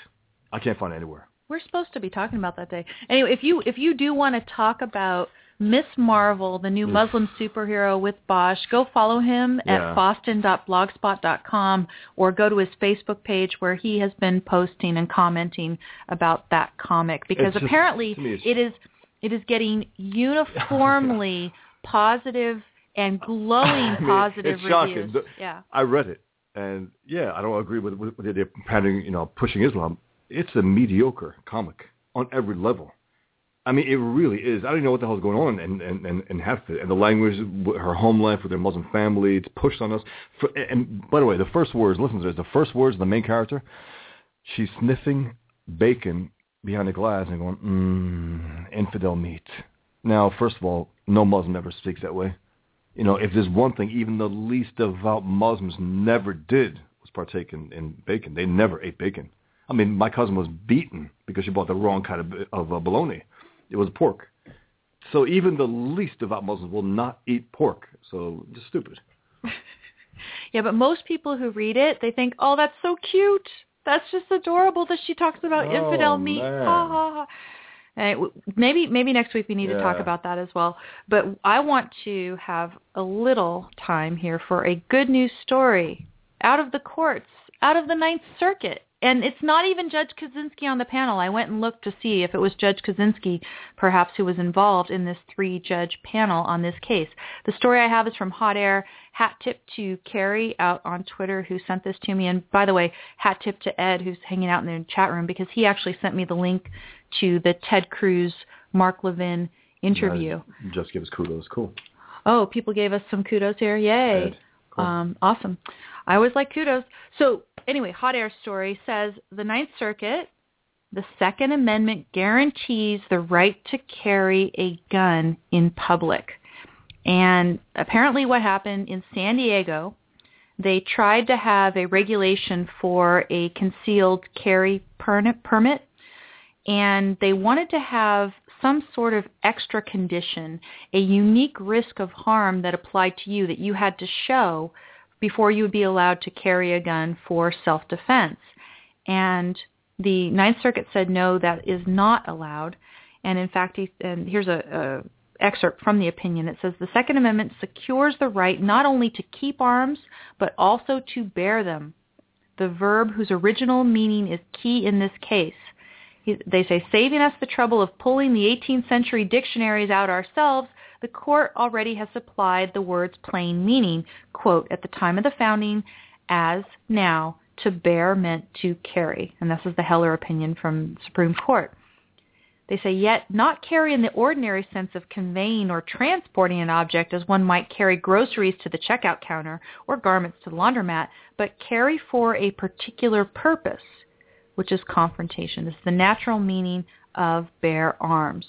I can't find it anywhere. We're supposed to be talking about that day. Anyway, if you if you do want to talk about Miz Marvel, the new Muslim superhero with Bosch, go follow him at yeah. fawstin dot blogspot dot com or go to his Facebook page where he has been posting and commenting about that comic, because just, apparently me, it is it is getting uniformly yeah. positive and glowing I mean, positive it's reviews. Shocking. Yeah. I read it, and yeah, I don't agree with with they're pounding, you know, pushing Islam. It's a mediocre comic on every level. I mean, it really is. I don't even know what the hell is going on in, in, in, in half of it. And the language, her home life with her Muslim family, it's pushed on us. For, and by the way, the first words, listen to this, the first words of the main character, she's sniffing bacon behind the glass and going, mmm, infidel meat. Now, first of all, no Muslim ever speaks that way. You know, if there's one thing even the least devout Muslims never did was partake in, in bacon. They never ate bacon. I mean, my cousin was beaten because she bought the wrong kind of, of uh, bologna. It was pork. So even the least devout Muslims will not eat pork. So just stupid. Yeah, but most people who read it, they think, oh, that's so cute. That's just adorable that she talks about oh, infidel meat. Ha, ha, ha. Maybe, maybe next week we need yeah. to talk about that as well. But I want to have a little time here for a good news story out of the courts, out of the Ninth Circuit. And it's not even Judge Kaczynski on the panel. I went and looked to see if it was Judge Kaczynski, perhaps, who was involved in this three-judge panel on this case. The story I have is from Hot Air. Hat tip to Carrie out on Twitter who sent this to me. And by the way, hat tip to Ed, who's hanging out in the chat room, because he actually sent me the link to the Ted Cruz, Mark Levin interview. Yeah, just give us kudos. Cool. Oh, people gave us some kudos here. Yay. Ed. Cool. Um, awesome. I always like kudos. So anyway, Hot Air story says the Ninth Circuit, the Second Amendment guarantees the right to carry a gun in public. And apparently what happened in San Diego, they tried to have a regulation for a concealed carry permit, and they wanted to have some sort of extra condition, a unique risk of harm that applied to you that you had to show before you would be allowed to carry a gun for self-defense. And the Ninth Circuit said, no, that is not allowed. And in fact, he, and here's a, a excerpt from the opinion that says, the Second Amendment secures the right not only to keep arms, but also to bear them. The verb whose original meaning is key in this case. They say, saving us the trouble of pulling the eighteenth century dictionaries out ourselves, the court already has supplied the word's plain meaning, quote, at the time of the founding, as now, to bear meant to carry. And this is the Heller opinion from the Supreme Court. They say, yet not carry in the ordinary sense of conveying or transporting an object as one might carry groceries to the checkout counter or garments to the laundromat, but carry for a particular purpose, which is confrontation. This is the natural meaning of bear arms.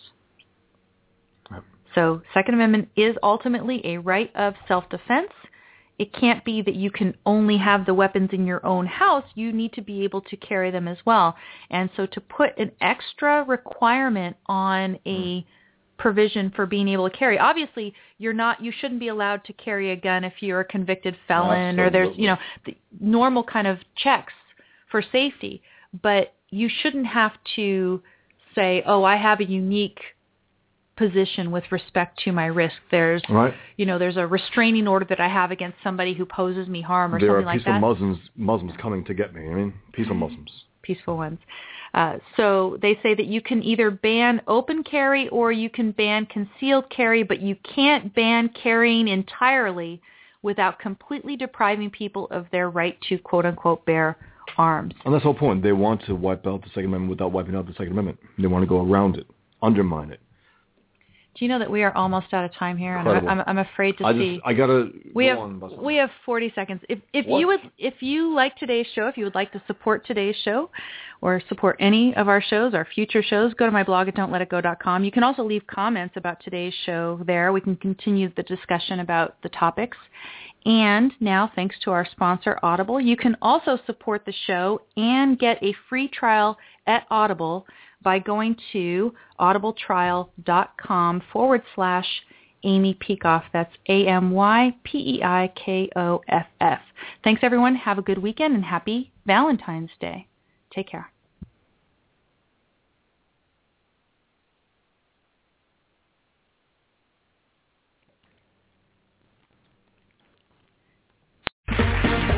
Yep. So Second Amendment is ultimately a right of self-defense. It can't be that you can only have the weapons in your own house. You need to be able to carry them as well. And so to put an extra requirement on a provision for being able to carry, obviously you're not, you shouldn't be allowed to carry a gun if you're a convicted felon. Absolutely. Or there's, you know, the normal kind of checks for safety. But you shouldn't have to say, oh, I have a unique position with respect to my risk. There's, right. you know, there's a restraining order that I have against somebody who poses me harm or there something like that. There are peaceful Muslims, Muslims coming to get me. I mean, peaceful Muslims. Peaceful ones. Uh, so they say that you can either ban open carry or you can ban concealed carry, but you can't ban carrying entirely without completely depriving people of their right to, quote unquote, bear arms. And that's the whole point. They want to wipe out the Second Amendment without wiping out the Second Amendment. They want to go around it, undermine it. Do you know that we are almost out of time here? And I'm, I'm, I'm afraid to I see. Just, I gotta. We go have on, we have forty seconds. If if what? you would, if you like today's show, if you would like to support today's show, or support any of our shows, our future shows, go to my blog at don't let it go dot com. You can also leave comments about today's show there. We can continue the discussion about the topics. And now, thanks to our sponsor, Audible, you can also support the show and get a free trial at Audible by going to audibletrial.com forward slash Amy Peikoff. That's A M Y P E I K O F F. Thanks, everyone. Have a good weekend and happy Valentine's Day. Take care.